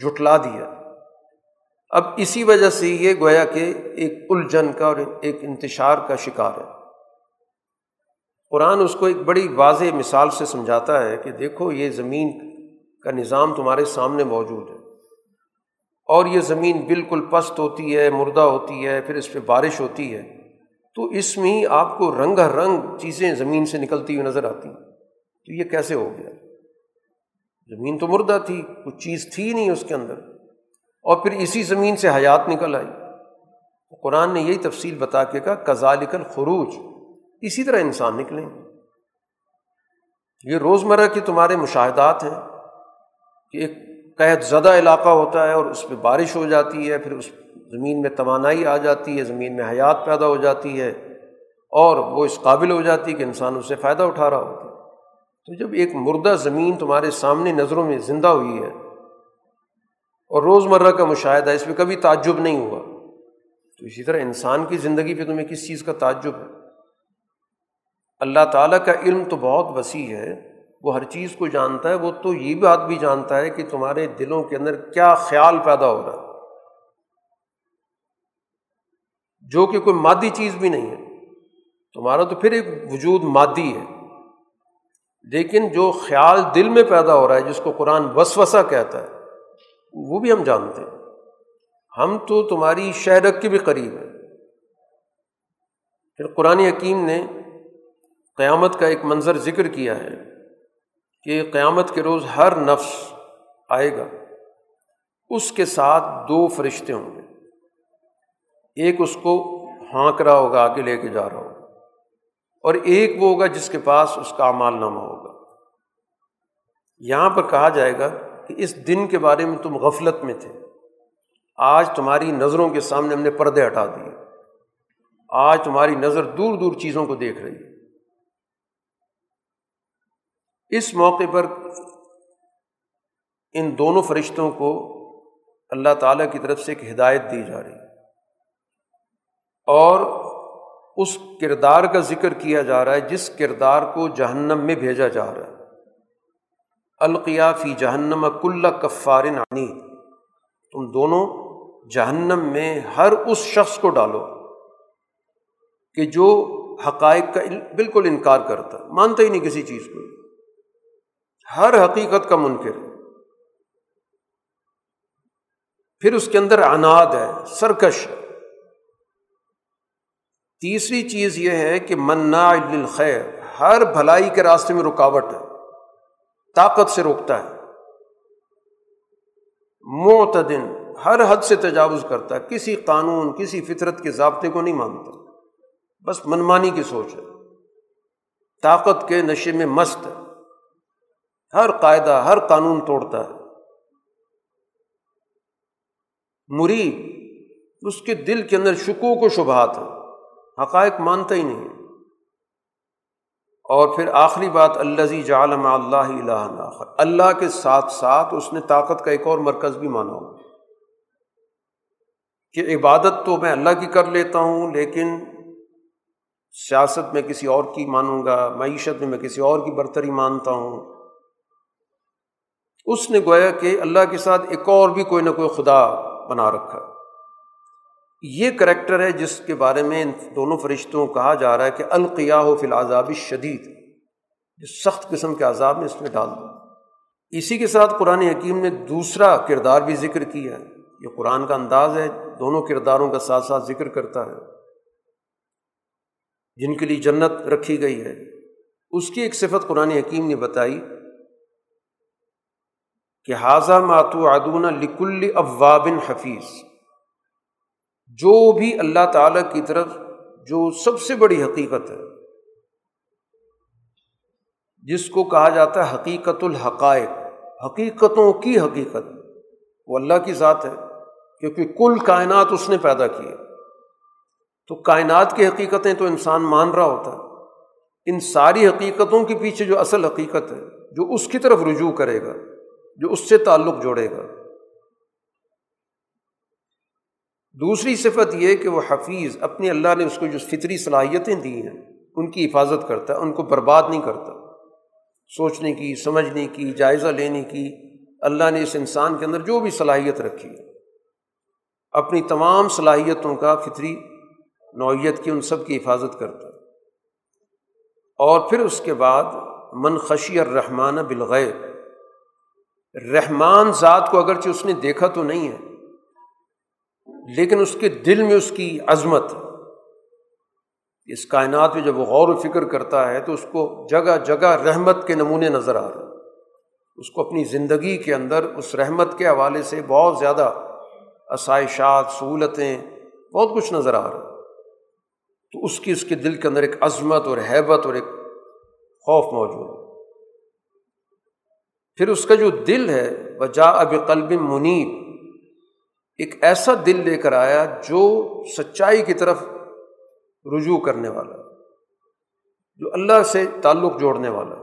جھٹلا دیا۔ اب اسی وجہ سے یہ گویا کہ ایک الجھن کا اور ایک انتشار کا شکار ہے۔ قرآن اس کو ایک بڑی واضح مثال سے سمجھاتا ہے کہ دیکھو یہ زمین کا نظام تمہارے سامنے موجود ہے، اور یہ زمین بالکل پست ہوتی ہے، مردہ ہوتی ہے، پھر اس پہ بارش ہوتی ہے، تو اس میں آپ کو رنگا رنگ چیزیں زمین سے نکلتی ہوئی نظر آتی ہیں۔ تو یہ کیسے ہو گیا؟ زمین تو مردہ تھی، کچھ چیز تھی نہیں اس کے اندر، اور پھر اسی زمین سے حیات نکل آئی۔ قرآن نے یہی تفصیل بتا کے کہا کذالک الخروج، اسی طرح انسان نکلیں، یہ روزمرہ کے تمہارے مشاہدات ہیں کہ ایک قحط زدہ علاقہ ہوتا ہے اور اس پہ بارش ہو جاتی ہے، پھر اس زمین میں توانائی آ جاتی ہے، زمین میں حیات پیدا ہو جاتی ہے، اور وہ اس قابل ہو جاتی ہے کہ انسان اس سے فائدہ اٹھا رہا ہوتا ہے۔ تو جب ایک مردہ زمین تمہارے سامنے نظروں میں زندہ ہوئی ہے اور روزمرہ کا مشاہدہ، اس پہ کبھی تعجب نہیں ہوا، تو اسی طرح انسان کی زندگی پہ تمہیں کس چیز کا تعجب ہے؟ اللہ تعالیٰ کا علم تو بہت وسیع ہے، وہ ہر چیز کو جانتا ہے، وہ تو یہ بات بھی جانتا ہے کہ تمہارے دلوں کے اندر کیا خیال پیدا ہو رہا ہے، جو کہ کوئی مادی چیز بھی نہیں ہے، تمہارا تو پھر ایک وجود مادی ہے، لیکن جو خیال دل میں پیدا ہو رہا ہے، جس کو قرآن وسوسہ کہتا ہے، وہ بھی ہم جانتے ہیں۔ ہم تو تمہاری شہرت کے بھی قریب ہیں۔ پھر قرآن حکیم نے قیامت کا ایک منظر ذکر کیا ہے کہ قیامت کے روز ہر نفس آئے گا، اس کے ساتھ دو فرشتے ہوں گے، ایک اس کو ہانک رہا ہوگا، آگے لے کے جا رہا ہوگا، اور ایک وہ ہوگا جس کے پاس اس کا اعمال نامہ ہوگا۔ یہاں پر کہا جائے گا کہ اس دن کے بارے میں تم غفلت میں تھے، آج تمہاری نظروں کے سامنے ہم نے پردے ہٹا دیے، آج تمہاری نظر دور دور چیزوں کو دیکھ رہی ہے۔ اس موقع پر ان دونوں فرشتوں کو اللہ تعالیٰ کی طرف سے ایک ہدایت دی جا رہی ہے اور اس کردار کا ذکر کیا جا رہا ہے جس کردار کو جہنم میں بھیجا جا رہا ہے۔ القیا فی جہنم کل کفار عنید، تم دونوں جہنم میں ہر اس شخص کو ڈالو کہ جو حقائق کا بالکل انکار کرتا، مانتا ہی نہیں کسی چیز کو، ہر حقیقت کا منکر ہے۔ پھر اس کے اندر عناد ہے، سرکش ہے۔ تیسری چیز یہ ہے کہ مناع للخیر، ہر بھلائی کے راستے میں رکاوٹ ہے، طاقت سے روکتا ہے۔ معتدن، ہر حد سے تجاوز کرتا ہے، کسی قانون کسی فطرت کے ضابطے کو نہیں مانتا، بس منمانی کی سوچ ہے، طاقت کے نشے میں مست ہے، ہر قاعدہ ہر قانون توڑتا ہے۔ مرید، اس کے دل کے اندر شکوک و شبہات ہے، حقائق مانتا ہی نہیں ہے۔ اور پھر آخری بات الذی جعل مع اللہ الہا آخر، اللہ کے ساتھ ساتھ اس نے طاقت کا ایک اور مرکز بھی مانا ہو کہ عبادت تو میں اللہ کی کر لیتا ہوں لیکن سیاست میں کسی اور کی مانوں گا، معیشت میں کسی اور کی برتری مانتا ہوں۔ اس نے گویا کہ اللہ کے ساتھ ایک اور بھی کوئی نہ کوئی خدا بنا رکھا۔ یہ کریکٹر ہے جس کے بارے میں ان دونوں فرشتوں کو کہا جا رہا ہے کہ القیاہ فی العذاب الشدید، جس سخت قسم کے عذاب میں اس میں ڈال دو۔ اسی کے ساتھ قرآن حکیم نے دوسرا کردار بھی ذکر کیا ہے۔ یہ قرآن کا انداز ہے، دونوں کرداروں کا ساتھ ساتھ ذکر کرتا ہے۔ جن کے لیے جنت رکھی گئی ہے اس کی ایک صفت قرآن حکیم نے بتائی کہ ھذا ما توعدون لکل اواب حفیظ، جو بھی اللہ تعالیٰ کی طرف جو سب سے بڑی حقیقت ہے، جس کو کہا جاتا ہے حقیقت الحقائق، حقیقتوں کی حقیقت، وہ اللہ کی ذات ہے کیونکہ کل کائنات اس نے پیدا کی ہے۔ تو کائنات کی حقیقتیں تو انسان مان رہا ہوتا ہے، ان ساری حقیقتوں کے پیچھے جو اصل حقیقت ہے، جو اس کی طرف رجوع کرے گا، جو اس سے تعلق جوڑے گا۔ دوسری صفت یہ کہ وہ حفیظ، اپنے اللہ نے اس کو جو فطری صلاحیتیں دی ہیں ان کی حفاظت کرتا ہے، ان کو برباد نہیں کرتا۔ سوچنے کی، سمجھنے کی، جائزہ لینے کی اللہ نے اس انسان کے اندر جو بھی صلاحیت رکھی ہے، اپنی تمام صلاحیتوں کا، فطری نوعیت کی، ان سب کی حفاظت کرتا ہے۔ اور پھر اس کے بعد من خشی الرحمن بالغیب، رحمان ذات کو اگرچہ اس نے دیکھا تو نہیں ہے لیکن اس کے دل میں اس کی عظمت ہے۔ اس کائنات میں جب وہ غور و فکر کرتا ہے تو اس کو جگہ جگہ رحمت کے نمونے نظر آ رہے ہیں، اس کو اپنی زندگی کے اندر اس رحمت کے حوالے سے بہت زیادہ آسائشات، سہولتیں، بہت کچھ نظر آ رہا ہے۔ تو اس کے دل کے اندر ایک عظمت اور ہیبت اور ایک خوف موجود ہے۔ پھر اس کا جو دل ہے وجاء بقلب منیب، ایک ایسا دل لے کر آیا جو سچائی کی طرف رجوع کرنے والا، جو اللہ سے تعلق جوڑنے والا۔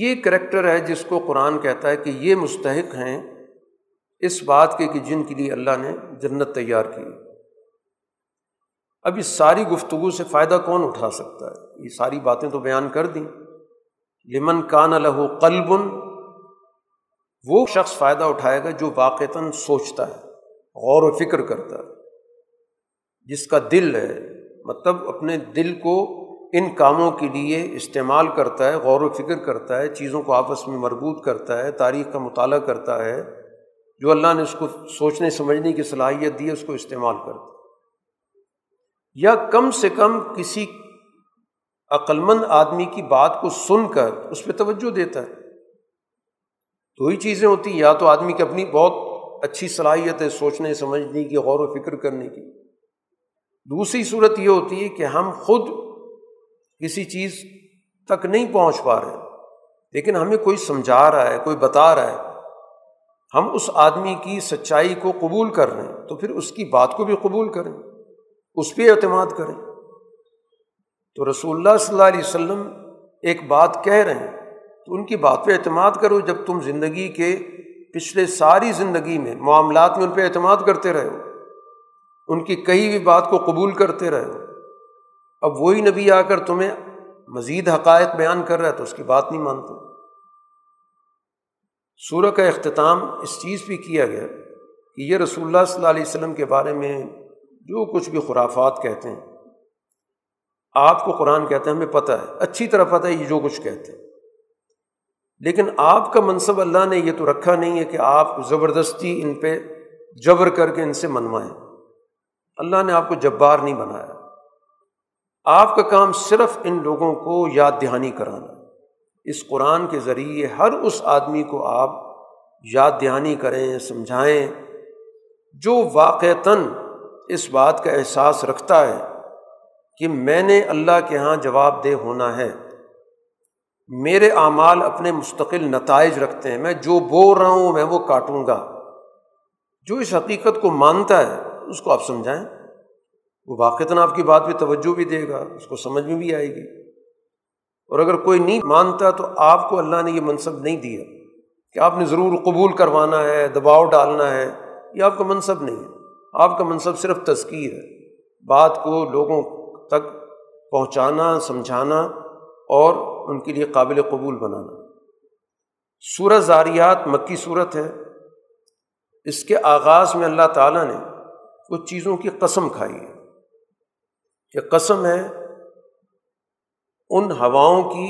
یہ کریکٹر ہے جس کو قرآن کہتا ہے کہ یہ مستحق ہیں اس بات کے کہ جن کے لیے اللہ نے جنت تیار کی۔ اب اس ساری گفتگو سے فائدہ کون اٹھا سکتا ہے؟ یہ ساری باتیں تو بیان کر دیں۔ لمن کان لہ قلب، وہ شخص فائدہ اٹھائے گا جو واقعتاً سوچتا ہے، غور و فکر کرتا ہے، جس کا دل ہے، مطلب اپنے دل کو ان کاموں کے لیے استعمال کرتا ہے، غور و فکر کرتا ہے، چیزوں کو آپس میں مربوط کرتا ہے، تاریخ کا مطالعہ کرتا ہے، جو اللہ نے اس کو سوچنے سمجھنے کی صلاحیت دی ہے اس کو استعمال کرتا ہے، یا کم سے کم کسی عقلمند آدمی کی بات کو سن کر اس پہ توجہ دیتا ہے۔ دو ہی چیزیں ہوتی ہیں، یا تو آدمی کی اپنی بہت اچھی صلاحیت ہے سوچنے سمجھنے کی، غور و فکر کرنے کی، دوسری صورت یہ ہوتی ہے کہ ہم خود کسی چیز تک نہیں پہنچ پا رہے لیکن ہمیں کوئی سمجھا رہا ہے، کوئی بتا رہا ہے، ہم اس آدمی کی سچائی کو قبول کر رہے ہیں، تو پھر اس کی بات کو بھی قبول کریں، اس پہ اعتماد کریں۔ تو رسول اللہ صلی اللہ علیہ وسلم ایک بات کہہ رہے ہیں تو ان کی بات پہ اعتماد کرو، جب تم زندگی کے پچھلے ساری زندگی میں معاملات میں ان پہ اعتماد کرتے رہے ہو، ان کی کہی ہوئی بات کو قبول کرتے رہے ہو، اب وہی نبی آ کر تمہیں مزید حقائق بیان کر رہا ہے تو اس کی بات نہیں مانتے۔ سورہ کا اختتام اس چیز پہ کیا گیا کہ یہ رسول اللہ صلی اللہ علیہ وسلم کے بارے میں جو کچھ بھی خرافات کہتے ہیں، آپ کو قرآن کہتے ہیں ہمیں پتہ ہے، اچھی طرح پتہ ہے یہ جو کچھ کہتے ہیں، لیکن آپ کا منصب اللہ نے یہ تو رکھا نہیں ہے کہ آپ زبردستی ان پہ جبر کر کے ان سے منوائیں۔ اللہ نے آپ کو جبار نہیں بنایا، آپ کا کام صرف ان لوگوں کو یاد دہانی کرانا۔ اس قرآن کے ذریعے ہر اس آدمی کو آپ یاد دہانی کریں، سمجھائیں، جو واقعتاً اس بات کا احساس رکھتا ہے کہ میں نے اللہ کے ہاں جواب دہ ہونا ہے، میرے اعمال اپنے مستقل نتائج رکھتے ہیں، میں جو بو رہا ہوں میں وہ کاٹوں گا۔ جو اس حقیقت کو مانتا ہے اس کو آپ سمجھائیں، وہ واقعتاً آپ کی بات پہ توجہ بھی دے گا، اس کو سمجھ میں بھی آئے گی۔ اور اگر کوئی نہیں مانتا تو آپ کو اللہ نے یہ منصب نہیں دیا کہ آپ نے ضرور قبول کروانا ہے، دباؤ ڈالنا ہے، یہ آپ کا منصب نہیں ہے۔ آپ کا منصب صرف تذکیر ہے، بات کو لوگوں تک پہنچانا، سمجھانا اور ان کے لیے قابل قبول بنانا۔ سورہ زاریات مکی سورت ہے، اس کے آغاز میں اللہ تعالیٰ نے کچھ چیزوں کی قسم کھائی ہے کہ قسم ہے ان ہواؤں کی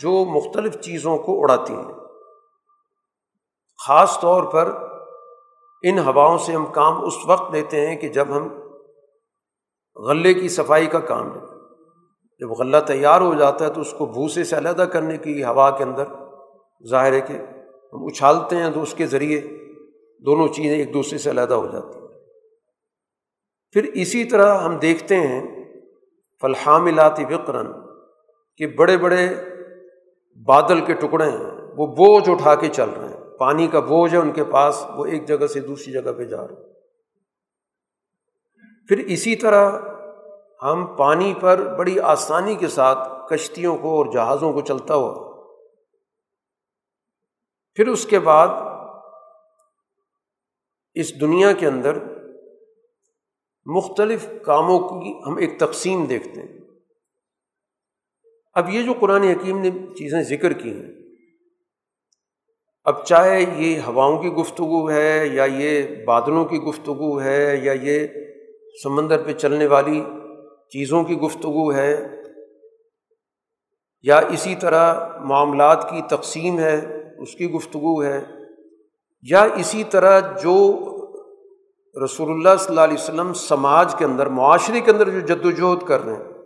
جو مختلف چیزوں کو اڑاتی ہیں، خاص طور پر ان ہواؤں سے ہم کام اس وقت لیتے ہیں کہ جب ہم غلے کی صفائی کا کام لیتے ہیں۔ جب غلہ تیار ہو جاتا ہے تو اس کو بھوسے سے علیحدہ کرنے کی ہوا کے اندر ظاہر ہے کہ ہم اچھالتے ہیں، تو اس کے ذریعے دونوں چیزیں ایک دوسرے سے علیحدہ ہو جاتی ہیں۔ پھر اسی طرح ہم دیکھتے ہیں فالحاملات وقراً کہ بڑے بڑے بادل کے ٹکڑے ہیں، وہ بوجھ اٹھا کے چل رہے ہیں، پانی کا بوجھ ہے ان کے پاس، وہ ایک جگہ سے دوسری جگہ پہ جا رہے ہیں۔ پھر اسی طرح ہم پانی پر بڑی آسانی کے ساتھ کشتیوں کو اور جہازوں کو چلتا ہوا، پھر اس کے بعد اس دنیا کے اندر مختلف کاموں کی ہم ایک تقسیم دیکھتے ہیں۔ اب یہ جو قرآن حکیم نے چیزیں ذکر کی ہیں، اب چاہے یہ ہواؤں کی گفتگو ہے یا یہ بادلوں کی گفتگو ہے یا یہ سمندر پہ چلنے والی چیزوں کی گفتگو ہے یا اسی طرح معاملات کی تقسیم ہے اس کی گفتگو ہے، یا اسی طرح جو رسول اللہ صلی اللہ علیہ وسلم سماج کے اندر، معاشرے کے اندر جو جد و جہد کر رہے ہیں،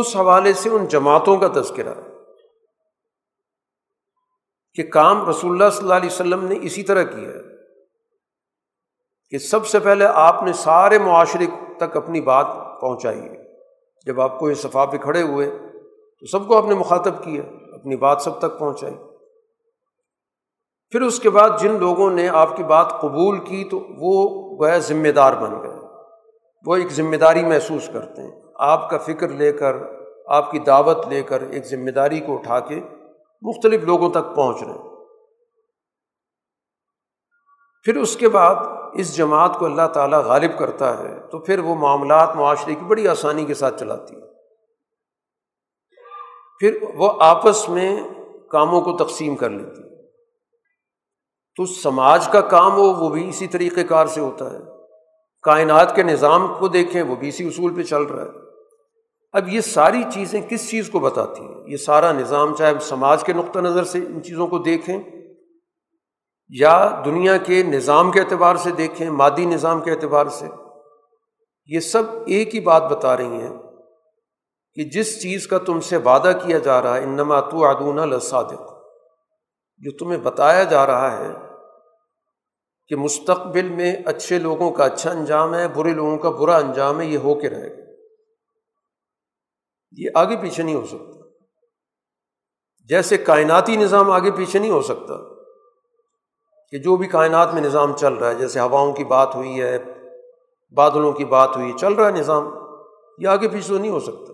اس حوالے سے ان جماعتوں کا تذکرہ ہے کہ کام رسول اللہ صلی اللہ علیہ وسلم نے اسی طرح کیا ہے کہ سب سے پہلے آپ نے سارے معاشرے تک اپنی بات پہنچائی ہے۔ جب آپ کو یہ صفحہ پہ کھڑے ہوئے تو سب کو آپ نے مخاطب کیا، اپنی بات سب تک پہنچائی۔ پھر اس کے بعد جن لوگوں نے آپ کی بات قبول کی تو وہ گویا ذمہ دار بن گئے، وہ ایک ذمہ داری محسوس کرتے ہیں، آپ کا فکر لے کر، آپ کی دعوت لے کر ایک ذمہ داری کو اٹھا کے مختلف لوگوں تک پہنچ رہے ہیں۔ پھر اس کے بعد اس جماعت کو اللہ تعالیٰ غالب کرتا ہے تو پھر وہ معاملات معاشرے کی بڑی آسانی کے ساتھ چلاتی ہے، پھر وہ آپس میں کاموں کو تقسیم کر لیتی ہے۔ تو سماج کا کام ہو وہ بھی اسی طریقے کار سے ہوتا ہے، کائنات کے نظام کو دیکھیں وہ بھی اسی اصول پہ چل رہا ہے۔ اب یہ ساری چیزیں کس چیز کو بتاتی ہیں؟ یہ سارا نظام، چاہے ہم سماج کے نقطہ نظر سے ان چیزوں کو دیکھیں یا دنیا کے نظام کے اعتبار سے دیکھیں، مادی نظام کے اعتبار سے، یہ سب ایک ہی بات بتا رہی ہیں کہ جس چیز کا تم سے وعدہ کیا جا رہا ہے، انما توعدون لصادق، جو تمہیں بتایا جا رہا ہے کہ مستقبل میں اچھے لوگوں کا اچھا انجام ہے، برے لوگوں کا برا انجام ہے، یہ ہو کے رہے گا، یہ آگے پیچھے نہیں ہو سکتا۔ جیسے کائناتی نظام آگے پیچھے نہیں ہو سکتا کہ جو بھی کائنات میں نظام چل رہا ہے، جیسے ہواؤں کی بات ہوئی ہے، بادلوں کی بات ہوئی، چل رہا ہے نظام، یہ آگے پیچھے تو نہیں ہو سکتا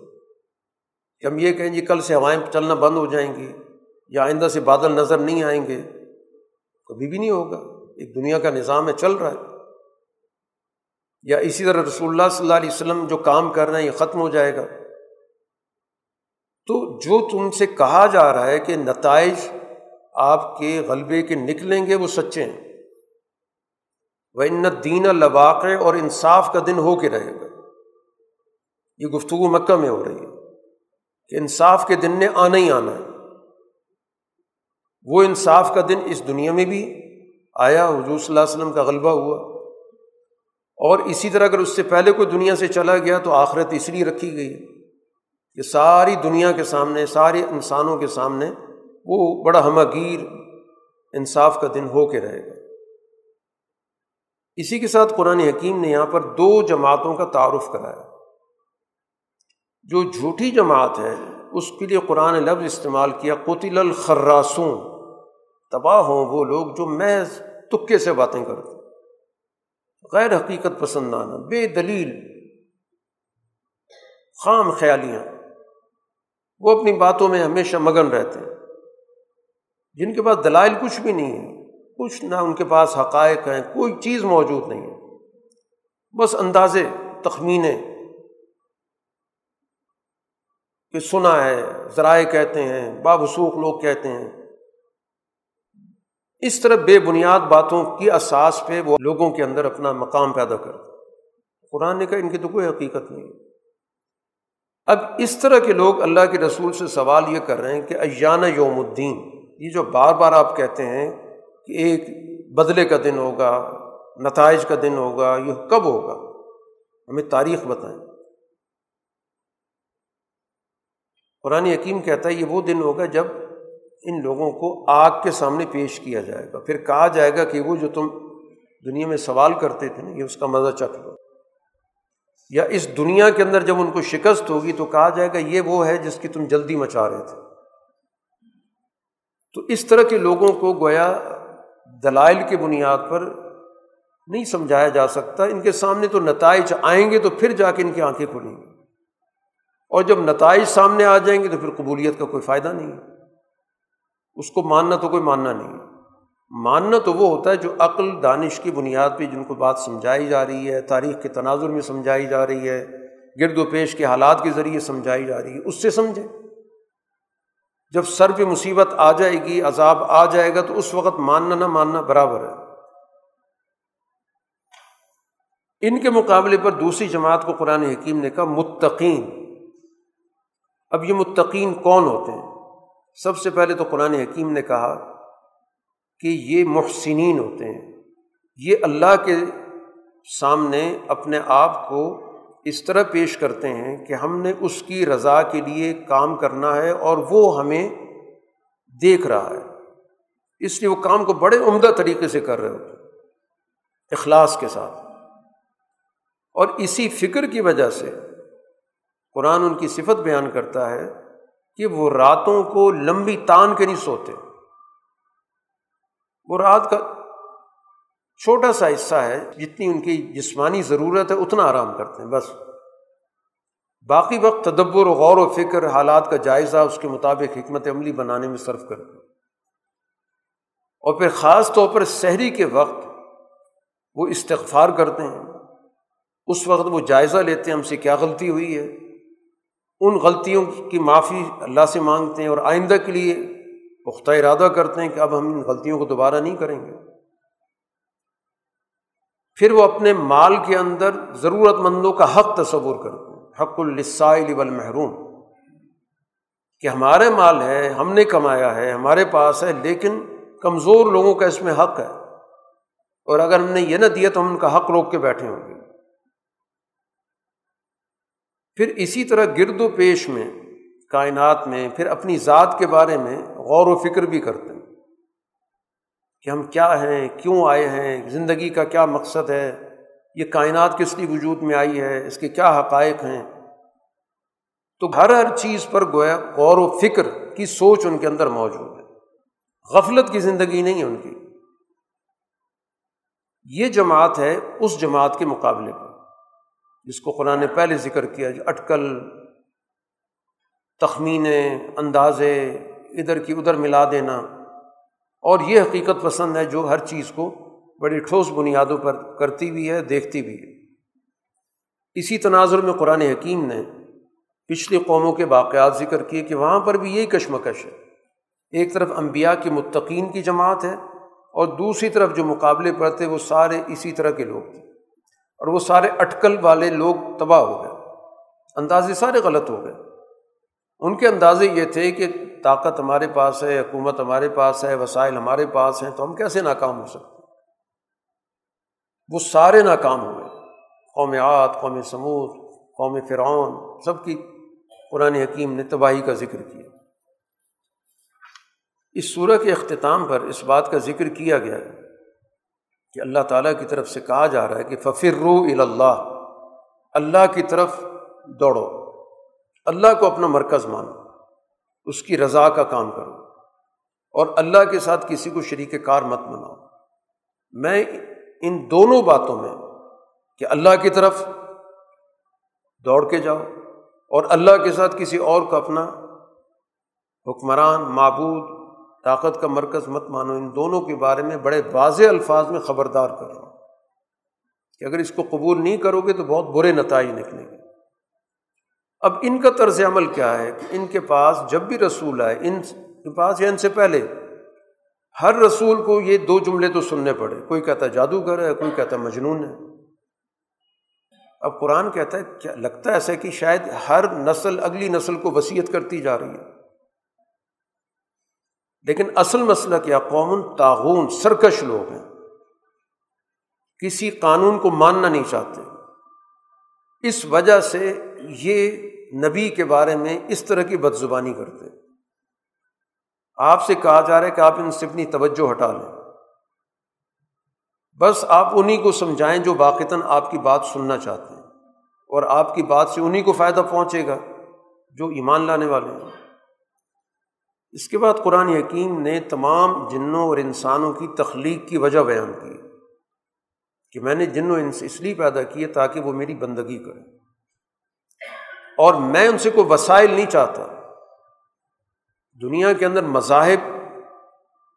کہ ہم یہ کہیں جی کل سے ہوائیں چلنا بند ہو جائیں گی یا آئندہ سے بادل نظر نہیں آئیں گے، کبھی بھی نہیں ہوگا۔ ایک دنیا کا نظام ہے، چل رہا ہے، یا اسی طرح رسول اللہ صلی اللہ علیہ وسلم جو کام کر رہے ہیں یہ ختم ہو جائے گا۔ تو جو تم سے کہا جا رہا ہے کہ نتائج آپ کے غلبے کے نکلیں گے وہ سچے ہیں، وَإِنَّ الدِّينَ لَوَاقِعٌ، اور انصاف کا دن ہو کے رہے گا۔ یہ گفتگو مکہ میں ہو رہی ہے کہ انصاف کے دن نے آنا ہی آنا ہے۔ وہ انصاف کا دن اس دنیا میں بھی آیا، حضور صلی اللہ علیہ وسلم کا غلبہ ہوا، اور اسی طرح اگر اس سے پہلے کوئی دنیا سے چلا گیا تو آخرت اس لیے رکھی گئی کہ ساری دنیا کے سامنے، سارے انسانوں کے سامنے وہ بڑا ہمہ گیر انصاف کا دن ہو کے رہے گا۔ اسی کے ساتھ قرآن حکیم نے یہاں پر دو جماعتوں کا تعارف کرایا۔ جو جھوٹی جماعت ہے اس کے لیے قرآن لفظ استعمال کیا، قتل الخراسون، تباہ ہوں وہ لوگ جو محض تکے سے باتیں کرتے، غیر حقیقت پسندانہ، بے دلیل، خام خیالیاں، وہ اپنی باتوں میں ہمیشہ مگن رہتے ہیں، جن کے پاس دلائل کچھ بھی نہیں ہے، کچھ نہ ان کے پاس حقائق ہیں، کوئی چیز موجود نہیں ہے، بس اندازے، تخمینیں کہ سنا ہے، ذرائع کہتے ہیں، بابسوخ لوگ کہتے ہیں، اس طرح بے بنیاد باتوں کی اساس پہ وہ لوگوں کے اندر اپنا مقام پیدا کر۔ قرآن نے کہا ان کی تو کوئی حقیقت نہیں۔ اب اس طرح کے لوگ اللہ کے رسول سے سوال یہ کر رہے ہیں کہ ایان یوم الدین، یہ جو بار بار آپ کہتے ہیں کہ ایک بدلے کا دن ہوگا، نتائج کا دن ہوگا، یہ کب ہوگا؟ ہمیں تاریخ بتائیں۔ قرآن حکیم کہتا ہے یہ وہ دن ہوگا جب ان لوگوں کو آگ کے سامنے پیش کیا جائے گا، پھر کہا جائے گا کہ وہ جو تم دنیا میں سوال کرتے تھے نا، یہ اس کا مزہ چکھ لو۔ یا اس دنیا کے اندر جب ان کو شکست ہوگی تو کہا جائے گا یہ وہ ہے جس کی تم جلدی مچا رہے تھے۔ تو اس طرح کے لوگوں کو گویا دلائل کی بنیاد پر نہیں سمجھایا جا سکتا، ان کے سامنے تو نتائج آئیں گے تو پھر جا کے ان کی آنکھیں کھلیں گی، اور جب نتائج سامنے آ جائیں گے تو پھر قبولیت کا کوئی فائدہ نہیں ہے، اس کو ماننا تو کوئی ماننا نہیں ہے۔ ماننا تو وہ ہوتا ہے جو عقل دانش کی بنیاد پہ جن کو بات سمجھائی جا رہی ہے، تاریخ کے تناظر میں سمجھائی جا رہی ہے، گرد و پیش کے حالات کے ذریعے سمجھائی جا رہی ہے، اس سے سمجھیں۔ جب سر پہ مصیبت آ جائے گی، عذاب آ جائے گا، تو اس وقت ماننا نہ ماننا برابر ہے۔ ان کے مقابلے پر دوسری جماعت کو قرآن حکیم نے کہا متقین۔ اب یہ متقین کون ہوتے ہیں؟ سب سے پہلے تو قرآن حکیم نے کہا کہ یہ محسنین ہوتے ہیں، یہ اللہ کے سامنے اپنے آپ کو اس طرح پیش کرتے ہیں کہ ہم نے اس کی رضا کے لیے کام کرنا ہے اور وہ ہمیں دیکھ رہا ہے، اس لیے وہ کام کو بڑے عمدہ طریقے سے کر رہے ہوتے ہیں، اخلاص کے ساتھ۔ اور اسی فکر کی وجہ سے قرآن ان کی صفت بیان کرتا ہے کہ وہ راتوں کو لمبی تان کے نہیں سوتے، وہ رات کا چھوٹا سا حصہ ہے، جتنی ان کی جسمانی ضرورت ہے اتنا آرام کرتے ہیں، بس باقی وقت تدبر و غور و فکر، حالات کا جائزہ، اس کے مطابق حکمت عملی بنانے میں صرف کرتے ہیں۔ اور پھر خاص طور پر سحری کے وقت وہ استغفار کرتے ہیں، اس وقت وہ جائزہ لیتے ہیں ہم سے کیا غلطی ہوئی ہے، ان غلطیوں کی معافی اللہ سے مانگتے ہیں اور آئندہ کے لیے پختہ ارادہ کرتے ہیں کہ اب ہم ان غلطیوں کو دوبارہ نہیں کریں گے۔ پھر وہ اپنے مال کے اندر ضرورت مندوں کا حق تصور کرتے ہیں، حق للسائل والمحروم، کہ ہمارے مال ہے، ہم نے کمایا ہے، ہمارے پاس ہے، لیکن کمزور لوگوں کا اس میں حق ہے، اور اگر ہم نے یہ نہ دیا تو ہم ان کا حق روک کے بیٹھے ہوں گے۔ پھر اسی طرح گرد و پیش میں، کائنات میں، پھر اپنی ذات کے بارے میں غور و فکر بھی کرتے ہیں کہ ہم کیا ہیں، کیوں آئے ہیں، زندگی کا کیا مقصد ہے، یہ کائنات کس لیے وجود میں آئی ہے، اس کے کیا حقائق ہیں۔ تو ہر چیز پر گویا غور و فکر کی سوچ ان کے اندر موجود ہے، غفلت کی زندگی نہیں ہے ان کی۔ یہ جماعت ہے اس جماعت کے مقابلے پر جس کو قرآن نے پہلے ذکر کیا، جو اٹکل، تخمینیں، اندازے، ادھر کی ادھر ملا دینا، اور یہ حقیقت پسند ہے جو ہر چیز کو بڑی ٹھوس بنیادوں پر کرتی بھی ہے، دیکھتی بھی ہے۔ اسی تناظر میں قرآن حکیم نے پچھلی قوموں کے واقعات ذکر کیے کہ وہاں پر بھی یہی کشمکش ہے، ایک طرف انبیاء کی متقین کی جماعت ہے اور دوسری طرف جو مقابلے پر تھے وہ سارے اسی طرح کے لوگ تھے، اور وہ سارے اٹکل والے لوگ تباہ ہو گئے، اندازے سارے غلط ہو گئے۔ ان کے اندازے یہ تھے کہ طاقت ہمارے پاس ہے، حکومت ہمارے پاس ہے، وسائل ہمارے پاس ہیں، تو ہم کیسے ناکام ہو سکتے؟ وہ سارے ناکام ہوئے، قوم عاد، قوم ثمود، قوم فرعون، سب کی قرآن حکیم نے تباہی کا ذکر کیا۔ اس سورہ کے اختتام پر اس بات کا ذکر کیا گیا ہے کہ اللہ تعالیٰ کی طرف سے کہا جا رہا ہے کہ ففروا الی اللہ، اللہ کی طرف دوڑو، اللہ کو اپنا مرکز مانو، اس کی رضا کا کام کرو، اور اللہ کے ساتھ کسی کو شریک کار مت بناؤ۔ میں ان دونوں باتوں میں کہ اللہ کی طرف دوڑ کے جاؤ اور اللہ کے ساتھ کسی اور کو اپنا حکمران، معبود، طاقت کا مرکز مت مانو، ان دونوں کے بارے میں بڑے واضح الفاظ میں خبردار کر رہا ہوں کہ اگر اس کو قبول نہیں کرو گے تو بہت برے نتائج نکلیں گے۔ اب ان کا طرز عمل کیا ہے کہ ان کے پاس جب بھی رسول آئے، ان کے پاس یا ان سے پہلے ہر رسول کو یہ دو جملے تو سننے پڑے، کوئی کہتا جادوگر ہے، کوئی کہتا مجنون ہے۔ اب قرآن کہتا ہے، کیا لگتا ہے ایسا کہ شاید ہر نسل اگلی نسل کو وصیت کرتی جا رہی ہے، لیکن اصل مسئلہ کیا، قوم طاغون، سرکش لوگ ہیں، کسی قانون کو ماننا نہیں چاہتے، اس وجہ سے یہ نبی کے بارے میں اس طرح کی بدزبانی کرتے۔ آپ سے کہا جا رہا ہے کہ آپ ان سے اپنی توجہ ہٹا لیں، بس آپ انہی کو سمجھائیں جو واقعتاً آپ کی بات سننا چاہتے ہیں، اور آپ کی بات سے انہی کو فائدہ پہنچے گا جو ایمان لانے والے ہیں۔ اس کے بعد قرآن حکیم نے تمام جنوں اور انسانوں کی تخلیق کی وجہ بیان کی کہ میں نے جن و انس اس لیے پیدا کیے تاکہ وہ میری بندگی کریں، اور میں ان سے کوئی وسائل نہیں چاہتا۔ دنیا کے اندر مذاہب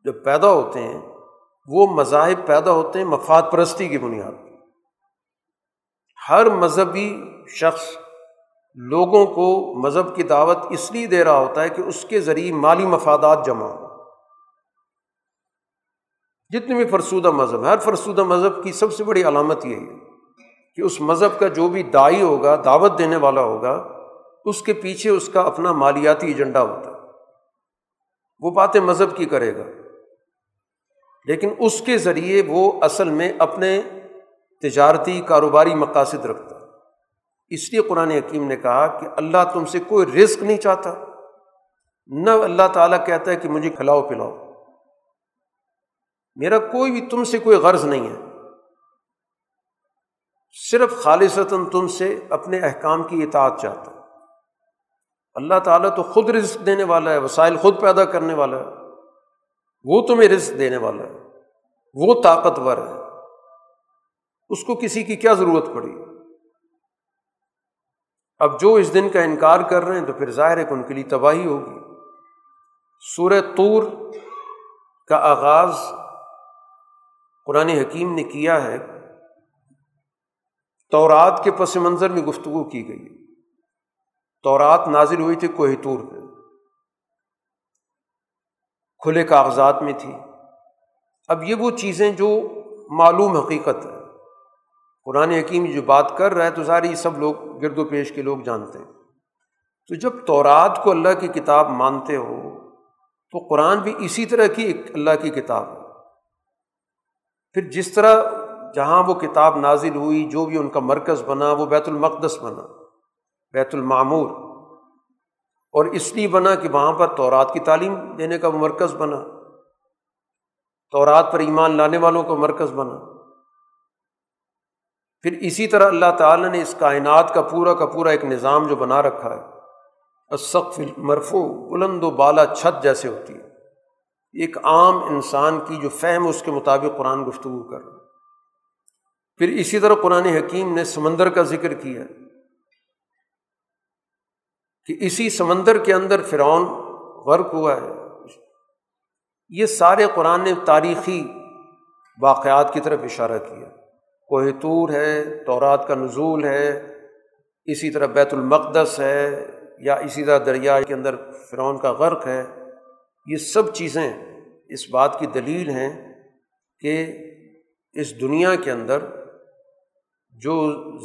جب پیدا ہوتے ہیں، وہ مذاہب پیدا ہوتے ہیں مفاد پرستی کی بنیاد پر۔ ہر مذہبی شخص لوگوں کو مذہب کی دعوت اس لیے دے رہا ہوتا ہے کہ اس کے ذریعے مالی مفادات جمع ہو۔ جتنے بھی فرسودہ مذہب ہیں، ہر فرسودہ مذہب کی سب سے بڑی علامت یہ ہے کہ اس مذہب کا جو بھی داعی ہوگا، دعوت دینے والا ہوگا، اس کے پیچھے اس کا اپنا مالیاتی ایجنڈا ہوتا ہے، وہ باتیں مذہب کی کرے گا، لیکن اس کے ذریعے وہ اصل میں اپنے تجارتی کاروباری مقاصد رکھتا۔ اس لیے قرآن حکیم نے کہا کہ اللہ تم سے کوئی رزق نہیں چاہتا، نہ اللہ تعالیٰ کہتا ہے کہ مجھے کھلاؤ پلاؤ، میرا کوئی بھی تم سے کوئی غرض نہیں ہے، صرف خالصتاً تم سے اپنے احکام کی اطاعت چاہتا۔ اللہ تعالیٰ تو خود رزق دینے والا ہے، وسائل خود پیدا کرنے والا ہے، وہ تمہیں رزق دینے والا ہے، وہ طاقتور ہے، اس کو کسی کی کیا ضرورت پڑی؟ اب جو اس دن کا انکار کر رہے ہیں تو پھر ظاہر ہے کہ ان کے لیے تباہی ہوگی۔ سورہ طور کا آغاز قرآن حکیم نے کیا ہے، تورات کے پس منظر میں گفتگو کی گئی ہے۔ تورات نازل ہوئی تھی کوہ طور پہ، کھلے کاغذات میں تھی۔ اب یہ وہ چیزیں جو معلوم حقیقت ہے، قرآن حکیم جو بات کر رہا ہے تو ظاہر یہ سب لوگ گرد و پیش کے لوگ جانتے ہیں۔ تو جب تورات کو اللہ کی کتاب مانتے ہو تو قرآن بھی اسی طرح کی ایک اللہ کی کتاب ہے۔ پھر جس طرح جہاں وہ کتاب نازل ہوئی، جو بھی ان کا مرکز بنا وہ بیت المقدس بنا، بیت المعمور، اور اس لیے بنا کہ وہاں پر تورات کی تعلیم دینے کا مرکز بنا، تورات پر ایمان لانے والوں کا مرکز بنا۔ پھر اسی طرح اللہ تعالیٰ نے اس کائنات کا پورا ایک نظام جو بنا رکھا ہے، السقف المرفوع، بلند و بالا چھت جیسے ہوتی ہے، ایک عام انسان کی جو فہم اس کے مطابق قرآن گفتگو کر۔ پھر اسی طرح قرآن حکیم نے سمندر کا ذکر کیا کہ اسی سمندر کے اندر فرعون غرق ہوا ہے۔ یہ سارے قرآن نے تاریخی واقعات کی طرف اشارہ کیا، کوہ طور ہے، تورات کا نزول ہے، اسی طرح بیت المقدس ہے، یا اسی طرح دریا کے اندر فرعون کا غرق ہے، یہ سب چیزیں اس بات کی دلیل ہیں کہ اس دنیا کے اندر جو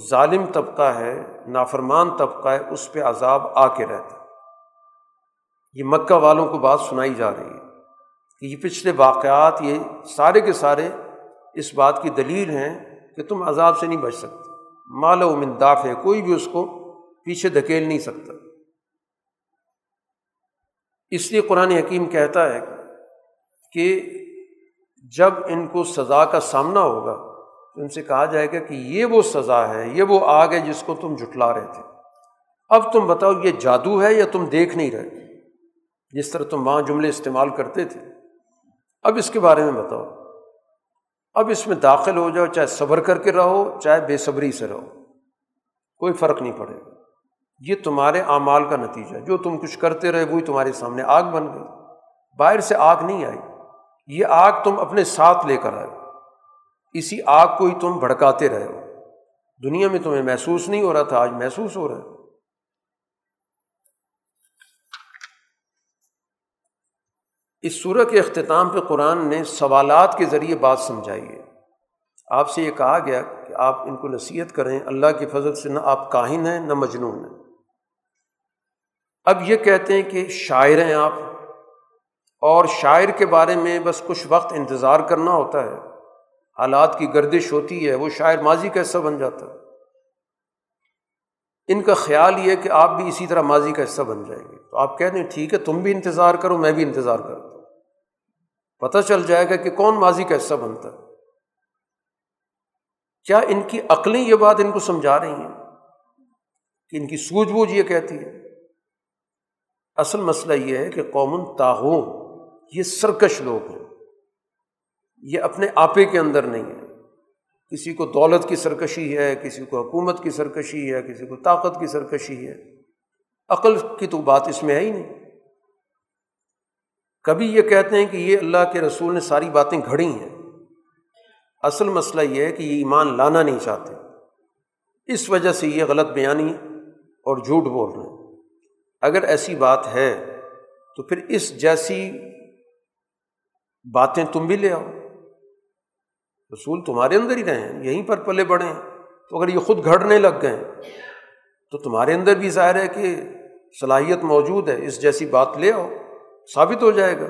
ظالم طبقہ ہے، نافرمان طبقہ ہے، اس پہ عذاب آ کے رہتا ہے۔ یہ مکہ والوں کو بات سنائی جا رہی ہے کہ یہ پچھلے واقعات یہ سارے کے سارے اس بات کی دلیل ہیں کہ تم عذاب سے نہیں بچ سکتے، ما لہ من دافع، کوئی بھی اس کو پیچھے دھکیل نہیں سکتا۔ اس لیے قرآن حکیم کہتا ہے کہ جب ان کو سزا کا سامنا ہوگا تو ان سے کہا جائے گا کہ یہ وہ سزا ہے، یہ وہ آگ ہے جس کو تم جھٹلا رہے تھے، اب تم بتاؤ یہ جادو ہے یا تم دیکھ نہیں رہے، جس طرح تم وہاں جملے استعمال کرتے تھے، اب اس کے بارے میں بتاؤ، اب اس میں داخل ہو جاؤ، چاہے صبر کر کے رہو چاہے بے صبری سے رہو، کوئی فرق نہیں پڑے گا، یہ تمہارے اعمال کا نتیجہ ہے، جو تم کچھ کرتے رہے وہی تمہارے سامنے آگ بن گئی، باہر سے آگ نہیں آئی، یہ آگ تم اپنے ساتھ لے کر آئے، اسی آگ کو ہی تم بھڑکاتے رہے ہو۔ دنیا میں تمہیں محسوس نہیں ہو رہا تھا، آج محسوس ہو رہا ہے۔ اس سورہ کے اختتام پہ قرآن نے سوالات کے ذریعے بات سمجھائی ہے۔ آپ سے یہ کہا گیا کہ آپ ان کو نصیحت کریں، اللہ کے فضل سے نہ آپ کاہن ہیں نہ مجنون ہیں۔ اب یہ کہتے ہیں کہ شاعر ہیں آپ، اور شاعر کے بارے میں بس کچھ وقت انتظار کرنا ہوتا ہے، حالات کی گردش ہوتی ہے، وہ شاعر ماضی کا حصہ بن جاتا ہے۔ ان کا خیال یہ ہے کہ آپ بھی اسی طرح ماضی کا حصہ بن جائیں گے، تو آپ کہتے ہیں ٹھیک ہے تم بھی انتظار کرو میں بھی انتظار کرتا ہوں، پتہ چل جائے گا کہ کون ماضی کا حصہ بنتا ہے۔ کیا ان کی عقلیں یہ بات ان کو سمجھا رہی ہیں کہ ان کی سوجھ بوجھ یہ کہتی ہے؟ اصل مسئلہ یہ ہے کہ قوم طاغوں، یہ سرکش لوگ ہیں، یہ اپنے آپے کے اندر نہیں ہے، کسی کو دولت کی سرکشی ہے، کسی کو حکومت کی سرکشی ہے، کسی کو طاقت کی سرکشی ہے، عقل کی تو بات اس میں ہے ہی نہیں۔ کبھی یہ کہتے ہیں کہ یہ اللہ کے رسول نے ساری باتیں گھڑی ہیں، اصل مسئلہ یہ ہے کہ یہ ایمان لانا نہیں چاہتے، اس وجہ سے یہ غلط بیانی اور جھوٹ بول رہے ہیں۔ اگر ایسی بات ہے تو پھر اس جیسی باتیں تم بھی لے آؤ، رسول تمہارے اندر ہی رہے ہیں، یہیں پر پلے بڑھے ہیں، تو اگر یہ خود گھڑنے لگ گئے تو تمہارے اندر بھی ظاہر ہے کہ صلاحیت موجود ہے، اس جیسی بات لے آؤ، ثابت ہو جائے گا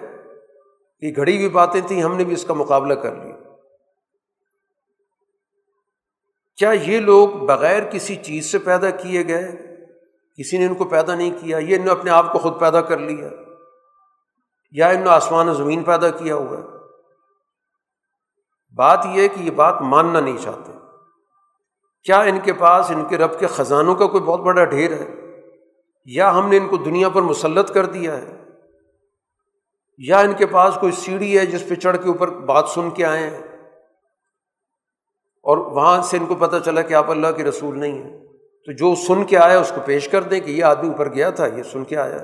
کہ گھڑی ہوئی باتیں تھیں، ہم نے بھی اس کا مقابلہ کر لیا۔ کیا یہ لوگ بغیر کسی چیز سے پیدا کیے گئے؟ کسی نے ان کو پیدا نہیں کیا، یہ انہوں نے اپنے آپ کو خود پیدا کر لیا، یا انہوں نے آسمان و زمین پیدا کیا ہوا ہے؟ بات یہ ہے کہ یہ بات ماننا نہیں چاہتے۔ کیا ان کے پاس ان کے رب کے خزانوں کا کوئی بہت بڑا ڈھیر ہے، یا ہم نے ان کو دنیا پر مسلط کر دیا ہے، یا ان کے پاس کوئی سیڑھی ہے جس پہ چڑھ کے اوپر بات سن کے آئے ہیں اور وہاں سے ان کو پتہ چلا کہ آپ اللہ کے رسول نہیں ہیں، تو جو سن کے آیا اس کو پیش کر دیں کہ یہ آدمی اوپر گیا تھا، یہ سن کے آیا۔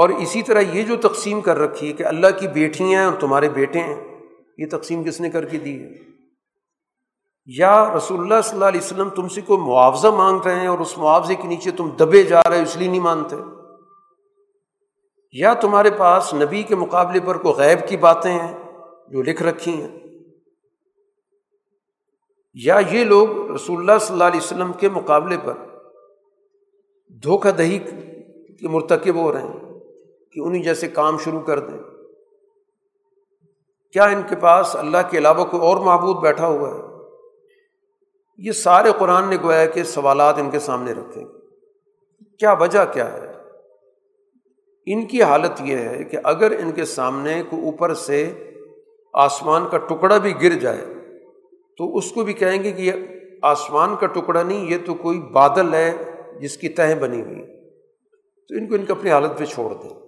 اور اسی طرح یہ جو تقسیم کر رکھی ہے کہ اللہ کی بیٹیاں ہیں اور تمہارے بیٹے ہیں، یہ تقسیم کس نے کر کے دی ہے؟ یا رسول اللہ صلی اللہ علیہ وسلم تم سے کوئی معاوضہ مانگ رہے ہیں اور اس معاوضے کے نیچے تم دبے جا رہے ہو اس لیے نہیں مانتے، یا تمہارے پاس نبی کے مقابلے پر کوئی غیب کی باتیں ہیں جو لکھ رکھی ہیں، یا یہ لوگ رسول اللہ صلی اللہ علیہ وسلم کے مقابلے پر دھوکہ دہی کے مرتکب ہو رہے ہیں کہ انہیں جیسے کام شروع کر دیں۔ کیا ان کے پاس اللہ کے علاوہ کوئی اور معبود بیٹھا ہوا ہے؟ یہ سارے قرآن نے گویا کہ سوالات ان کے سامنے رکھے، کیا وجہ کیا ہے؟ ان کی حالت یہ ہے کہ اگر ان کے سامنے کو اوپر سے آسمان کا ٹکڑا بھی گر جائے تو اس کو بھی کہیں گے کہ یہ آسمان کا ٹکڑا نہیں، یہ تو کوئی بادل ہے جس کی تہیں بنی ہوئی، تو ان کو ان کی اپنی حالت پہ چھوڑ دیں۔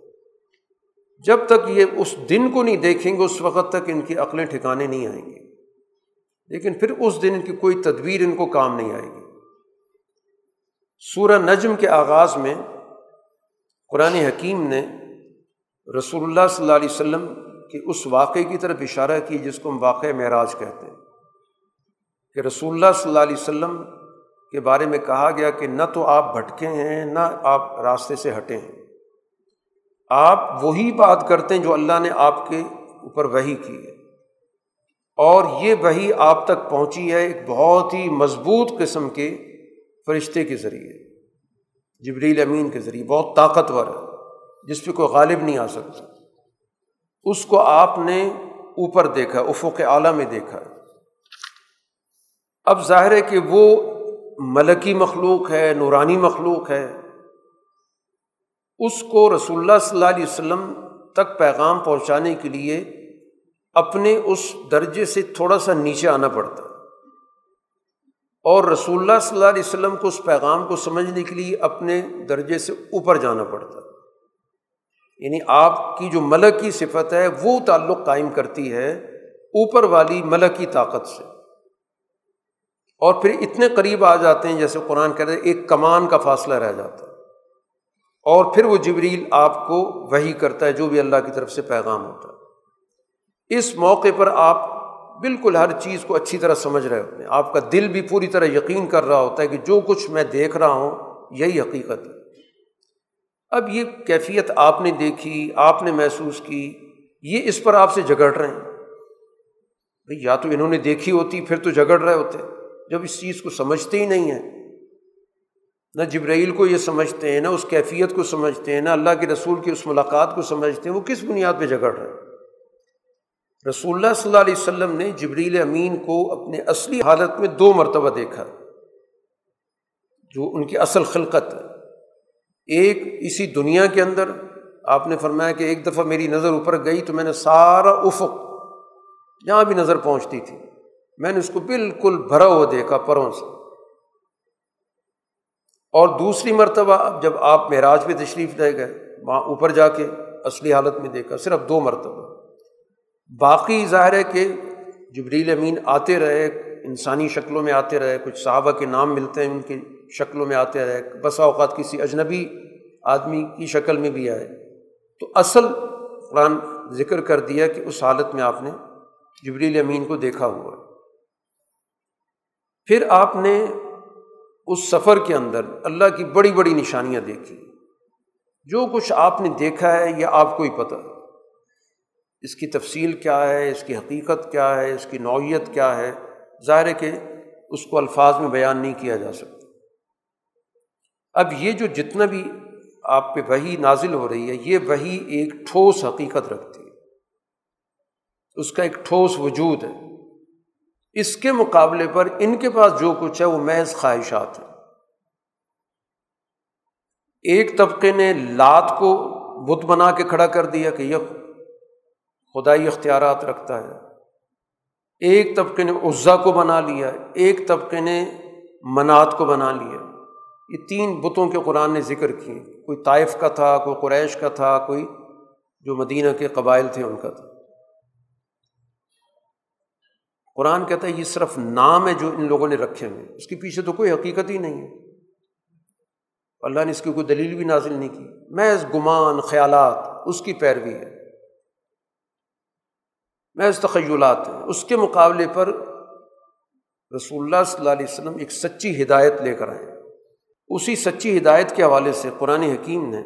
جب تک یہ اس دن کو نہیں دیکھیں گے اس وقت تک ان کی عقلیں ٹھکانے نہیں آئیں گی، لیکن پھر اس دن ان کی کوئی تدبیر ان کو کام نہیں آئے گی۔ سورہ نجم کے آغاز میں قرآن حکیم نے رسول اللہ صلی اللہ علیہ وسلم کے اس واقعے کی طرف اشارہ کی جس کو ہم واقعہ معراج کہتے ہیں۔ کہ رسول اللہ صلی اللہ علیہ وسلم کے بارے میں کہا گیا کہ نہ تو آپ بھٹکے ہیں نہ آپ راستے سے ہٹے ہیں، آپ وہی بات کرتے ہیں جو اللہ نے آپ کے اوپر وحی کی ہے، اور یہ وحی آپ تک پہنچی ہے ایک بہت ہی مضبوط قسم کے فرشتے کے ذریعے، جبریل امین کے ذریعے، بہت طاقتور ہے جس پہ کوئی غالب نہیں آ سکتا۔ اس کو آپ نے اوپر دیکھا، افق اعلیٰ میں دیکھا۔ اب ظاہر ہے کہ وہ ملکی مخلوق ہے، نورانی مخلوق ہے، اس کو رسول اللہ صلی اللہ علیہ وسلم تک پیغام پہنچانے کے لیے اپنے اس درجے سے تھوڑا سا نیچے آنا پڑتا، اور رسول اللہ صلی اللہ علیہ وسلم کو اس پیغام کو سمجھنے کے لیے اپنے درجے سے اوپر جانا پڑتا، یعنی آپ کی جو ملکی صفت ہے وہ تعلق قائم کرتی ہے اوپر والی ملکی طاقت سے، اور پھر اتنے قریب آ جاتے ہیں جیسے قرآن کہہ رہے ایک کمان کا فاصلہ رہ جاتا ہے، اور پھر وہ جبریل آپ کو وحی کرتا ہے جو بھی اللہ کی طرف سے پیغام ہوتا ہے۔ اس موقع پر آپ بالکل ہر چیز کو اچھی طرح سمجھ رہے ہوتے ہیں، آپ کا دل بھی پوری طرح یقین کر رہا ہوتا ہے کہ جو کچھ میں دیکھ رہا ہوں یہی حقیقت ہے۔ اب یہ کیفیت آپ نے دیکھی، آپ نے محسوس کی، یہ اس پر آپ سے جھگڑ رہے ہیں، بھئی یا تو انہوں نے دیکھی ہوتی پھر تو جھگڑ رہے ہوتے، جب اس چیز کو سمجھتے ہی نہیں ہیں، نہ جبرائیل کو یہ سمجھتے ہیں، نہ اس کیفیت کو سمجھتے ہیں، نہ اللہ کے رسول کی اس ملاقات کو سمجھتے ہیں، وہ کس بنیاد پہ جھگڑ رہے ہیں؟ رسول اللہ صلی اللہ علیہ وسلم نے جبریل امین کو اپنے اصلی حالت میں دو مرتبہ دیکھا، جو ان کی اصل خلقت ہے۔ ایک اسی دنیا کے اندر آپ نے فرمایا کہ ایک دفعہ میری نظر اوپر گئی تو میں نے سارا افق جہاں بھی نظر پہنچتی تھی میں نے اس کو بالکل بھرا ہوا دیکھا پروں سے، اور دوسری مرتبہ جب آپ معراج پہ تشریف لے گئے وہاں اوپر جا کے اصلی حالت میں دیکھا، صرف دو مرتبہ۔ باقی ظاہر ہے کہ جبریل امین آتے رہے، انسانی شکلوں میں آتے رہے، کچھ صحابہ کے نام ملتے ہیں ان کی شکلوں میں آتے رہے، بسا اوقات کسی اجنبی آدمی کی شکل میں بھی آئے، تو اصل قرآن ذکر کر دیا کہ اس حالت میں آپ نے جبریل امین کو دیکھا ہوا۔ پھر آپ نے اس سفر کے اندر اللہ کی بڑی بڑی نشانیاں دیکھی، جو کچھ آپ نے دیکھا ہے یہ آپ کو ہی پتہ ہے، اس کی تفصیل کیا ہے، اس کی حقیقت کیا ہے، اس کی نوعیت کیا ہے، ظاہر ہے کہ اس کو الفاظ میں بیان نہیں کیا جا سکتا۔ اب یہ جو جتنا بھی آپ پہ وحی نازل ہو رہی ہے یہ وحی ایک ٹھوس حقیقت رکھتی ہے، اس کا ایک ٹھوس وجود ہے۔ اس کے مقابلے پر ان کے پاس جو کچھ ہے وہ محض خواہشات ہیں۔ ایک طبقے نے لات کو بت بنا کے کھڑا کر دیا کہ یہ خدائی اختیارات رکھتا ہے، ایک طبقے نے عزا کو بنا لیا، ایک طبقے نے منات کو بنا لیا۔ یہ تین بتوں کے قرآن نے ذکر کیے، کوئی طائف کا تھا، کوئی قریش کا تھا، کوئی جو مدینہ کے قبائل تھے ان کا تھا۔ قرآن کہتا ہے یہ صرف نام ہے جو ان لوگوں نے رکھے ہیں، اس کے پیچھے تو کوئی حقیقت ہی نہیں ہے، اللہ نے اس کی کوئی دلیل بھی نازل نہیں کی، محض گمان، خیالات، اس کی پیروی ہے، محض تخیلات ہیں۔ اس کے مقابلے پر رسول اللہ صلی اللہ علیہ وسلم ایک سچی ہدایت لے کر آئے۔ اسی سچی ہدایت کے حوالے سے قرآن حکیم نے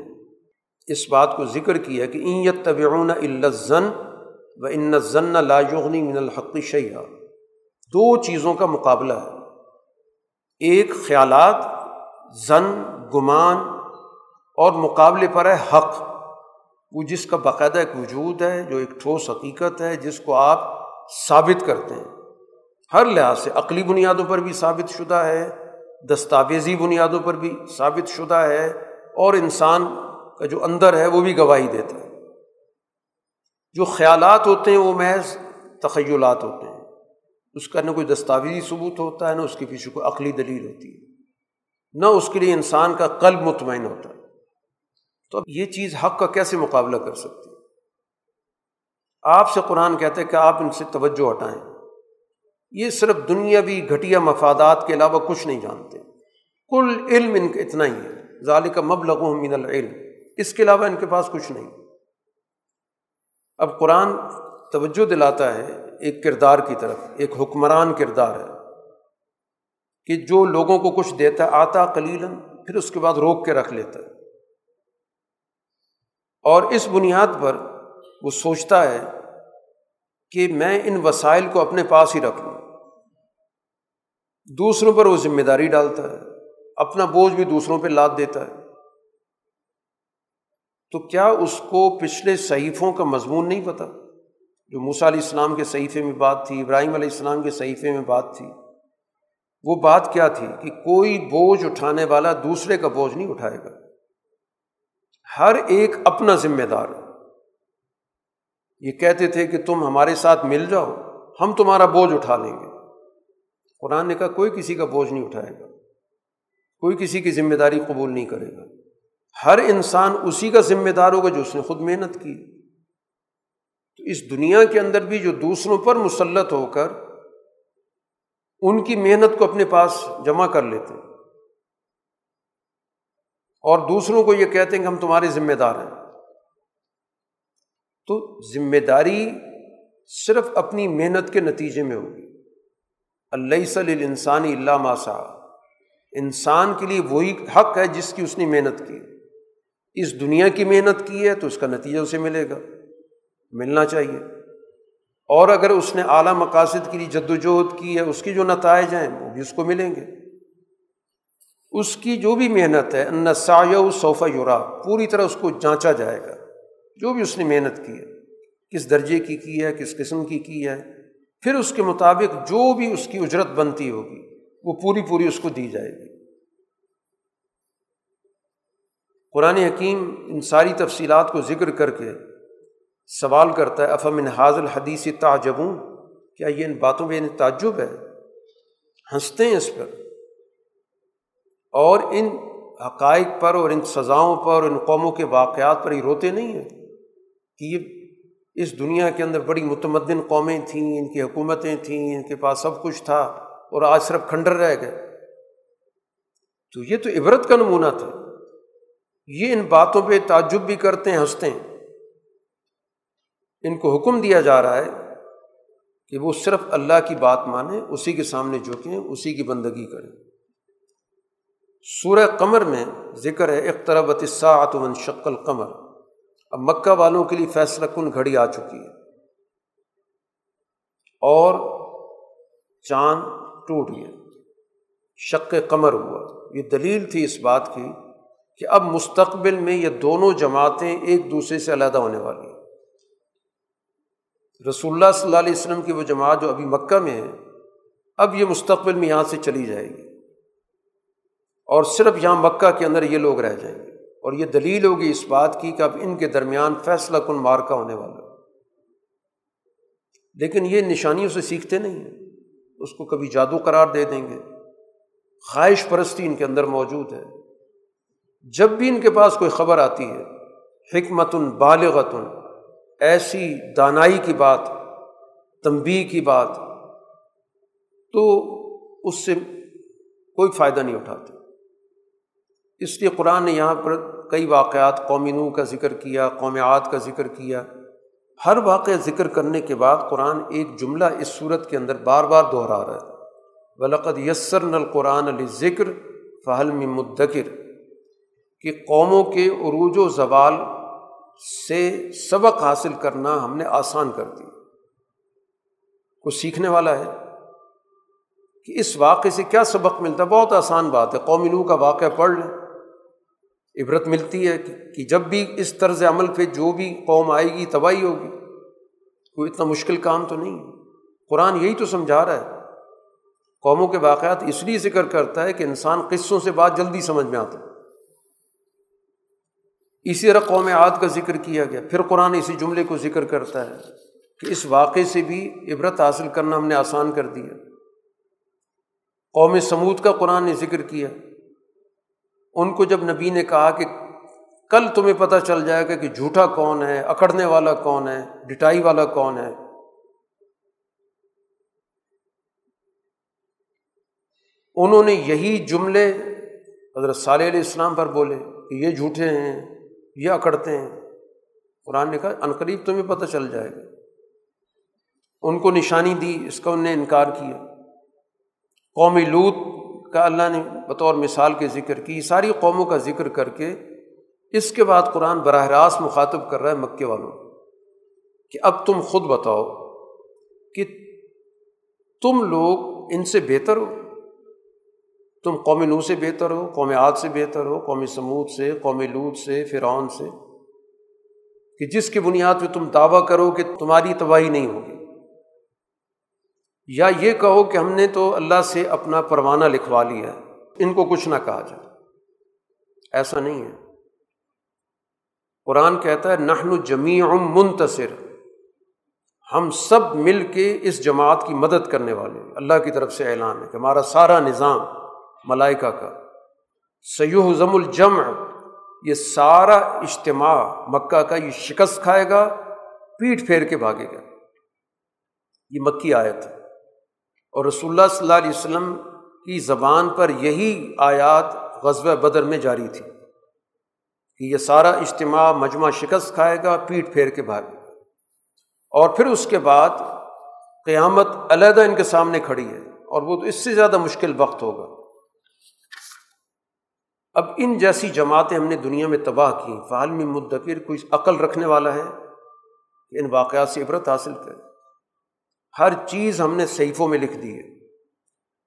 اس بات کو ذکر کیا کہ ان یتبعون الا الظن وان الظن لا یغنی من الحق شیئا، دو چیزوں کا مقابلہ ہے، ایک خیالات، ظن، گمان، اور مقابلے پر ہے حق، وہ جس کا باقاعدہ ایک وجود ہے، جو ایک ٹھوس حقیقت ہے، جس کو آپ ثابت کرتے ہیں ہر لحاظ سے، عقلی بنیادوں پر بھی ثابت شدہ ہے، دستاویزی بنیادوں پر بھی ثابت شدہ ہے، اور انسان کا جو اندر ہے وہ بھی گواہی دیتا ہے۔ جو خیالات ہوتے ہیں وہ محض تخیلات ہوتے ہیں، اس کا نہ کوئی دستاویزی ثبوت ہوتا ہے، نہ اس کے پیچھے کوئی عقلی دلیل ہوتی ہے، نہ اس کے لیے انسان کا قلب مطمئن ہوتا ہے۔ تو اب یہ چیز حق کا کیسے مقابلہ کر سکتی ہے؟ آپ سے قرآن کہتا ہے کہ آپ ان سے توجہ ہٹائیں، یہ صرف دنیاوی گھٹیا مفادات کے علاوہ کچھ نہیں جانتے، کل علم ان کا اتنا ہی ہے، ذالک مبلغہم من العلم، اس کے علاوہ ان کے پاس کچھ نہیں۔ اب قرآن توجہ دلاتا ہے ایک کردار کی طرف، ایک حکمران کردار ہے، کہ جو لوگوں کو کچھ دیتا آتا قلیلاً پھر اس کے بعد روک کے رکھ لیتا ہے، اور اس بنیاد پر وہ سوچتا ہے کہ میں ان وسائل کو اپنے پاس ہی رکھ لوں، دوسروں پر وہ ذمہ داری ڈالتا ہے، اپنا بوجھ بھی دوسروں پہ لاد دیتا ہے۔ تو کیا اس کو پچھلے صحیفوں کا مضمون نہیں پتہ؟ جو موسیٰ علیہ السلام کے صحیفے میں بات تھی، ابراہیم علیہ السلام کے صحیفے میں بات تھی، وہ بات کیا تھی کہ کوئی بوجھ اٹھانے والا دوسرے کا بوجھ نہیں اٹھائے گا، ہر ایک اپنا ذمہ دار۔ یہ کہتے تھے کہ تم ہمارے ساتھ مل جاؤ، ہم تمہارا بوجھ اٹھا لیں گے۔ قرآن نے کہا کوئی کسی کا بوجھ نہیں اٹھائے گا، کوئی کسی کی ذمہ داری قبول نہیں کرے گا، ہر انسان اسی کا ذمہ دار ہوگا جو اس نے خود محنت کی۔ تو اس دنیا کے اندر بھی جو دوسروں پر مسلط ہو کر ان کی محنت کو اپنے پاس جمع کر لیتے ہیں اور دوسروں کو یہ کہتے ہیں کہ ہم تمہارے ذمہ دار ہیں۔ تو ذمہ داری صرف اپنی محنت کے نتیجے میں ہوگی۔ الیس للانسان الا ما سعی، انسان کے لیے وہی حق ہے جس کی اس نے محنت کی۔ اس دنیا کی محنت کی ہے تو اس کا نتیجہ اسے ملے گا، ملنا چاہیے، اور اگر اس نے اعلیٰ مقاصد کے لیے جدوجہد کی ہے اس کی جو نتائج ہیں وہ بھی اس کو ملیں گے۔ اس کی جو بھی محنت ہے ان سعیہ سوف یریٰ، پوری طرح اس کو جانچا جائے گا، جو بھی اس نے محنت کی ہے، کس درجے کی ہے، کس قسم کی ہے، پھر اس کے مطابق جو بھی اس کی اجرت بنتی ہوگی وہ پوری پوری اس کو دی جائے گی۔ قرآن حکیم ان ساری تفصیلات کو ذکر کر کے سوال کرتا ہے افمن ھذا الحدیث تعجبون، کیا یہ ان باتوں پہ انہیں تعجب ہے، ہنستے ہیں اس پر اور ان حقائق پر اور ان سزاؤں پر اور ان قوموں کے واقعات پر یہ روتے نہیں ہیں کہ یہ اس دنیا کے اندر بڑی متمدن قومیں تھیں، ان کی حکومتیں تھیں، ان کے پاس سب کچھ تھا اور آج صرف کھنڈر رہ گئے۔ تو یہ تو عبرت کا نمونہ تھا، یہ ان باتوں پہ تعجب بھی کرتے ہیں، ہنستے ہیں۔ ان کو حکم دیا جا رہا ہے کہ وہ صرف اللہ کی بات مانیں، اسی کے سامنے جھکیں، اسی کی بندگی کریں۔ سورہ قمر میں ذکر ہے اقتربت الساعۃ وانشق القمر، اب مکہ والوں کے لیے فیصلہ کن گھڑی آ چکی ہے اور چاند ٹوٹ گیا، شق قمر ہوا۔ یہ دلیل تھی اس بات کی کہ اب مستقبل میں یہ دونوں جماعتیں ایک دوسرے سے علیحدہ ہونے والی ہیں۔ رسول اللہ صلی اللہ علیہ وسلم کی وہ جماعت جو ابھی مکہ میں ہے، اب یہ مستقبل میں یہاں سے چلی جائے گی اور صرف یہاں مکہ کے اندر یہ لوگ رہ جائیں گے، اور یہ دلیل ہوگی اس بات کی کہ اب ان کے درمیان فیصلہ کن معرکہ ہونے والا ہے۔ لیکن یہ نشانیوں سے سیکھتے نہیں ہیں، اس کو کبھی جادو قرار دے دیں گے، خواہش پرستی ان کے اندر موجود ہے۔ جب بھی ان کے پاس کوئی خبر آتی ہے حکمت بالغت، ایسی دانائی کی بات، تنبیہ کی بات، تو اس سے کوئی فائدہ نہیں اٹھاتے۔ اس لیے قرآن نے یہاں پر کئی واقعات، قوم نوح کا ذکر کیا، قوم عاد کا ذکر کیا۔ ہر واقعہ ذکر کرنے کے بعد قرآن ایک جملہ اس صورت کے اندر بار بار دہرا رہا ہے، وَلَقَدْ يَسَّرْنَا الْقُرْآنَ لِلذِّكْرِ فَهَلْ مِن مُدَّكِرٍ، کہ قوموں کے عروج و زوال سے سبق حاصل کرنا ہم نے آسان کر دی۔ کچھ سیکھنے والا ہے کہ اس واقعے سے کیا سبق ملتا ہے؟ بہت آسان بات ہے، قوم نوح کا واقعہ پڑھ لیں، عبرت ملتی ہے کہ جب بھی اس طرز عمل پہ جو بھی قوم آئے گی تباہی ہوگی، کوئی اتنا مشکل کام تو نہیں ہے۔ قرآن یہی تو سمجھا رہا ہے، قوموں کے واقعات اس لیے ذکر کرتا ہے کہ انسان قصوں سے بات جلدی سمجھ میں آتا ہے۔ اسی طرح قوم عاد کا ذکر کیا گیا، پھر قرآن اسی جملے کو ذکر کرتا ہے کہ اس واقعے سے بھی عبرت حاصل کرنا ہم نے آسان کر دیا۔ قوم ثمود کا قرآن نے ذکر کیا، ان کو جب نبی نے کہا کہ کل تمہیں پتہ چل جائے گا کہ جھوٹا کون ہے، اکڑنے والا کون ہے، ڈٹائی والا کون ہے۔ انہوں نے یہی جملے حضرت صالح علیہ السلام پر بولے کہ یہ جھوٹے ہیں، یہ اکڑتے ہیں۔ قرآن نے کہا عنقریب تمہیں پتہ چل جائے گا۔ ان کو نشانی دی، اس کا انہوں نے انکار کیا۔ قوم لوط کا اللہ نے بطور مثال کے ذکر کی، ساری قوموں کا ذکر کر کے اس کے بعد قرآن براہ راست مخاطب کر رہا ہے مکے والوں کہ اب تم خود بتاؤ کہ تم لوگ ان سے بہتر ہو، تم قوم نوح سے بہتر ہو، قوم عاد سے بہتر ہو، قوم ثمود سے، قوم لوط سے، فرعون سے، کہ جس کی بنیاد پہ تم دعویٰ کرو کہ تمہاری تباہی نہیں ہوگی، یا یہ کہو کہ ہم نے تو اللہ سے اپنا پروانہ لکھوا لیا ہے، ان کو کچھ نہ کہا جائے۔ ایسا نہیں ہے، قرآن کہتا ہے نحن جمیع منتصر، ہم سب مل کے اس جماعت کی مدد کرنے والے ہیں، اللہ کی طرف سے اعلان ہے کہ ہمارا سارا نظام ملائکہ کا، سیہزم الجمع، یہ سارا اجتماع مکہ کا یہ شکست کھائے گا، پیٹ پھیر کے بھاگے گا۔ یہ مکی آیت ہے، اور رسول اللہ صلی اللہ علیہ وسلم کی زبان پر یہی آیات غزوہ بدر میں جاری تھی کہ یہ سارا اجتماع مجمع شکست کھائے گا، پیٹ پھیر کے بھاگے گا۔ اور پھر اس کے بعد قیامت علیحدہ ان کے سامنے کھڑی ہے، اور وہ تو اس سے زیادہ مشکل وقت ہوگا۔ اب ان جیسی جماعتیں ہم نے دنیا میں تباہ کی، فہل من مدکر، کوئی عقل رکھنے والا ہے کہ ان واقعات سے عبرت حاصل کرے؟ ہر چیز ہم نے صحیفوں میں لکھ دی ہے،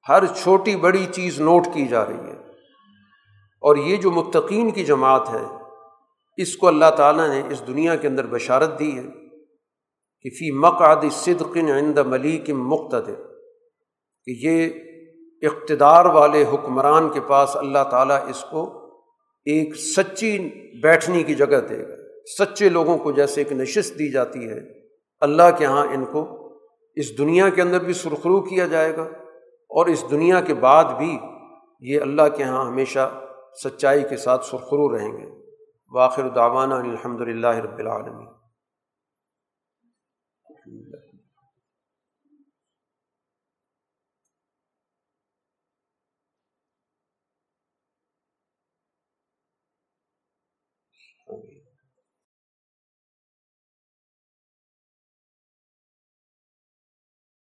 ہر چھوٹی بڑی چیز نوٹ کی جا رہی ہے، اور یہ جو متقین کی جماعت ہے اس کو اللہ تعالیٰ نے اس دنیا کے اندر بشارت دی ہے کہ فی مقعد صدق عند ملیک مقتدر، کہ یہ اقتدار والے حکمران کے پاس اللہ تعالیٰ اس کو ایک سچی بیٹھنے کی جگہ دے گا۔ سچے لوگوں کو جیسے ایک نشست دی جاتی ہے، اللہ کے ہاں ان کو اس دنیا کے اندر بھی سرخرو کیا جائے گا، اور اس دنیا کے بعد بھی یہ اللہ کے ہاں ہمیشہ سچائی کے ساتھ سرخرو رہیں گے۔ وآخر دعوانا الحمد للہ رب العالمین۔